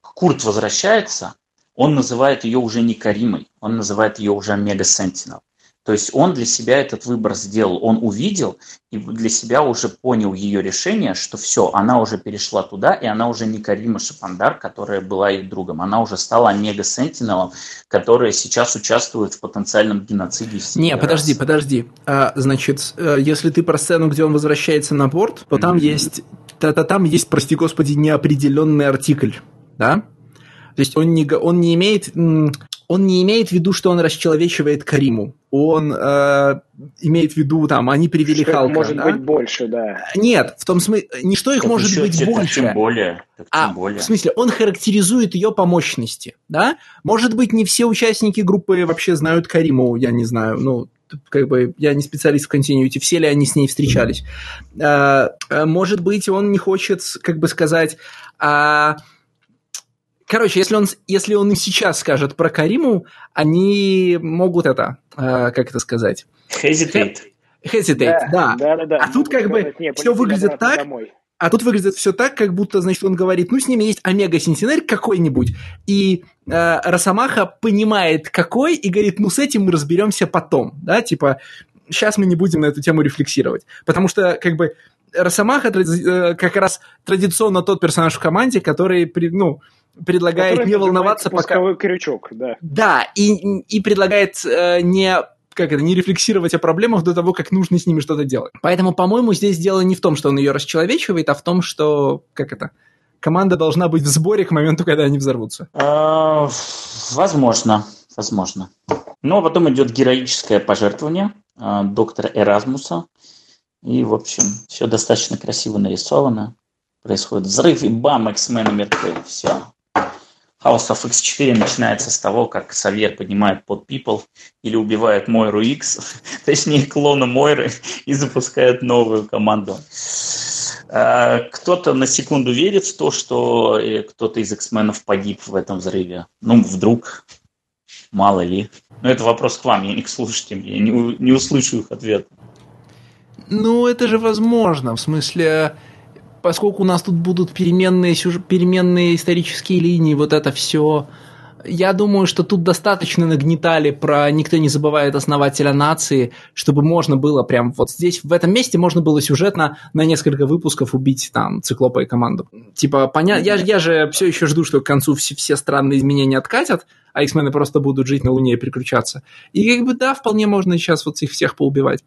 Курт возвращается, он называет ее уже не Каримой, он называет ее уже Омега Сентинел. То есть он для себя этот выбор сделал, он увидел и для себя уже понял ее решение, что все, она уже перешла туда, и она уже не Карима Шапандар, которая была их другом. Она уже стала Омега Сентинелом, которая сейчас участвует в потенциальном геноциде. Не, подожди, подожди. А, значит, если ты про сцену, где он возвращается на борт, то там mm-hmm. есть, то, то, там есть, прости господи, неопределенный артикль, да? То есть он не, он не имеет... Он не имеет в виду, что он расчеловечивает Кариму. Он э, имеет в виду, там, они привели что Халка. Что может да? быть больше, да. Нет, в том смысле, не что их так может быть те, больше. Тем более, так а, тем более. В смысле, он характеризует ее по мощности, да? Может быть, не все участники группы вообще знают Кариму, я не знаю, ну... как бы я не специалист в Continuity, все ли они с ней встречались. Mm-hmm. Может быть, он не хочет, как бы сказать... Короче, если он, если он и сейчас скажет про Кариму, они могут это, э, как это сказать? Hesitate. Hesitate, да. да. да, да, да. А тут как бы не, все выглядит так, домой. а тут выглядит все так, как будто, значит, он говорит, ну, с ними есть Омега Сентинель какой-нибудь, и э, Росомаха понимает какой, и говорит, ну, с этим мы разберемся потом, да, типа, сейчас мы не будем на эту тему рефлексировать, потому что, как бы, Росомаха как раз традиционно тот персонаж в команде, который, ну, предлагает не волноваться, пока... крючок, да. Да, и, и предлагает э, не, как это, не рефлексировать о проблемах до того, как нужно с ними что-то делать. Поэтому, по-моему, здесь дело не в том, что он ее расчеловечивает, а в том, что... Как это? команда должна быть в сборе к моменту, когда они взорвутся? Возможно, возможно. Но потом идет героическое пожертвование доктора Эразмуса. И, в общем, все достаточно красиво нарисовано. Происходит взрыв, и бам, X-Men мертвы. Все. House of икс четыре начинается с того, как Савьер поднимает под People или убивает Мойру Икс, точнее клона Мойры, и запускает новую команду. Кто-то на секунду верит в то, что кто-то из X-менов погиб в этом взрыве. Ну, вдруг, мало ли. Но это вопрос к вам, я не к слушателям, я не, не услышу их ответа. Ну, это же возможно, в смысле... Поскольку у нас тут будут переменные, сюж... переменные исторические линии, вот это все. Я думаю, что тут достаточно нагнетали про «Никто не забывает основателя нации», чтобы можно было прям вот здесь, в этом месте, можно было сюжетно на несколько выпусков убить там Циклопа и команду. Типа, понятно, я, я же все еще жду, что к концу все, все странные изменения откатят, а X-мены просто будут жить на Луне и приключаться. И как бы да, вполне можно сейчас вот их всех поубивать.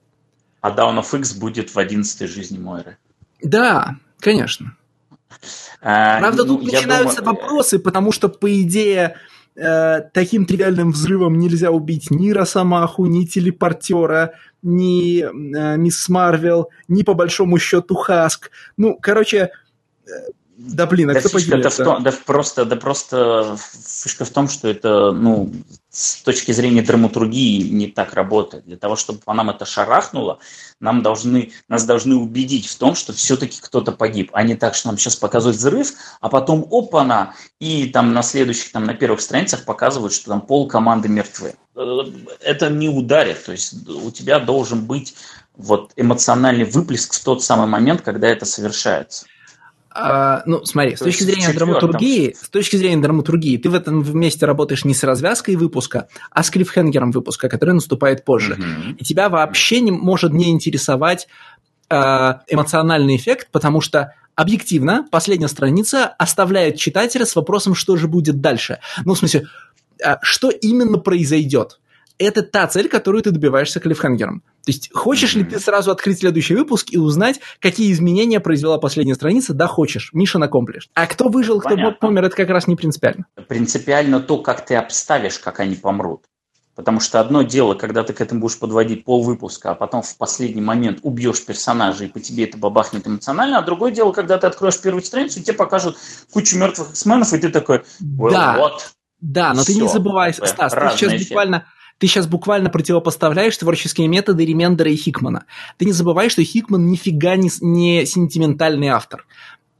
А Dawn of X будет в одиннадцатой жизни Мойры. Да, конечно. А, Правда, ну, тут начинаются думаю... вопросы, потому что, по идее, э, таким тривиальным взрывом нельзя убить ни Росомаху, ни Телепортера, ни э, Мисс Марвел, ни, по большому счету, Хаск. Ну, короче, э, да блин, а да кто погибнет-то? Да, да, просто, да просто фишка в том, что это, ну, с точки зрения драматургии не так работает. Для того, чтобы по нам это шарахнуло, нам должны, нас должны убедить в том, что все-таки кто-то погиб, а не так, что нам сейчас показывают взрыв, а потом опа-на, и там на следующих, там на первых страницах показывают, что там пол команды мертвы. Это не ударит, то есть у тебя должен быть вот эмоциональный выплеск в тот самый момент, когда это совершается. А, ну, смотри, то с точки зрения драматургии, там... с точки зрения драматургии, ты в этом месте работаешь не с развязкой выпуска, а с клиффхенгером выпуска, который наступает позже. Mm-hmm. И тебя вообще не, может не интересовать э, эмоциональный эффект, потому что объективно последняя страница оставляет читателя с вопросом, что же будет дальше. Ну, в смысле, э, что именно произойдет? Это та цель, которую ты добиваешься клиффхенгером. То есть, хочешь ли ты сразу открыть следующий выпуск и узнать, какие изменения произвела последняя страница? Да, хочешь. Миша накомплишь. А кто выжил, кто Понятно. помер, это как раз не принципиально. Принципиально то, как ты обставишь, как они помрут. Потому что одно дело, когда ты к этому будешь подводить полвыпуска, а потом в последний момент убьешь персонажа, и по тебе это бабахнет эмоционально, а другое дело, когда ты откроешь первую страницу, и тебе покажут кучу мертвых X-менов, и ты такой, well, да, what? Да, но Все. ты не забывай, Стас, ты сейчас эффект. буквально... Ты сейчас буквально противопоставляешь творческие методы Ремендера и Хикмана. Ты не забывай, что Хикман нифига не, не сентиментальный автор.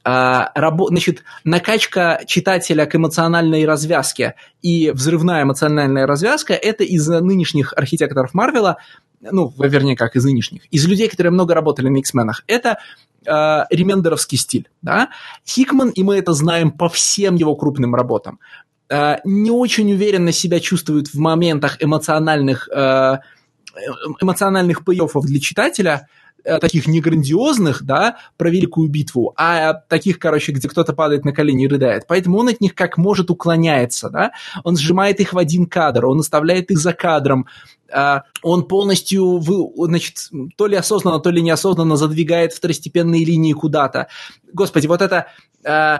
А, рабо, значит, накачка читателя к эмоциональной развязке и взрывная эмоциональная развязка – это из нынешних архитекторов Марвела, ну, вернее, как из нынешних, из людей, которые много работали на X-менах. Это а, ремендеровский стиль. Да? Хикман, и мы это знаем по всем его крупным работам, не очень уверенно себя чувствует в моментах эмоциональных, э, эмоциональных пей-оффов для читателя, э, таких не грандиозных, да, про великую битву, а таких, короче, где кто-то падает на колени и рыдает. Поэтому он от них как может уклоняется, да, он сжимает их в один кадр, он оставляет их за кадром, э, он полностью, вы, значит, то ли осознанно, то ли неосознанно задвигает второстепенные линии куда-то. Господи, вот это... Э,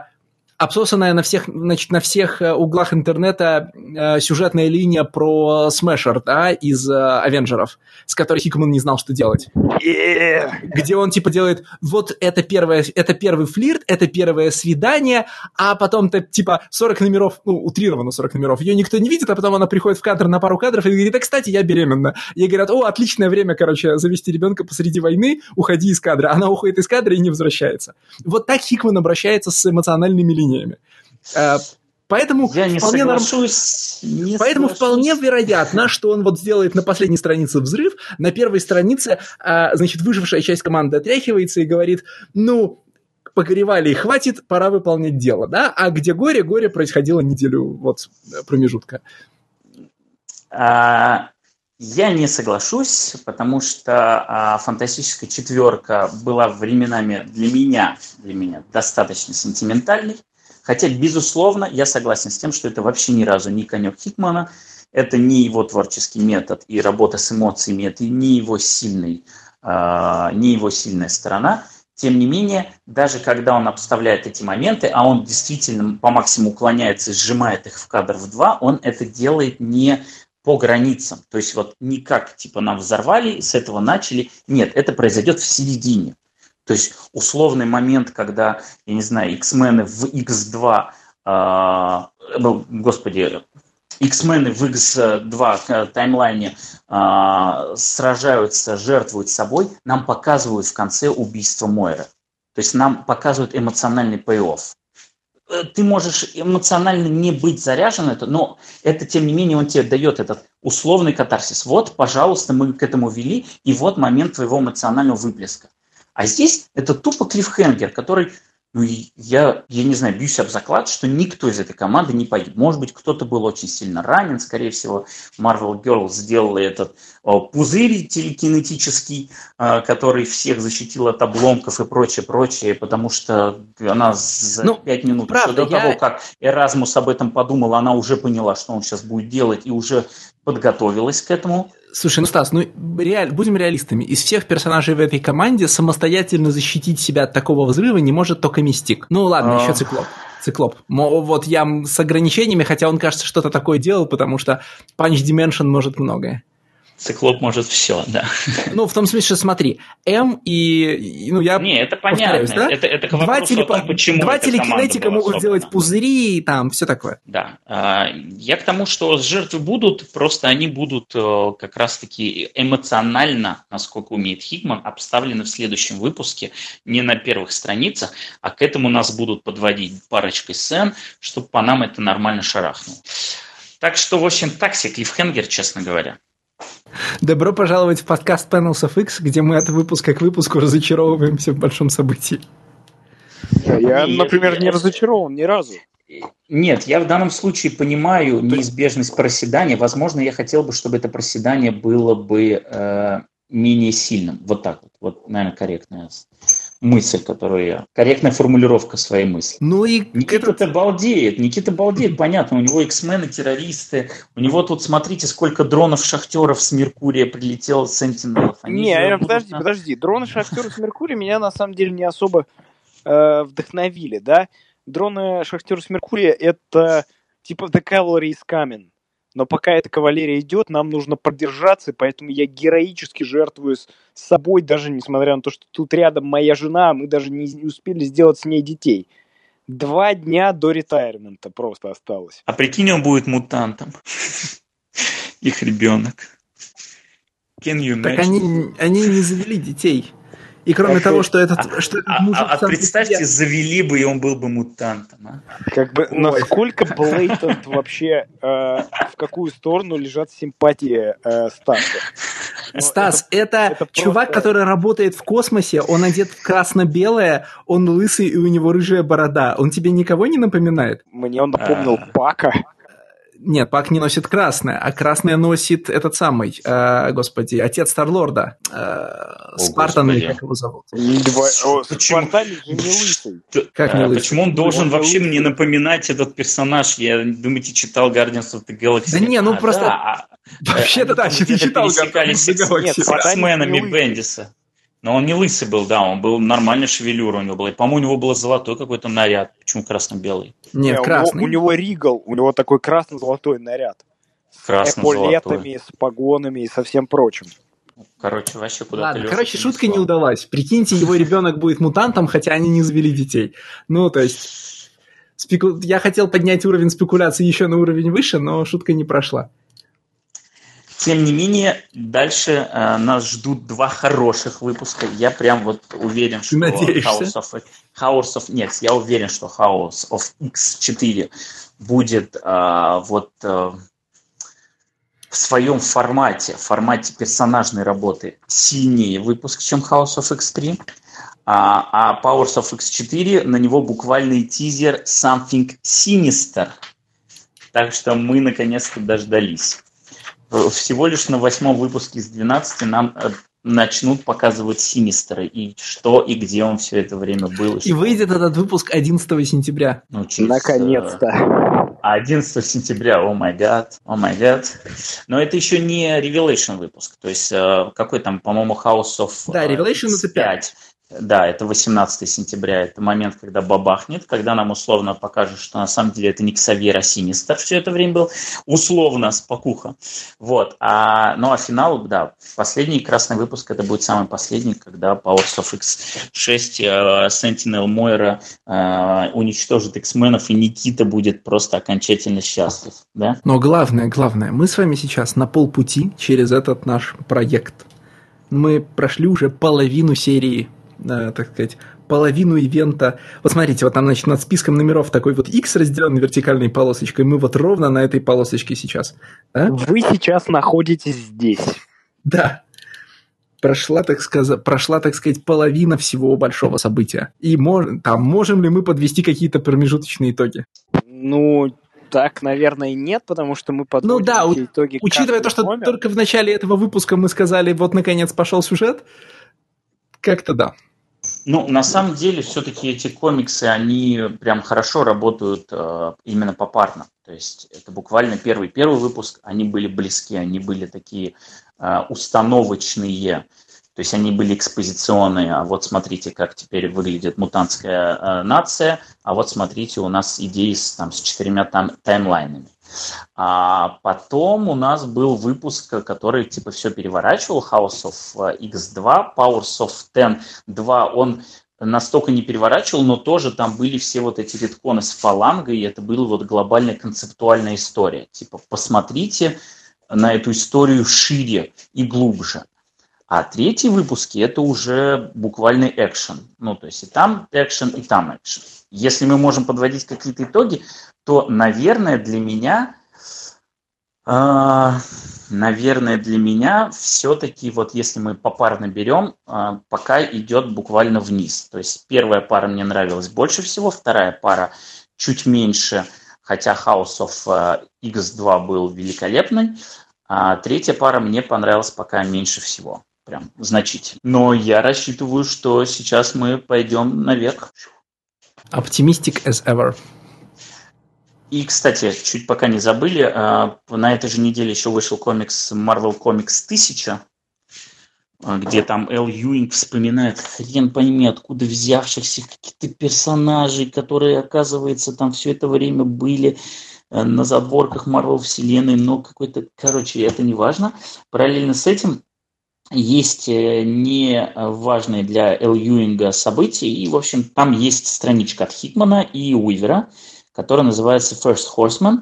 Обсосанная на всех, значит, на всех углах интернета э, сюжетная линия про Смешер, да, из э, Авенджеров, с которой Хикман не знал, что делать. Yeah. Где он типа делает, вот это, первое, это первый флирт, это первое свидание, а потом типа сорок номеров, ну, утрировано сорок номеров, ее никто не видит, а потом она приходит в кадр на пару кадров и говорит, да, кстати, я беременна. Ей говорят, о, отличное время, короче, завести ребенка посреди войны, уходи из кадра. Она уходит из кадра и не возвращается. Вот так Хикман обращается с эмоциональными линиями. Поэтому, Я не вполне, норм... не Поэтому вполне вероятно, что он вот сделает на последней странице взрыв, на первой странице, значит, выжившая часть команды отряхивается и говорит, ну, погоревали и хватит, пора выполнять дело, да? А где горе, горе происходило неделю вот промежутка. А... Я не соглашусь, потому что а, «Фантастическая четверка» была временами для меня, для меня достаточно сентиментальной, хотя, безусловно, я согласен с тем, что это вообще ни разу не конек Хикмана, это не его творческий метод и работа с эмоциями, это не его, сильный, а, не его сильная сторона. Тем не менее, даже когда он обставляет эти моменты, а он действительно по максимуму уклоняется и сжимает их в кадр в два, он это делает не по границам. То есть вот не как типа нам взорвали, с этого начали. Нет, это произойдет в середине. То есть условный момент, когда, я не знаю, X-мены в X два, э, ну, господи, X-мены в X два таймлайне э, сражаются, жертвуют собой, нам показывают в конце убийство Мойры. То есть нам показывают эмоциональный пей-офф. Ты можешь эмоционально не быть заряжен, но это, тем не менее, он тебе дает этот условный катарсис. Вот, пожалуйста, мы к этому вели, и вот момент твоего эмоционального выплеска. А здесь это тупо клиффхенгер, который, ну, я, я не знаю, бьюсь об заклад, что никто из этой команды не погиб. Может быть, кто-то был очень сильно ранен, скорее всего, Marvel Girl сделала этот о, пузырь телекинетический, э, который всех защитил от обломков и прочее, прочее, потому что она за ну, пять минут правда, до я... того, как Эразмус об этом подумал, она уже поняла, что он сейчас будет делать, и уже подготовилась к этому. Слушай, ну, Стас, ну, реаль... будем реалистами. Из всех персонажей в этой команде самостоятельно защитить себя от такого взрыва не может только Мистик. Ну, ладно, а... еще Циклоп. Циклоп. Но вот я с ограничениями, хотя он, кажется, что-то такое делал, потому что Punch Dimension может многое. Циклоп может все, да. Ну, в том смысле, что смотри, М и... Ну, я не, это понятно. Да? Это, это к вопросу два телеп... о том, почему Два телекинетика могут сделать пузыри и там, все такое. Да. Я к тому, что жертвы будут, просто они будут как раз-таки эмоционально, насколько умеет Хикман, обставлены в следующем выпуске, не на первых страницах, а к этому нас будут подводить парочкой сцен, чтобы по нам это нормально шарахнуло. Так что, в общем, так себе клиффхенгер, честно говоря. Добро пожаловать в подкаст Panels of X, где мы от выпуска к выпуску разочаровываемся в большом событии. Я, например, не разочарован ни разу. Нет, я в данном случае понимаю неизбежность проседания. Возможно, я хотел бы, чтобы это проседание было бы э, менее сильным. Вот так вот. Вот, наверное, корректная мысль, которую я... Корректная формулировка своей мысли. Ну и... Никита-то балдеет. Никита балдеет, понятно. У него X-мены, террористы. У него тут, смотрите, сколько дронов-шахтеров с Меркурия прилетело, с Сентинелов. Они не, живут... подожди, подожди. Дроны-шахтеры с Меркурия меня, на самом деле, не особо э, вдохновили, да? Дроны-шахтеры с Меркурия — это типа «The cavalry is coming». Но пока эта кавалерия идет, нам нужно продержаться, поэтому я героически жертвую с собой, даже несмотря на то, что тут рядом моя жена, мы даже не успели сделать с ней детей. Два дня до ретайрмента просто осталось. А прикинь, он будет мутантом. Их ребенок. Так они не завели детей. И кроме а того, что этот, а, что этот мужик... А, а представьте, себя... завели бы, и он был бы мутантом. А? Как бы, ой. Насколько Блейтонд вообще, э, в какую сторону лежат симпатии э, Стаса? Но Стас, это, это, это чувак, просто... который работает в космосе, он одет в красно-белое, он лысый, и у него рыжая борода. Он тебе никого не напоминает? Мне он напомнил а... Пака. Нет, Пак не носит красное, а красное носит этот самый, э, господи, отец Старлорда. Э, Спартан, господи. Или как его зовут? Спартан же не лысый. Как не лысый? Почему он должен он вообще лысый? Мне напоминать этот персонаж? Я, думаете, читал Guardians of the Galaxy? Да не, ну а, просто... Да. Вообще-то да, ты читал Guardians of the Galaxy. Нет, с Мэнами Бендиса. Но он не лысый был, да, он был нормальная шевелюра у него была. И, по-моему, у него был золотой какой-то наряд. Почему красно-белый? Нет, красный. У него Ригал, у него такой красно-золотой наряд. Красно-золотой. С эполетами, с погонами и со всем прочим. Короче, вообще куда-то... Ладно, короче, шутка не удалась. Прикиньте, его ребенок будет мутантом, хотя они не завели детей. Ну, то есть, спеку... я хотел поднять уровень спекуляции еще на уровень выше, но шутка не прошла. Тем не менее, дальше э, нас ждут два хороших выпуска. Я прям вот уверен, что House of, House of... Нет, я уверен, что House of икс четыре будет э, вот э, в своем формате, в формате персонажной работы сильнее выпуск, чем House of икс три. А, а Powers of икс четыре, на него буквальный тизер Something Sinister. Так что мы наконец-то дождались. Всего лишь на восьмом выпуске из двенадцати нам начнут показывать Синистера, и что, и где он все это время был. И, и выйдет этот выпуск одиннадцатого сентября. Ну, через, наконец-то. одиннадцатого сентября, о май гад, о май гад. Но это еще не Revelation выпуск, то есть какой там, по-моему, House of... Да, Revelation это пять. Да, это восемнадцатого сентября, это момент, когда бабахнет, когда нам условно покажут, что на самом деле это не Ксавье, а Синистер все это время был, условно, спокуха. Вот. А, ну а финал, да, последний красный выпуск, это будет самый последний, когда Powers of икс шесть, Сентинел Мойра э, уничтожит X-менов, и Никита будет просто окончательно счастлив. Да? Но главное, главное, мы с вами сейчас на полпути через этот наш проект. Мы прошли уже половину серии, так сказать, половину ивента. Вот смотрите, вот там, значит, над списком номеров такой вот X разделен вертикальной полосочкой. Мы вот ровно на этой полосочке сейчас. Да? Вы сейчас находитесь здесь. Да. Прошла, так сказать, прошла, так сказать, половина всего большого события. И мож, там, можем ли мы подвести какие-то промежуточные итоги? Ну... Так, наверное, нет, потому что мы подводим ну, да, все итоги. Учитывая то, что номер. Только в начале этого выпуска мы сказали, вот, наконец, пошел сюжет, как-то да. Ну, на самом деле, все-таки эти комиксы, они прям хорошо работают э, именно попарно. То есть это буквально первый, первый выпуск, они были близки, они были такие э, установочные. То есть они были экспозиционные, а вот смотрите, как теперь выглядит мутантская э, нация, а вот смотрите, у нас идеи с, там, с четырьмя там, таймлайнами. А потом у нас был выпуск, который типа все переворачивал, House of икс два, Powers of X два, он настолько не переворачивал, но тоже там были все вот эти ритконы с фалангой, и это была вот глобальная концептуальная история. Типа посмотрите на эту историю шире и глубже. А третьи выпуски – это уже буквальный экшен. Ну, то есть и там экшен, и там экшен. Если мы можем подводить какие-то итоги, то, наверное, для меня, э, наверное, для меня все-таки, вот если мы попарно берем, э, пока идет буквально вниз. То есть первая пара мне нравилась больше всего, вторая пара чуть меньше, хотя House of икс два был великолепный. А третья пара мне понравилась пока меньше всего. Прям значительно. Но я рассчитываю, что сейчас мы пойдем наверх. Optimistic as ever. И, кстати, чуть пока не забыли, на этой же неделе еще вышел комикс Marvel Comics тысяча, где там Эл Юинг вспоминает хрен пойми откуда взявшихся каких-то персонажей, которые, оказывается, там все это время были на заборках Marvel вселенной, но какой-то, короче, это не важно. Параллельно с этим есть не важные для Эл Юинга события, и, в общем, там есть страничка от Хикмана и Уивера, которая называется First Horseman,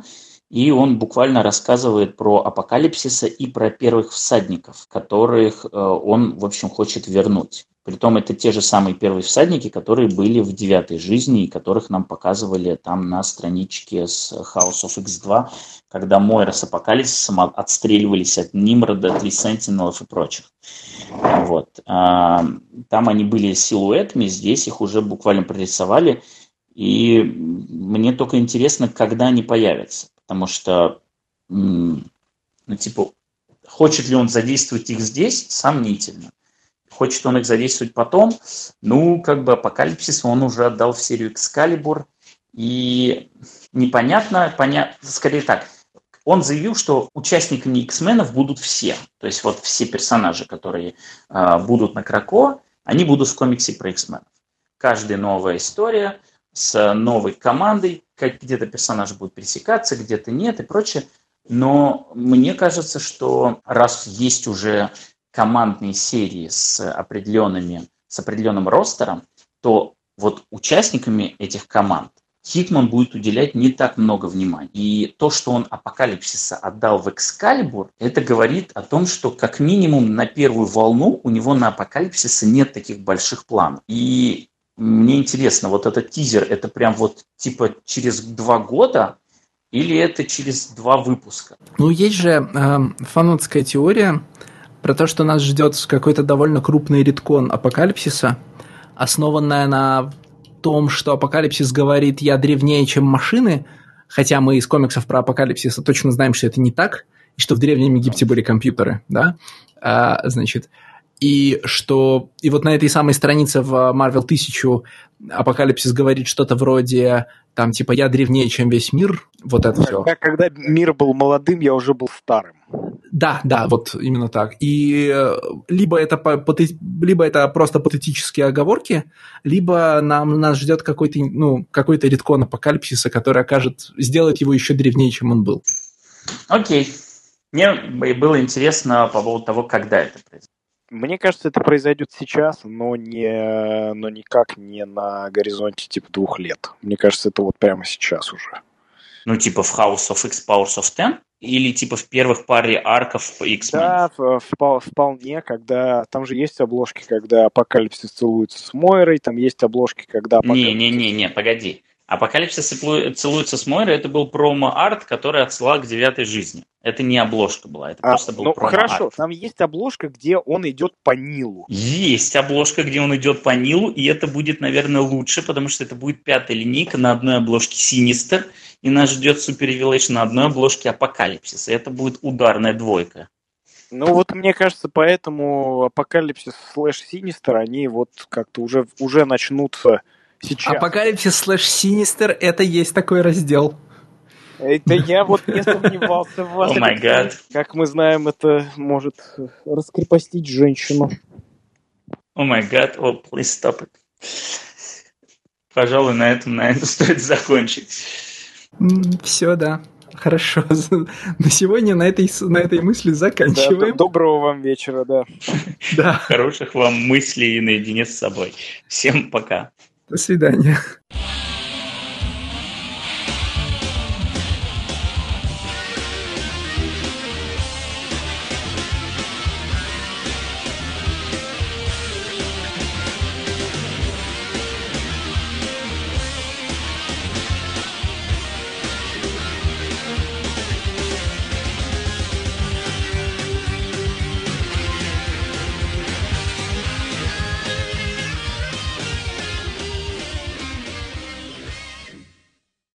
и он буквально рассказывает про апокалипсиса и про первых всадников, которых он, в общем, хочет вернуть. Притом это те же самые первые всадники, которые были в девятой жизни и которых нам показывали там на страничке с House of икс два, когда Мойра с Апокалипсисом отстреливались от Нимрода, Три Сентинелов и прочих. Вот. Там они были силуэтами, здесь их уже буквально прорисовали. И мне только интересно, когда они появятся. Потому что, ну, типа, хочет ли он задействовать их здесь, сомнительно. Хочет он их задействовать потом. Ну, как бы апокалипсис он уже отдал в серию Экскалибур. И непонятно, поня... скорее так, он заявил, что участниками X-менов будут все. То есть вот все персонажи, которые э, будут на Кракоа, они будут в комиксе про X-менов. Каждая новая история с новой командой. Как где-то персонажи будут пересекаться, где-то нет и прочее. Но мне кажется, что раз есть уже... командные серии с, определенными, с определенным ростером, то вот участниками этих команд Хикман будет уделять не так много внимания. И то, что он апокалипсиса отдал в Экскалибур, это говорит о том, что как минимум на первую волну у него на апокалипсиса нет таких больших планов. И мне интересно, вот этот тизер, это прям вот типа через два года или это через два выпуска? Ну, есть же э, фанатская теория, про то, что нас ждет какой-то довольно крупный риткон апокалипсиса, основанная на том, что апокалипсис говорит «я древнее, чем машины», хотя мы из комиксов про апокалипсиса точно знаем, что это не так, и что в Древнем Египте были компьютеры, да, а, значит, и что... И вот на этой самой странице в Marvel тысяча апокалипсис говорит что-то вроде там типа «я древнее, чем весь мир», вот это все. Когда мир был молодым, я уже был старым. Да, да, вот именно так. И либо это, либо это просто патетические оговорки, либо нам, нас ждет какой-то, ну, какой-то риткон апокалипсиса, который окажет, сделает его еще древнее, чем он был. Окей. Мне было интересно по поводу того, когда это произойдет. Мне кажется, это произойдет сейчас, но, не, но никак не на горизонте типа двух лет. Мне кажется, это вот прямо сейчас уже. Ну, типа в House of X, Powers of X? Или типа в первых паре арков X-Men? Да, в, в, вполне, когда... Там же есть обложки, когда Апокалипсис целуется с Мойрой, там есть обложки, когда... Апокалипсис... Не-не-не, погоди. Апокалипсис целуется с Мойрой, это был промо-арт, который отсылал к девятой жизни. Это не обложка была, это а, просто был ну, промо-арт. Хорошо, там есть обложка, где он идет по Нилу. Есть обложка, где он идет по Нилу, и это будет, наверное, лучше, потому что это будет пятая линейка на одной обложке Синистер, и нас ждет Супер Ревелейшн на одной обложке Апокалипсис. Это будет ударная двойка. Ну вот, мне кажется, поэтому Апокалипсис слэш Синистер, они вот как-то уже, уже начнутся сейчас. Апокалипсис слэш Синистер, это есть такой раздел. Это я вот не сомневался в вас. О май гад. Как мы знаем, это может раскрепостить женщину. О май гад, о, please stop it. Пожалуй, на этом, на этом стоит закончить. Все, да. Хорошо. На сегодня на этой, на этой мысли заканчиваем. Да, доброго вам вечера, да. Да. Хороших вам мыслей наедине с собой. Всем пока. До свидания.